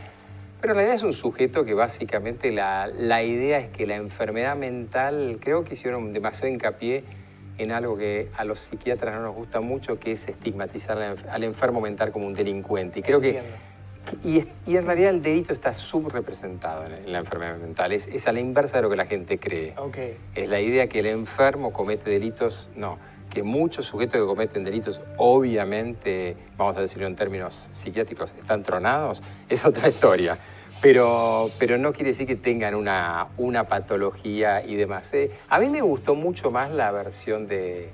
Pero en realidad es un sujeto que básicamente la, la idea es que la enfermedad mental, creo que hicieron demasiado hincapié en algo que a los psiquiatras no nos gusta mucho, que es estigmatizar al enfermo mental como un delincuente. Y creo que, y, y en realidad el delito está subrepresentado en, en la enfermedad mental. Es, es a la inversa de lo que la gente cree. Okay. Es la idea que el enfermo comete delitos, no. Que muchos sujetos que cometen delitos, obviamente, vamos a decirlo en términos psiquiátricos, están tronados, es otra historia. Pero, pero no quiere decir que tengan una, una patología y demás. Eh, a mí me gustó mucho más la versión de...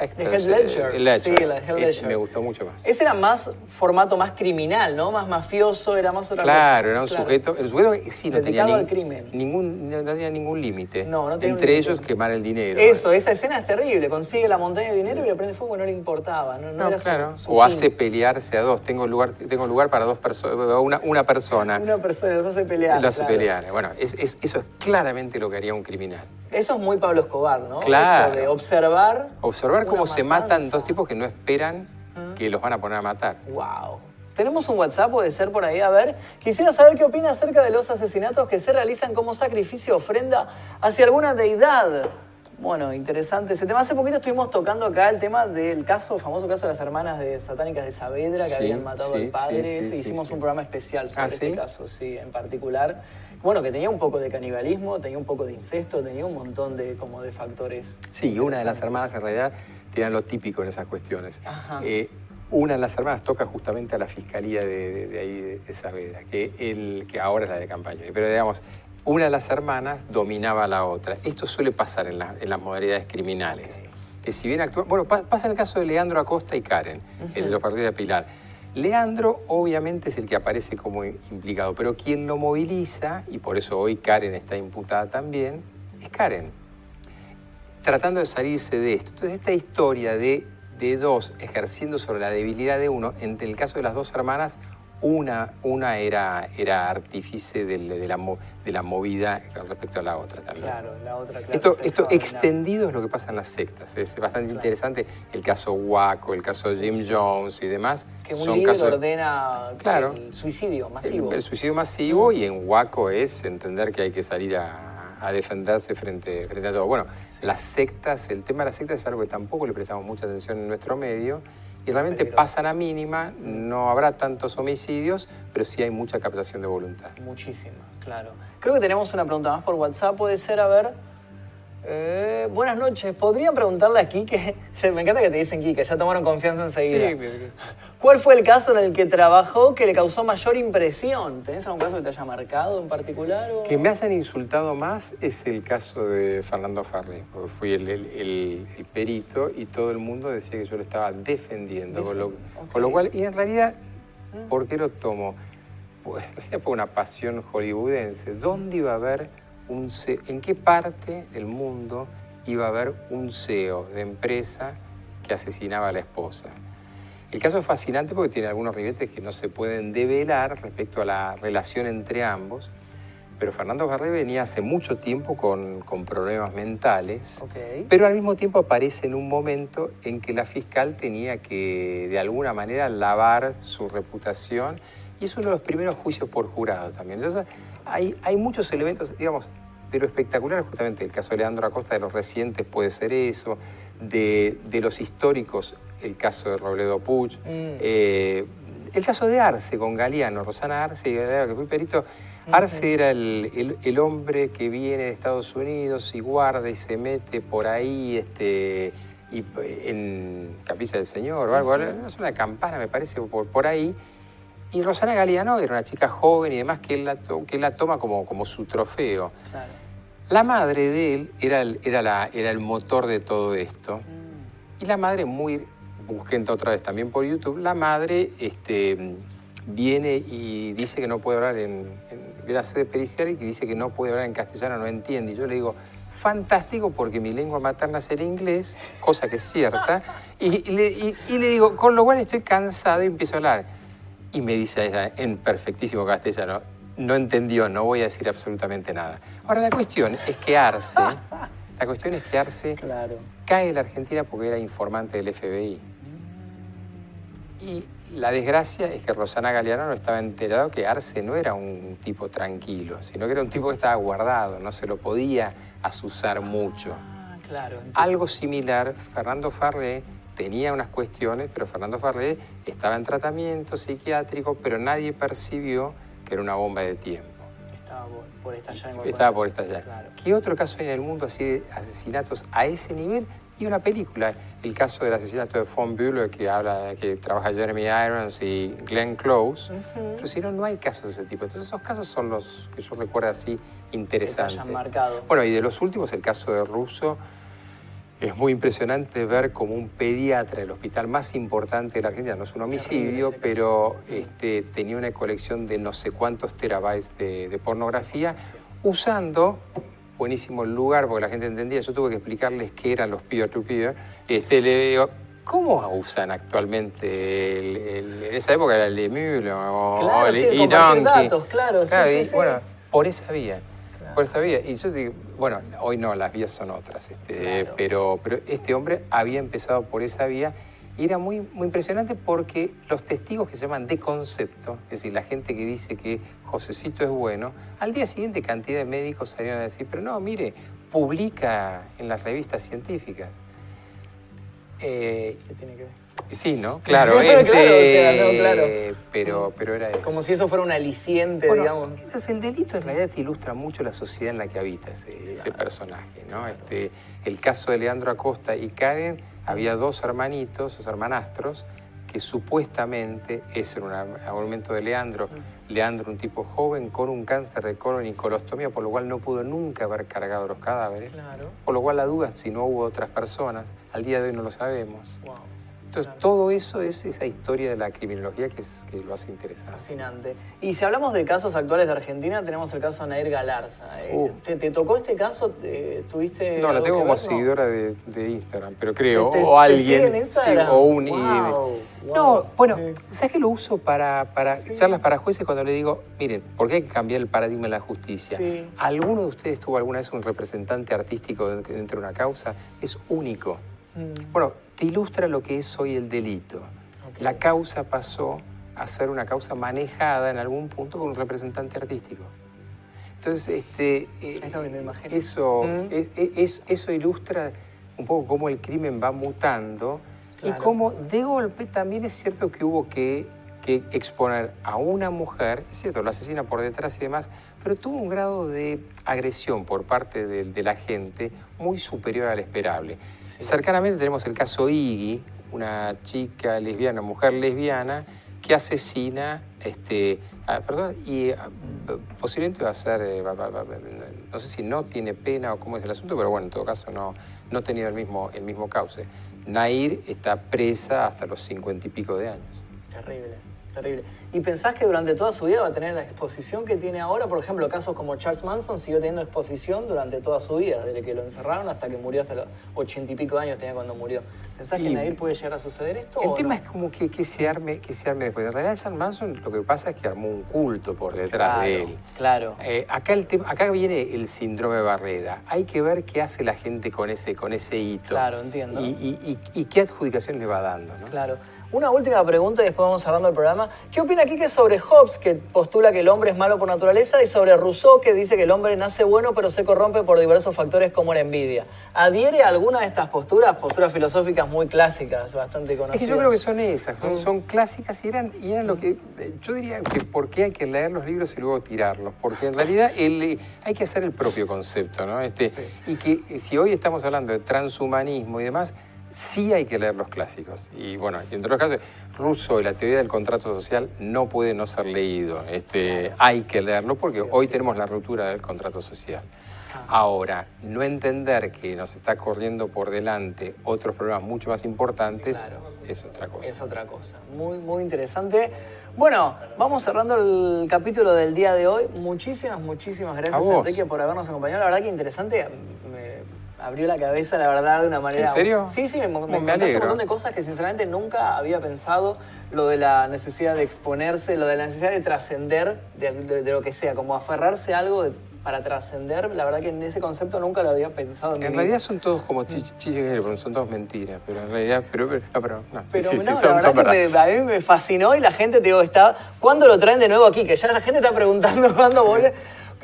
Hector, de Heath Ledger. Eh, Ledger. Sí, la Heath Ledger. Es, me gustó mucho más. Ese era más formato más criminal, ¿no? Más mafioso, era más otra claro, cosa. Era un claro, sujeto, el sujeto sí no tenía, ni, al crimen. Ningún, no tenía ningún límite. No, no tenía Entre ellos quemar el dinero. Eso, esa escena es terrible. Consigue la montaña de dinero y le prende fuego, no le importaba. No, no, no era claro. Su, su o fin. Hace pelearse a dos. Tengo lugar, tengo lugar para dos personas, una, una persona. Una persona, los hace pelear. Los hace claro. pelear. Bueno, es, es, eso es claramente lo que haría un criminal. Eso es muy Pablo Escobar, ¿no? Claro. Eso de observar... Observar cómo matanza. se matan dos tipos que no esperan uh-huh. que los van a poner a matar. Wow. Tenemos un WhatsApp, puede ser por ahí. A ver, quisiera saber qué opina acerca de los asesinatos que se realizan como sacrificio, ofrenda hacia alguna deidad. Bueno, interesante ese tema. Hace poquito estuvimos tocando acá el tema del caso, famoso caso de las hermanas de satánicas de Saavedra, que sí, habían matado sí, al padre. Sí, sí, sí, Hicimos sí, un sí. programa especial sobre ¿Ah, este sí? caso, sí, en particular. Bueno, que tenía un poco de canibalismo, tenía un poco de incesto, tenía un montón de, como de factores. Sí, una de las hermanas en realidad tenía lo típico en esas cuestiones. Eh, una de las hermanas toca justamente a la fiscalía de, de, de ahí de, de Saavedra, que, el, que ahora es la de campaña. Pero digamos... Una de las hermanas dominaba a la otra. Esto suele pasar en, la, en las modalidades criminales. Okay. Que si bien actúa... Bueno, pa, pasa en el caso de Leandro Acosta y Karen, uh-huh. en los partidos de Pilar. Leandro, obviamente, es el que aparece como implicado, pero quien lo moviliza, y por eso hoy Karen está imputada también, es Karen. Tratando de salirse de esto. Entonces, esta historia de, de dos ejerciendo sobre la debilidad de uno, entre el caso de las dos hermanas... Una, una era, era artífice de, de, la, de la movida respecto a la otra también. Claro, la otra, claro. Esto, esto extendido es lo que pasa en las sectas. Es bastante claro. interesante el caso Waco, el caso Jim Jones y demás. Que un son líder casos, ordena claro, el suicidio masivo. El, el suicidio masivo y en Waco es entender que hay que salir a, a defenderse frente, frente a todo. Bueno, sí. las sectas, el tema de las sectas es algo que tampoco le prestamos mucha atención en nuestro medio. y realmente pasan a mínima, no habrá tantos homicidios, pero sí hay mucha captación de voluntad. Muchísima, claro. Creo que tenemos una pregunta más por WhatsApp, puede ser, a ver... Eh, buenas noches, ¿podrían preguntarle a Quique? Me encanta que te dicen Quique, ya tomaron confianza enseguida. Sí, pero... ¿Cuál fue el caso en el que trabajó que le causó mayor impresión? ¿Tenés algún caso que te haya marcado en particular? O... Que me hayan insultado más es el caso de Fernando Farley, porque fui el, el, el, el perito y todo el mundo decía que yo lo estaba defendiendo. Defen... Con, lo, okay. con lo cual, y en realidad, ¿por qué lo tomo? Pues, por una pasión hollywoodense. ¿Dónde iba a haber... Un C E O, ¿en qué parte del mundo iba a haber un C E O de empresa que asesinaba a la esposa? El caso es fascinante porque tiene algunos ribetes que no se pueden develar respecto a la relación entre ambos, pero Fernando Farley venía hace mucho tiempo con, con problemas mentales, okay. pero al mismo tiempo aparece en un momento en que la fiscal tenía que, de alguna manera, lavar su reputación. Y es uno de los primeros juicios por jurado también. Entonces, hay, hay muchos elementos, digamos, pero espectaculares, justamente el caso de Leandro Acosta, de los recientes puede ser eso, de, de los históricos, el caso de Robledo Puch, mm. eh, el caso de Arce con Galeano, Rosana Arce, que fue perito. Arce okay. era el, el, el hombre que viene de Estados Unidos y guarda y se mete por ahí, este, y, en Capilla del Señor o algo, uh-huh. es una campana, me parece, por, por ahí. Y Rosana Galeano era una chica joven y demás que él la, to que él la toma como, como su trofeo. Claro. La madre de él era el, era la, era el motor de todo esto. Mm. Y la madre, muy busquenta otra vez también por YouTube, la madre este, viene y dice que no puede hablar en, en la sede pericial y que dice que no puede hablar en castellano, no entiende. Y yo le digo, fantástico, porque mi lengua materna es el inglés, cosa que es cierta. y, y, le, y, y le digo, con lo cual estoy cansado y empiezo a hablar. Y me dice ella, en perfectísimo castellano, no entendió, no voy a decir absolutamente nada. Ahora, la cuestión es que Arce, la cuestión es que Arce claro. cae en la Argentina porque era informante del F B I. Y la desgracia es que Rosana Galeano no estaba enterado que Arce no era un tipo tranquilo, sino que era un tipo que estaba guardado, no se lo podía asusar mucho. Ah, claro, entiendo. Algo similar, Fernando Farley tenía unas cuestiones, pero Fernando Farley estaba en tratamiento psiquiátrico, pero nadie percibió que era una bomba de tiempo. Estaba por, por estallar. En estaba por estallar. Claro. ¿Qué otro caso hay en el mundo así de asesinatos a ese nivel? Y una película, el caso del asesinato de Von Bülow, que habla, que trabaja Jeremy Irons y Glenn Close. Uh-huh. Pero si no, no hay casos de ese tipo. Entonces esos casos son los que yo recuerdo así interesantes. Que te hayan marcado. Bueno, y de los últimos, el caso de Russo. Es muy impresionante ver como un pediatra del hospital más importante de la Argentina, no es un homicidio, pero este, tenía una colección de no sé cuántos terabytes de, de pornografía, usando, buenísimo el lugar, porque la gente entendía, yo tuve que explicarles qué eran los peer-to-peer, este, le digo, ¿cómo usan actualmente? El, el, en esa época era el Emulo o, claro, o el sí, el compartir datos, claro, claro sí, y, sí, bueno, sí. Por esa vía. Por esa vía. Y yo digo, bueno, hoy no, las vías son otras, este, claro. pero, pero este hombre había empezado por esa vía y era muy, muy impresionante porque los testigos que se llaman de concepto, es decir, la gente que dice que Josecito es bueno, al día siguiente cantidad de médicos salieron a decir, pero no, mire, publica en las revistas científicas. Eh, ¿Qué tiene que ver? Sí, ¿no? Claro, este, claro, o sea, no, claro. Pero, pero era eso. Como si eso fuera un aliciente, bueno, digamos. Entonces el delito en realidad te ilustra mucho la sociedad en la que habita ese, claro. ese personaje, ¿no? Claro. Este, el caso de Leandro Acosta y Karen, había dos hermanitos, dos hermanastros, que supuestamente, ese era un argumento de Leandro, Leandro un tipo joven con un cáncer de colon y colostomía, por lo cual no pudo nunca haber cargado los cadáveres, claro. por lo cual la duda es si no hubo otras personas, al día de hoy no lo sabemos. Wow. Entonces, claro. todo eso es esa historia de la criminología que, es, que lo hace interesante. Fascinante. Y si hablamos de casos actuales de Argentina, tenemos el caso de Nair Galarza. Uh. ¿Te, ¿Te tocó este caso? ¿Tuviste No, la tengo como ver? seguidora de, de Instagram, pero creo. ¿Te, te, o alguien. ¿Te sí, o un. Wow. Y, wow. No, bueno, sí. ¿sabes que lo uso para, para sí. charlas para jueces cuando le digo, miren, ¿por qué hay que cambiar el paradigma de la justicia? Sí. ¿Alguno de ustedes tuvo alguna vez un representante artístico dentro de una causa? Es único. Mm. Bueno, te ilustra lo que es hoy el delito. Okay. La causa pasó a ser una causa manejada en algún punto con un representante artístico. Entonces, este, eh, es lo que me imagino. Eso, ¿Mm? es, es, eso ilustra un poco cómo el crimen va mutando Claro. Y como de golpe también es cierto que hubo que, que exponer a una mujer, es cierto, la asesina por detrás y demás, pero tuvo un grado de agresión por parte de, de la gente muy superior al esperable. Sí. Cercanamente tenemos el caso Iggy, una chica lesbiana, mujer lesbiana, que asesina, este, ah, perdón, y ah, posiblemente va a ser, eh, va, va, va, no sé si no tiene pena o cómo es el asunto, pero bueno, en todo caso no, no ha tenido el mismo, el mismo cauce. Nair está presa hasta los cincuenta y pico de años. Terrible, terrible. ¿Y pensás que durante toda su vida va a tener la exposición que tiene ahora? Por ejemplo, casos como Charles Manson siguió teniendo exposición durante toda su vida, desde que lo encerraron hasta que murió, hasta los ochenta y pico de años tenía cuando murió. ¿Pensás y que Nair puede llegar a suceder esto? El o tema no? es como que, que, se arme, que se arme después. En realidad, Charles Manson lo que pasa es que armó un culto por detrás claro, de él. Claro. Eh, acá, el tema, acá viene el síndrome de Barreda. Hay que ver qué hace la gente con ese, con ese hito. Claro, entiendo. Y, y, y, y qué adjudicación le va dando, ¿no? Claro. Una última pregunta y después vamos cerrando el programa. ¿Qué opina Quique sobre Hobbes, que postula que el hombre es malo por naturaleza, y sobre Rousseau, que dice que el hombre nace bueno pero se corrompe por diversos factores como la envidia? ¿Adhiere a alguna de estas posturas? Posturas filosóficas muy clásicas, bastante conocidas. Es que yo creo que son esas, son, son clásicas y eran, y eran lo que... Yo diría que por qué hay que leer los libros y luego tirarlos, porque en realidad el, hay que hacer el propio concepto, ¿no? Este, sí. Y que si hoy estamos hablando de transhumanismo y demás... Sí hay que leer los clásicos. Y bueno, entre los casos, Rousseau y la teoría del contrato social no puede no ser leído. Este, claro. Hay que leerlo porque sí, hoy sí. tenemos la ruptura del contrato social. Ah. Ahora, no entender que nos está corriendo por delante otros problemas mucho más importantes claro. es otra cosa. Es otra cosa. Muy, muy interesante. Bueno, vamos cerrando el capítulo del día de hoy. Muchísimas, muchísimas gracias, Enrique, por habernos acompañado. La verdad que interesante... Abrió la cabeza, la verdad, de una manera... ¿En serio? Sí, sí, me, me, me contaste un montón de cosas que sinceramente nunca había pensado. Lo de la necesidad de exponerse, lo de la necesidad de trascender, de, de, de lo que sea, como aferrarse a algo de, para trascender. La verdad que en ese concepto nunca lo había pensado. En, en realidad son todos como chichigueros, son todos mentiras, pero en realidad... Pero, pero, no, pero no, sí, pero, sí, no, sí, no, sí, son, la son verdad. Que me, a mí me fascinó y la gente, te digo, está... ¿Cuándo lo traen de nuevo aquí? Que ya la gente está preguntando cuándo vuelve...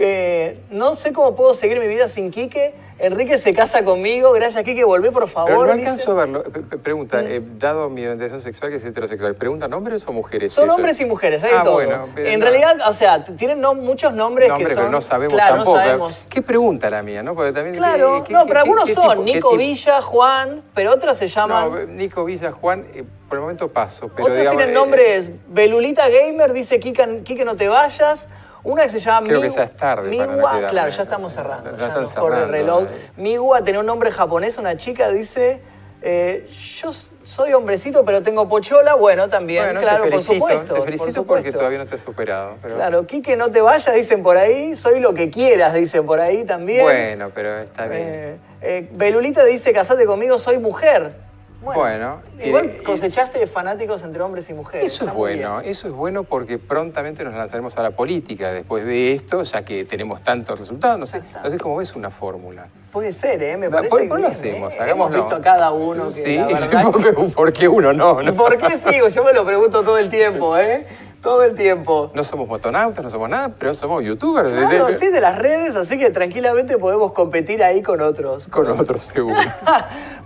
Eh, no sé cómo puedo seguir mi vida sin Quique. Enrique se casa conmigo. Gracias, Quique. Volvé, por favor. Pero no dice... alcanzo a verlo. P pregunta, eh, dado mi orientación sexual, que es heterosexual, ¿preguntan hombres o mujeres? Son eso? Hombres y mujeres, hay ah, todo. Bueno, en no. realidad, o sea, tienen no, muchos nombres, nombres que son... Pero no sabemos claro, tampoco. No sabemos. ¿Qué pregunta la mía? ¿No? Porque también, claro, eh, ¿qué, no, qué, pero qué, algunos qué, son qué Nico Villa, Juan, pero otros se llaman... No, Nico Villa, Juan, eh, por el momento paso. Pero otros digamos, tienen nombres. Eh, Belulita Gamer dice, Quique, Quique, no te vayas. Una que se llama Creo Miwa, que ya es tarde Miwa, para no claro, ya estamos cerrando, ya, ya nos cerrando, corre el reloj. Eh. Miwa tenía un nombre japonés, una chica dice, eh, yo soy hombrecito pero tengo pochola, bueno, también, bueno, claro, te felicito, por supuesto. Te felicito por supuesto. Porque todavía no te he superado. Pero... Claro, Quique, no te vayas, dicen por ahí, soy lo que quieras, dicen por ahí también. Bueno, pero está bien. Eh, eh, Belulita dice, casate conmigo, soy mujer. Bueno, bueno, igual cosechaste es, fanáticos entre hombres y mujeres. Eso es bueno, bien. Eso es bueno porque prontamente nos lanzaremos a la política después de esto, ya que tenemos tantos resultados. No sé, no sé cómo ves una fórmula. Puede ser, ¿eh? Me parece ¿Por qué no lo hacemos? Eh, hemos visto a cada uno. Que sí, verdad... ¿por qué uno no, no? ¿Por qué sí? Yo me lo pregunto todo el tiempo, ¿eh? Todo el tiempo. No somos motonautas, no somos nada, pero somos youtubers. Claro, de, de... sí, de las redes, así que tranquilamente podemos competir ahí con otros. Con, con otros, seguro.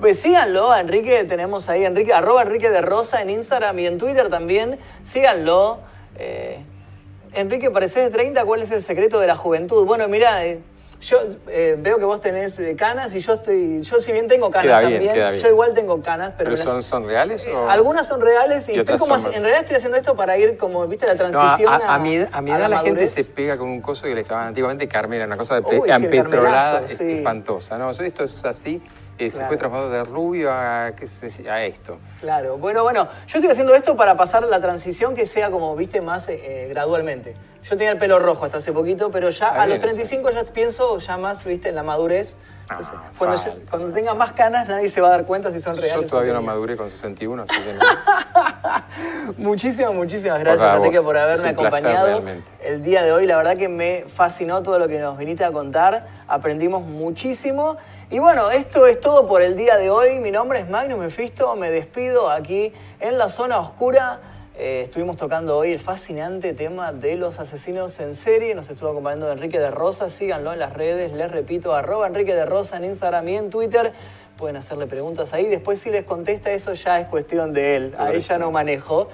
Pues síganlo a Enrique, tenemos ahí Enrique, arroba Enrique de Rosa en Instagram y en Twitter también. Síganlo. Eh, Enrique, pareces de treinta, ¿cuál es el secreto de la juventud? Bueno, mirá, eh, yo eh, veo que vos tenés eh, canas y yo estoy... Yo si bien tengo canas queda también, bien, queda bien. Yo igual tengo canas, pero... ¿Pero son, son reales? Eh, o... Algunas son reales y, y estoy como, en realidad estoy haciendo esto para ir como, viste, la transición no, a, a, a, a mi edad a la, la, la gente se pega con un coso que le llamaban antiguamente carmela, una cosa de Uy, empetrolada sí. espantosa. No, esto es así... Eh, claro. Se fue transformado de rubio a, qué sé, a esto. Claro, bueno, bueno, yo estoy haciendo esto para pasar la transición que sea como, viste, más eh, gradualmente. Yo tenía el pelo rojo hasta hace poquito, pero ya ah, a los treinta y cinco eso. ya pienso ya más, viste, en la madurez. Entonces, ah, cuando, yo, cuando tenga más canas nadie se va a dar cuenta si son reales. Yo todavía no tenía. Maduré con sesenta y uno, así que no. Muchísimas, muchísimas gracias, Enrique, por haberme acompañado el día de hoy. La verdad que me fascinó todo lo que nos viniste a contar. Aprendimos muchísimo. Y bueno, esto es todo por el día de hoy. Mi nombre es Magnus Mefisto. Me despido aquí en La Zona Oscura. Eh, estuvimos tocando hoy el fascinante tema de los asesinos en serie. Nos estuvo acompañando Enrique de Rosa. Síganlo en las redes. Les repito, arroba Enrique de Rosa en Instagram y en Twitter. pueden hacerle preguntas ahí. Después si les contesta, eso ya es cuestión de él. Ahí ya no manejo.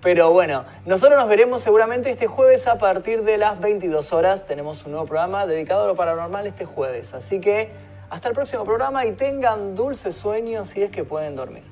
Pero bueno, nosotros nos veremos seguramente este jueves a partir de las veintidós horas. Tenemos un nuevo programa dedicado a lo paranormal este jueves. Así que hasta el próximo programa y tengan dulces sueños si es que pueden dormir.